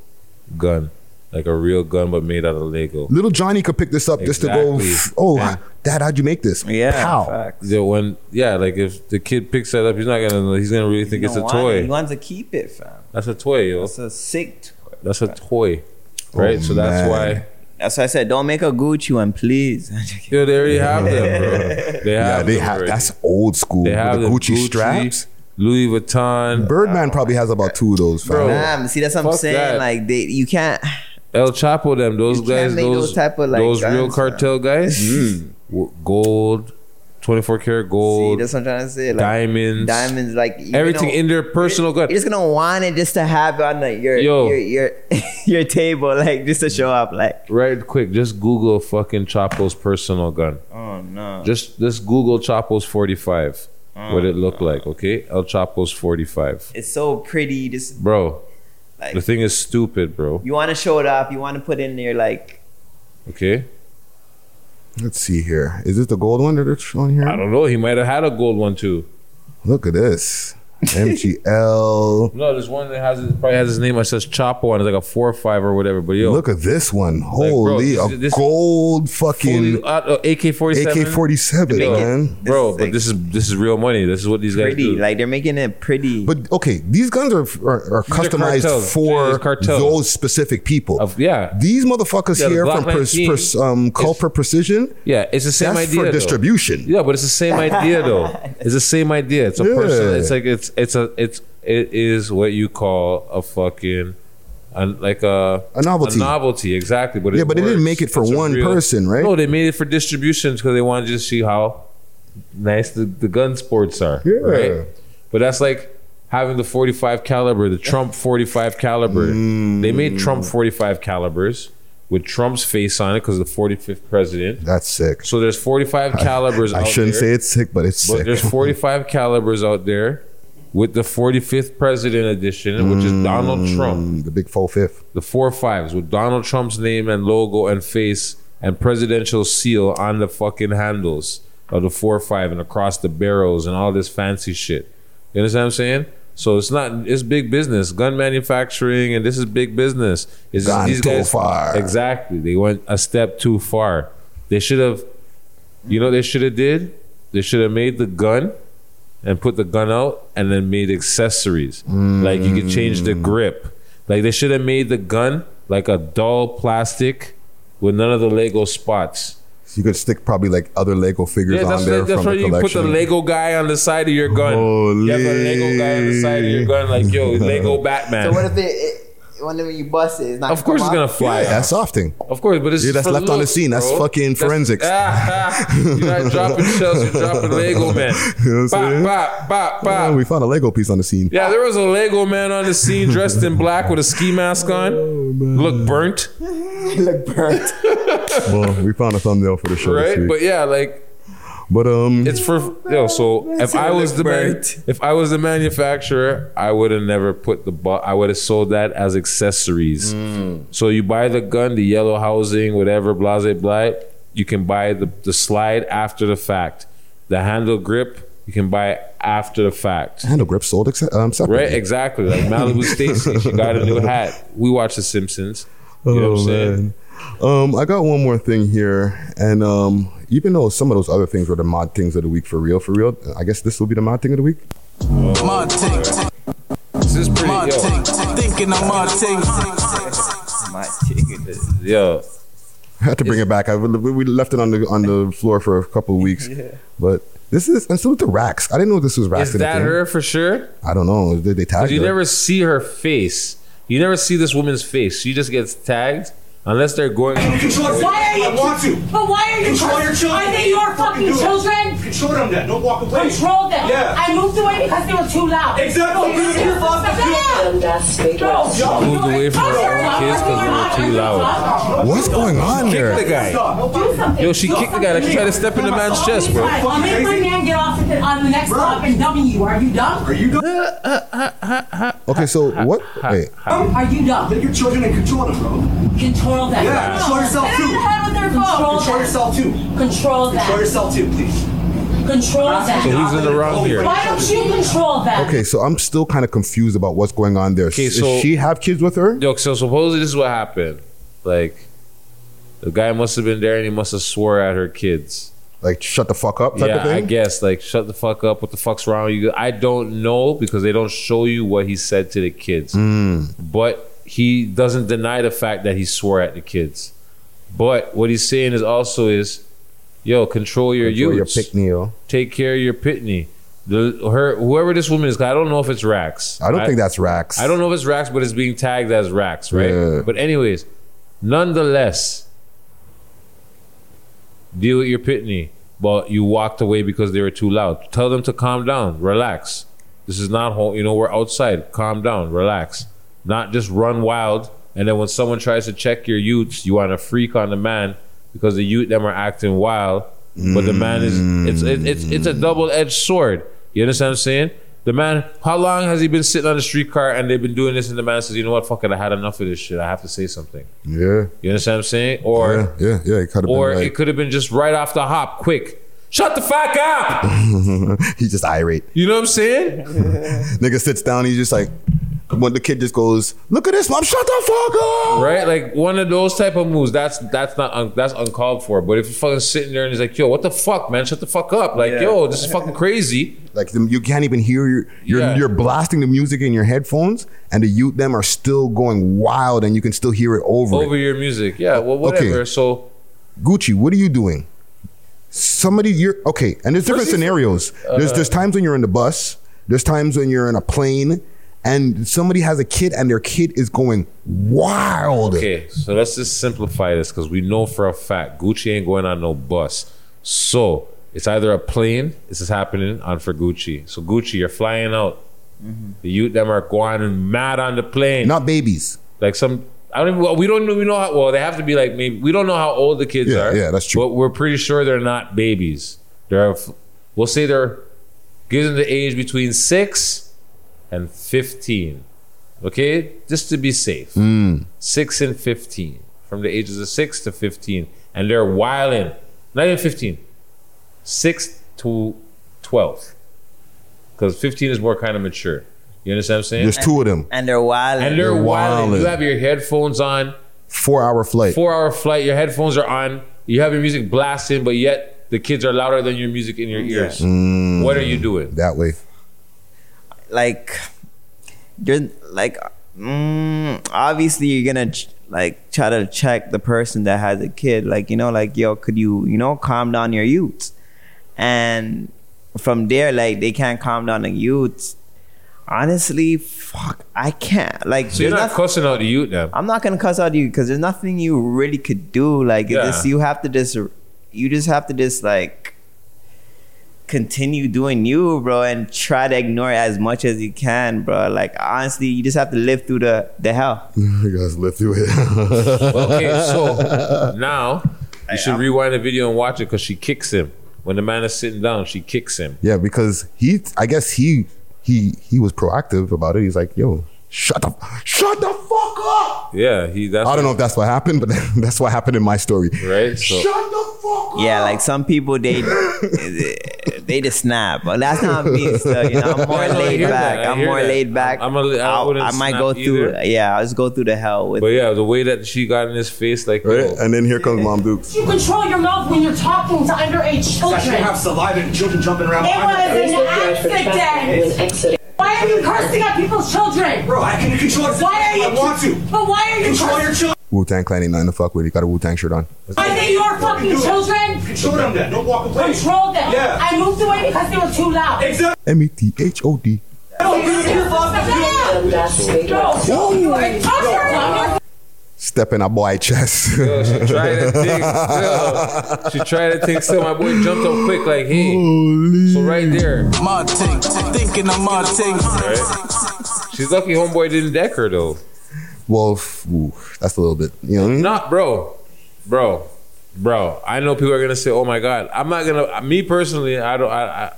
gun, like a real gun but made out of Lego. Little Johnny could pick this up just to go. Oh, and Dad, how'd you make this? Yeah, like if the kid picks that up, he's gonna really think it's a toy. He wants to keep it, fam. That's a toy, yo. That's a sick toy. That's a toy. Right, so that's why. That's why I said, don't make a Gucci one, please. Yo, they already have them, bro. They have. That's old school. They have the Gucci straps, Louis Vuitton. Birdman probably has about 2 of those, bro. Nah, see, that's what I'm saying. That. Like, you can't. El Chapo, them those guys, those type of like those guns, real cartel guys. Gold. 24 karat gold. See, that's what I'm trying to say. Like, diamonds, like everything in their personal gun. You're just gonna want it just to have on your table, like just to show up, like. Right, quick, just Google fucking Chapo's personal gun. Oh no. Just Google Chapo's 45. Oh, what it looked like, okay? El Chapo's 45. It's so pretty. Just bro, like, the thing is stupid, bro. You want to show it off. You want to put in there, like. Okay. Let's see here. Is this the gold one that they're showing here? I don't know. He might have had a gold one too. Look at this. MGL. No, there's one that probably has his name. It says Chapo on it. It's like a 4.5 or whatever. But yo, look at this one. Holy, like, bro, this gold fucking AK-47. AK-47, man. Bro, but this is real money. This is what these guys do. Like they're making it pretty. But okay, these guns are customized for those specific people. These motherfuckers here from Culper Precision. Yeah, it's the same idea. That's for distribution. Yeah, but it's the same idea though. It's the same idea. It's a person. It's like it is what you call a fucking a novelty. A novelty, exactly. But but they didn't make it for one person, right? No, they made it for distributions because they wanted to see how nice the gun sports are. Yeah. Right? But that's like having the 45 caliber, the Trump 45 caliber. They made Trump 45 calibers with Trump's face on it because of the 45th president. That's sick. So there's 45 calibers out there. I shouldn't say it's sick, but it's sick. But there's 45 calibers out there with the 45th president edition, which is Donald Trump. The big 4.5. The 4.5s with Donald Trump's name and logo and face and presidential seal on the fucking handles of the 4.5 and across the barrels and all this fancy shit. You understand what I'm saying? So it's big business. Gun manufacturing, and this is big business. It's gone too far. Exactly. They went a step too far. They should have, they should have made the gun and put the gun out and then made accessories. Like you could change the grip. Like they should have made the gun like a dull plastic with none of the Lego spots. So you could stick probably like other Lego figures on there. That's where you put the Lego guy on the side of your gun. Holy. You have a Lego guy on the side of your gun, like, yo, Lego Batman. So what if whenever you bust it, it's not. Of course, it's gonna fly. Yeah, that's softing. Of course, but it's that's left on the scene. That's fucking forensics. You're not dropping shells. You're dropping Lego man. You know what I'm saying? Bop, bop, bop. We found a Lego piece on the scene. Yeah, there was a Lego man on the scene, dressed in black with a ski mask on. Look burnt. Look burnt. Well, we found a thumbnail for the show, right? This week. But yeah, like. But it's for So if I was the manufacturer, I would have never put the I would have sold that as accessories. Mm. So you buy the gun, the yellow housing, whatever, blase blah. You can buy the slide after the fact. The handle grip you can buy after the fact. Handle grip sold separately. Right, exactly. Like Malibu Stacy, she got a new hat. We watch The Simpsons. You know what I'm saying? I got one more thing here, and even though some of those other things were the mod things of the week for real, I guess this will be the mod thing of the week. Mod thing. This is pretty mod thing. Thinking of mod thing. Mod thing. Yo, I had to bring it back. We left it on the floor for a couple of weeks, but. This is, and so with the racks. I didn't know this was racks. Is that her for sure? I don't know. Did they tag her? You never see her face. You never see this woman's face. She just gets tagged. Unless they're going. Control. Why are you? I want to. But why are you? Control your children. Are they your fucking children? Control them. Then don't walk away. Control them. Yeah. I moved away because they were too loud. Exactly. I moved away from her kids because they were too loud. What's going on there? Kick the guy. Yo, she kicked the guy. Like she tried to step in the man's chest, bro. I'll make my man get off on the next stop and dummy you. Are you dumb? Are you dumb? Okay, so what? Wait. Are you dumb? Take your children and control them, bro. Control. That. Yeah, control yourself too. Control yourself too. Control that. Control yourself too, please. Control that. So he's in the wrong here. Why don't you control that? Okay, so I'm still kind of confused about what's going on there. Okay, so does she have kids with her? Yo, so supposedly this is what happened. Like, the guy must have been there and he must have swore at her kids. Like, shut the fuck up type of thing? Yeah, I guess. Like, shut the fuck up. What the fuck's wrong with you? I don't know because they don't show you what he said to the kids. Mm. But he doesn't deny the fact that he swore at the kids. But what he's saying is, yo, control your pitney, yo. Take care of your pitney. Whoever this woman is, I don't know if it's Rax. I don't think that's Rax. I don't know if it's Rax, but it's being tagged as Rax, right? Yeah. But anyways, nonetheless, deal with your pitney. But you walked away because they were too loud. Tell them to calm down, relax. This is not home, we're outside. Calm down, relax. Not just run wild, and then when someone tries to check your youths, you want to freak on the man because the youth them are acting wild, but the man it's a double-edged sword. You understand what I'm saying? The man, how long has he been sitting on the streetcar and they've been doing this, and the man says, you know what, fuck it, I had enough of this shit. I have to say something. Yeah. You understand what I'm saying? Or yeah. It could have been just right off the hop, quick. Shut the fuck up! He's just irate. You know what I'm saying? Nigga sits down, he's just like... When the kid just goes, look at this, mom, shut the fuck up. Right? Like one of those type of moves, that's uncalled for. But if you're fucking sitting there and he's like, yo, what the fuck, man? Shut the fuck up. Like, yo, this is fucking crazy. Like you can't even hear you're blasting the music in your headphones and the youth them are still going wild and you can still hear it over your music. Yeah, well, whatever. Okay. So Gucci, what are you doing? Somebody and there's different scenarios. There's times when you're in the bus, there's times when you're in a plane. And somebody has a kid and their kid is going wild. Okay, so let's just simplify this because we know for a fact Gucci ain't going on no bus. So it's either a plane, this is happening on for Gucci. So Gucci, you're flying out. Mm-hmm. The youth them are going mad on the plane. Not babies. Like some, they have to be like, maybe, we don't know how old the kids are. Yeah, that's true. But we're pretty sure they're not babies. We'll say they're given the age between 6 and 15, okay, just to be safe. 6 and 15, from the ages of 6 to 15, and they're wilding. Not even 15, 6 to 12, because 15 is more kind of mature. You understand what I'm saying? There's two of them, and they're wilding. You have your headphones on. 4-hour flight. 4-hour flight. Your headphones are on. You have your music blasting, but yet the kids are louder than your music in your ears. Mm. What are you doing? That way. Like, obviously you're gonna like try to check the person that has a kid, like, you know, like, yo, could you, you know, calm down your youths? And from there, like, they can't calm down the youths. Honestly, fuck, I can't. Like, so you're not cussing out the youth now? I'm not gonna cuss out the youth because there's nothing you really could do. Like, yeah. you just have to like continue doing you, bro, and try to ignore it as much as you can, bro. Like, honestly, you just have to live through the hell. You guys live through it. Okay, so now you should rewind the video and watch it because she kicks him. When the man is sitting down, she kicks him. Yeah, because he was proactive about it. He's like, yo, shut the fuck up. Yeah, I don't know if that's what happened, but that's what happened in my story. Right? So, shut the fuck up. Yeah, like some people, they just snap. But that's not me still, you know. I'm more laid back. I just go through the hell with it. But yeah, the way that she got in his face, like, right? And then here comes Mom Dukes. You control your mouth when you're talking to underage children. I should have saliva and children jumping around. It was an accident. Why are you cursing at people's children? Bro, I can control it. But why are you control your children? Wu-Tang Clan ain't nothing to fuck with. You got a Wu-Tang shirt on. Are they your fucking children? Control them then. Don't walk away. Control them. Yeah. I moved away because they were too loud. Exactly. METHOD. Step in a boy chest. Yo, she tried to think still. My boy jumped up quick like, hey. Holy. So right there. Right? She's lucky homeboy didn't deck her though. Well, ooh, that's a little bit, you know what I mean? Not, bro. I know people are gonna say, "Oh my God." I'm not gonna. Me personally, I'm not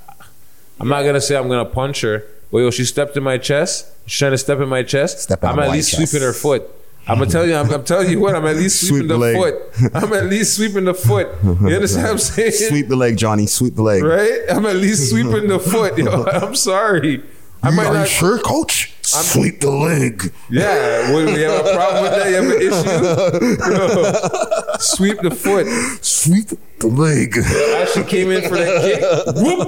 gonna say I'm gonna punch her. But yo, she stepped in my chest. She's trying to step in my chest. I'm at least sweeping her foot. I'm gonna tell you. I'm telling you what. I'm at least sweeping the foot. You understand what I'm saying? Sweep the leg, Johnny. Sweep the leg. Right? I'm at least sweeping the foot. Yo, I'm sorry. Are you sure, Coach? Sweep the leg. Yeah, we have a problem with that. You have an issue, bro. Sweep the foot. Sweep the leg. I actually came in for that kick. Whoop!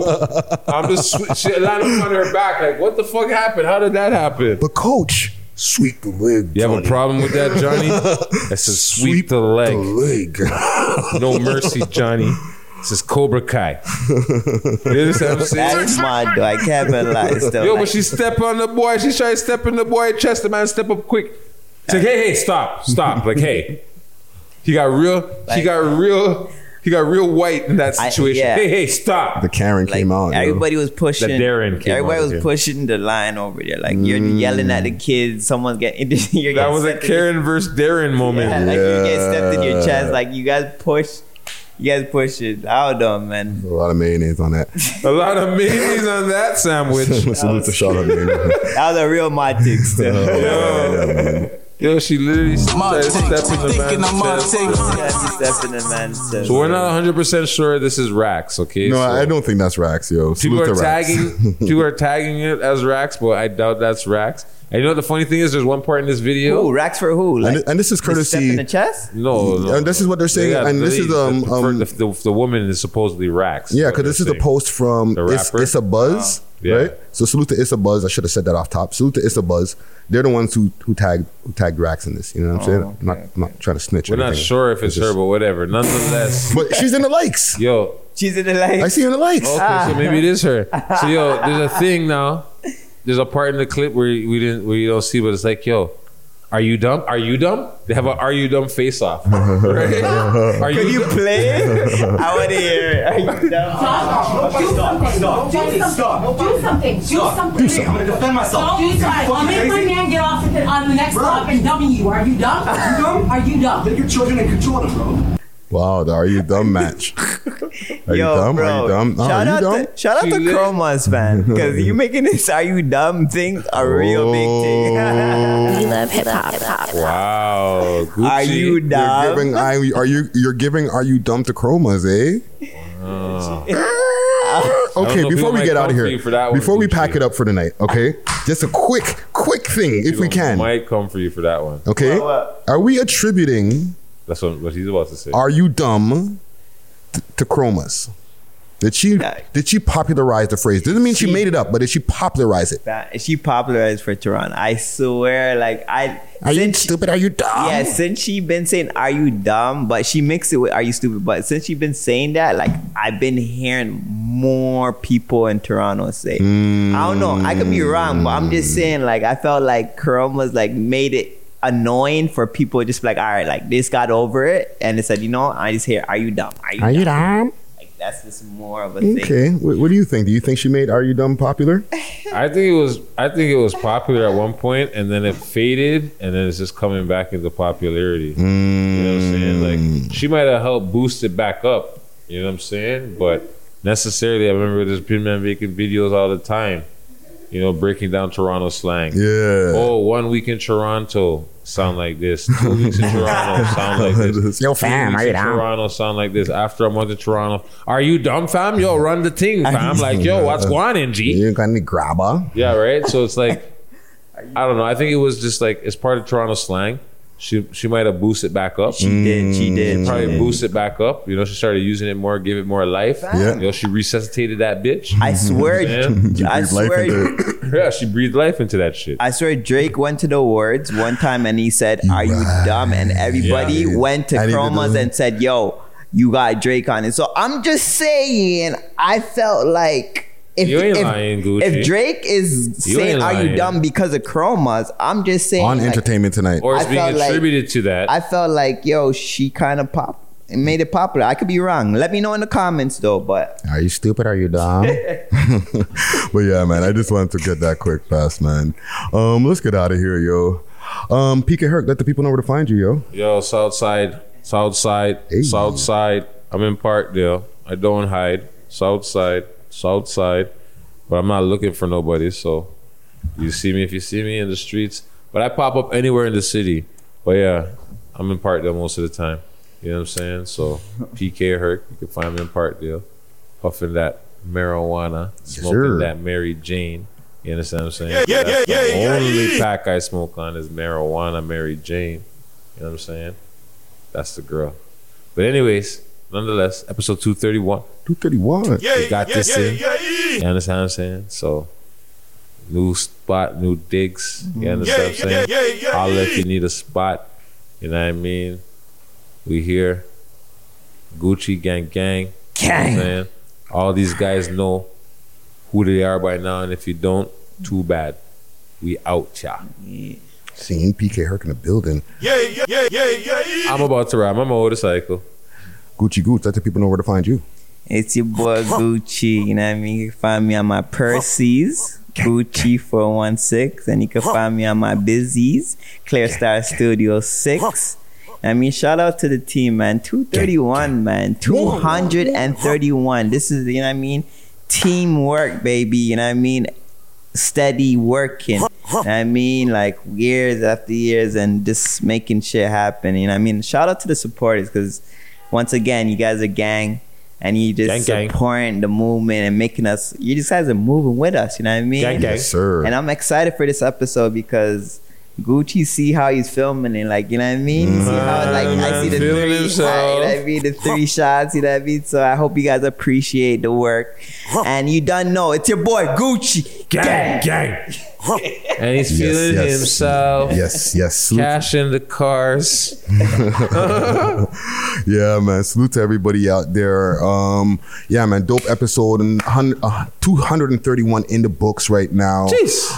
I'm just she landed on her back. Like, what the fuck happened? How did that happen? But Coach, sweep the leg. You have a problem with that, Johnny? That's a sweep the leg. No mercy, Johnny. This is Cobra Kai. That's my dog. I can't lie. Yo, but she stepped on the boy. She tried to step in the boy chest. The man step up quick. It's like, hey, stop. Like, hey. He got real white in that situation. Hey, stop. The Karen came out. Everybody was pushing. The Darren came out. Everybody was pushing the line over there. Like, you're yelling at the kids. Someone's getting... That was a Karen versus Darren moment. Yeah. Like, you get stepped in your chest. Like, you guys pushed. You guys push it. I don't know, man. A lot of mayonnaise on that. sandwich. That was a real Matic still. Yo, she literally stepped in the man's chest. So we're not 100% sure this is Rax, okay? No, so I don't think that's Rax, yo. People are tagging it as Rax, but I doubt that's Rax. And you know what the funny thing is? There's one part in this video. Who? Racks for who? Like, and this is courtesy. Step in the chest? No. And this is what they're saying. The woman is supposedly Racks. Yeah, because this is a post from It's a Buzz, right? So salute to It's a Buzz. I should have said that off top. Salute to It's a Buzz. They're the ones who tagged Racks in this. You know what I'm saying? Okay. I'm not trying to snitch. We're not sure if it's her, but whatever. Nonetheless. But she's in the likes. Yo. She's in the likes. I see her in the likes. Okay, so maybe it is her. So yo, there's a thing now. There's a part in the clip where you don't see, but it's like, yo, are you dumb? Are you dumb? They have a "Are you dumb" face off. Right? Can you play? I want to hear it. Are you dumb? Do something. I'm gonna defend myself. Don't do something. I'll make my man get off on the next stop and dumb you. Are you dumb? Let your children in control them, bro. Wow, the "Are you dumb" match. Are you dumb? Shout out to Chroma's fan, because you making this "Are you dumb" thing a real big thing. We love hip hop. Wow, Gucci. Are you dumb? You're giving "Are you dumb" to Chroma's, eh? Wow. Okay, before we get out of here, before we pack it up for tonight, okay? Just a quick thing, if we can. Might come for you for that one. Okay, are we attributing? That's what he's about to say. "Are you dumb" to Chroma's? Did she popularize the phrase? Doesn't mean she made it up, but did she popularize it? She popularized for Toronto. I swear, are you stupid? Are you dumb? Yeah, since she been saying "Are you dumb," but she mixed it with "Are you stupid." But since she been saying that, I've been hearing more people in Toronto say, I don't know, I could be wrong, but I'm just saying, I felt like Karoma's made it annoying for people, just all right, this got over it, and they said, I just hear, "Are you dumb? Are you dumb? That's just more of a thing. Okay, what do you think? Do you think she made "Are You Dumb" popular? I think it was popular at one point, and then it faded, and then it's just coming back into popularity. You know what I'm saying? She might have helped boost it back up. You know what I'm saying? But necessarily, I remember there's been men making videos all the time, breaking down Toronto slang. Yeah. Oh, 1 week in Toronto sound like this. 2 weeks in Toronto sound like this. Yo, fam, are you dumb? Toronto sound like this. After a month in Toronto, "Are you dumb, fam? Yo, run the ting, fam." Yo, what's going on, G? You got any grabber? Yeah, right? So it's I don't know. I think it was just it's part of Toronto slang. She might have boosted it back up. She did. Probably boosted it back up. She started using it more, give it more life. Yeah. She resuscitated that bitch. I swear. Yeah, she breathed life into that shit. I swear Drake went to the awards one time and he said, "Are you dumb?" And everybody went to Chroma's and said, "Yo, you got Drake on it." So I'm just saying, I felt like, you ain't lying, Gucci. If Drake is saying "Are you dumb" because of Chromas, I'm just saying on Entertainment Tonight, or it's being attributed to that, I felt like, yo, she kind of made it popular. I could be wrong. Let me know in the comments though. But are you stupid? Are you dumb? But yeah, man, I just wanted to get that quick fast, man. Let's get out of here, yo. PK Herc, let the people know where to find you, yo. Yo, Southside, hey. Southside. I'm in Parkdale. I don't hide. Southside, but I'm not looking for nobody, so you see me if you see me in the streets, but I pop up anywhere in the city. But yeah, I'm in Parkdale most of the time, you know what I'm saying? So PK Herc, you can find me in Parkdale, puffing that marijuana, smoking that Mary Jane, you understand what I'm saying? The only pack I smoke on is marijuana, Mary Jane, you know what I'm saying? That's the girl. But anyways, nonetheless, episode 231. 231. We got this in. You understand what I'm saying? So, new spot, new digs. You understand what I'm saying? Holla if you need a spot. You know what I mean? We here. Gucci gang. You know what I'm saying? All these guys know who they are by now, and if you don't, too bad. We out, y'all. Yeah. Seeing PK Herc in the building. I'm about to ride my motorcycle. Gucci Gooch, let the people know where to find you. It's your boy Gucci, you know what I mean? You can find me on my Percy's, Gucci416, and you can find me on my Busy's, Clear Star Studio 6. I mean, shout out to the team, man. 231, man. 231. This is, you know what I mean? Teamwork, baby, you know what I mean? Steady working. I mean, years after years and just making shit happen, you know what I mean? Shout out to the supporters, because once again, you guys are gang, and you just supporting the movement and making us. You just guys are moving with us, you know what I mean? Gang. Yes, sir. And I'm excited for this episode because Gucci see how he's filming it, you know what I mean? See how I see the three, you know what I mean? The three shots, you know what I mean? So I hope you guys appreciate the work, and you done know it's your boy Gucci gang. And he's feeling himself. Yes. Salute. Cash in the cars. Yeah, man. Salute to everybody out there. Yeah, man. Dope episode. 231 in the books right now. Jeez.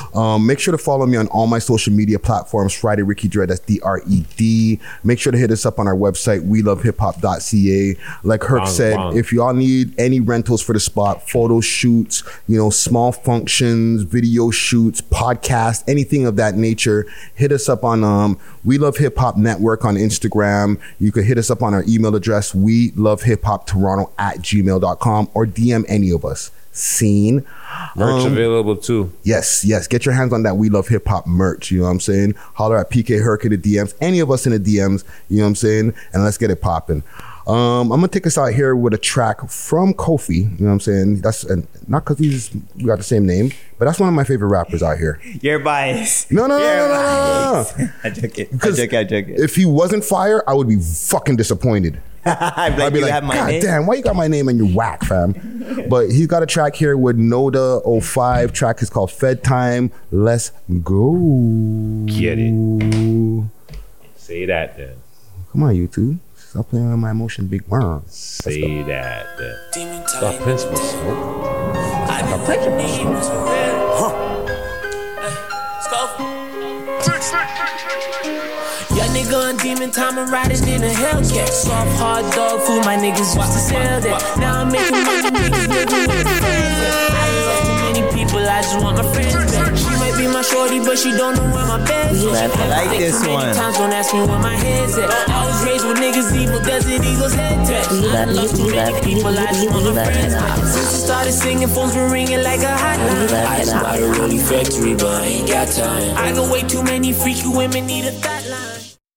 Make sure to follow me on all my social media platforms. Friday Ricky Dread. That's DRED. Make sure to hit us up on our website, welovehiphop.ca. Like Herc said, if y'all need any rentals for the spot, photo shoots, small functions, video shoots, podcast, anything of that nature, hit us up on We Love Hip Hop Network on Instagram. You could hit us up on our email address, welovehiphoptoronto@gmail.com, or DM any of us. Scene. Merch available too. Yes. Get your hands on that We Love Hip Hop merch. You know what I'm saying? Holler at PK Herc in the DMs, any of us in the DMs, you know what I'm saying? And let's get it popping. I'm gonna take us out here with a track from Kofi. You know what I'm saying? That's not because we got the same name, but that's one of my favorite rappers out here. You're biased. No. I joke it. If he wasn't fire, I would be fucking disappointed. I'd be like, God damn, why you got my name and you whack, fam? But he's got a track here with Noda 05. Track is called Fed Time. Let's go. Get it. Say that then. Come on, YouTube. Stop playing with my emotions, big worm. Say that then. Stop playing with nigga on demon time and riding in a Hellcat. Soft hard dog food, my niggas used to sell that. Now I'm making money, niggas living with the fans. I love too many people, I just want my friends back. She might be my shorty, but she don't know where my bed is. I like this one. Times don't ask me where my head's at. I was raised with niggas evil, Desert Eagles head tech. I love too many people, I just want my friends back. Since I started singing, phones were ringing like a hotline. I just bought a rolling factory, but I ain't got time. I know way too many freaky women need a thot line.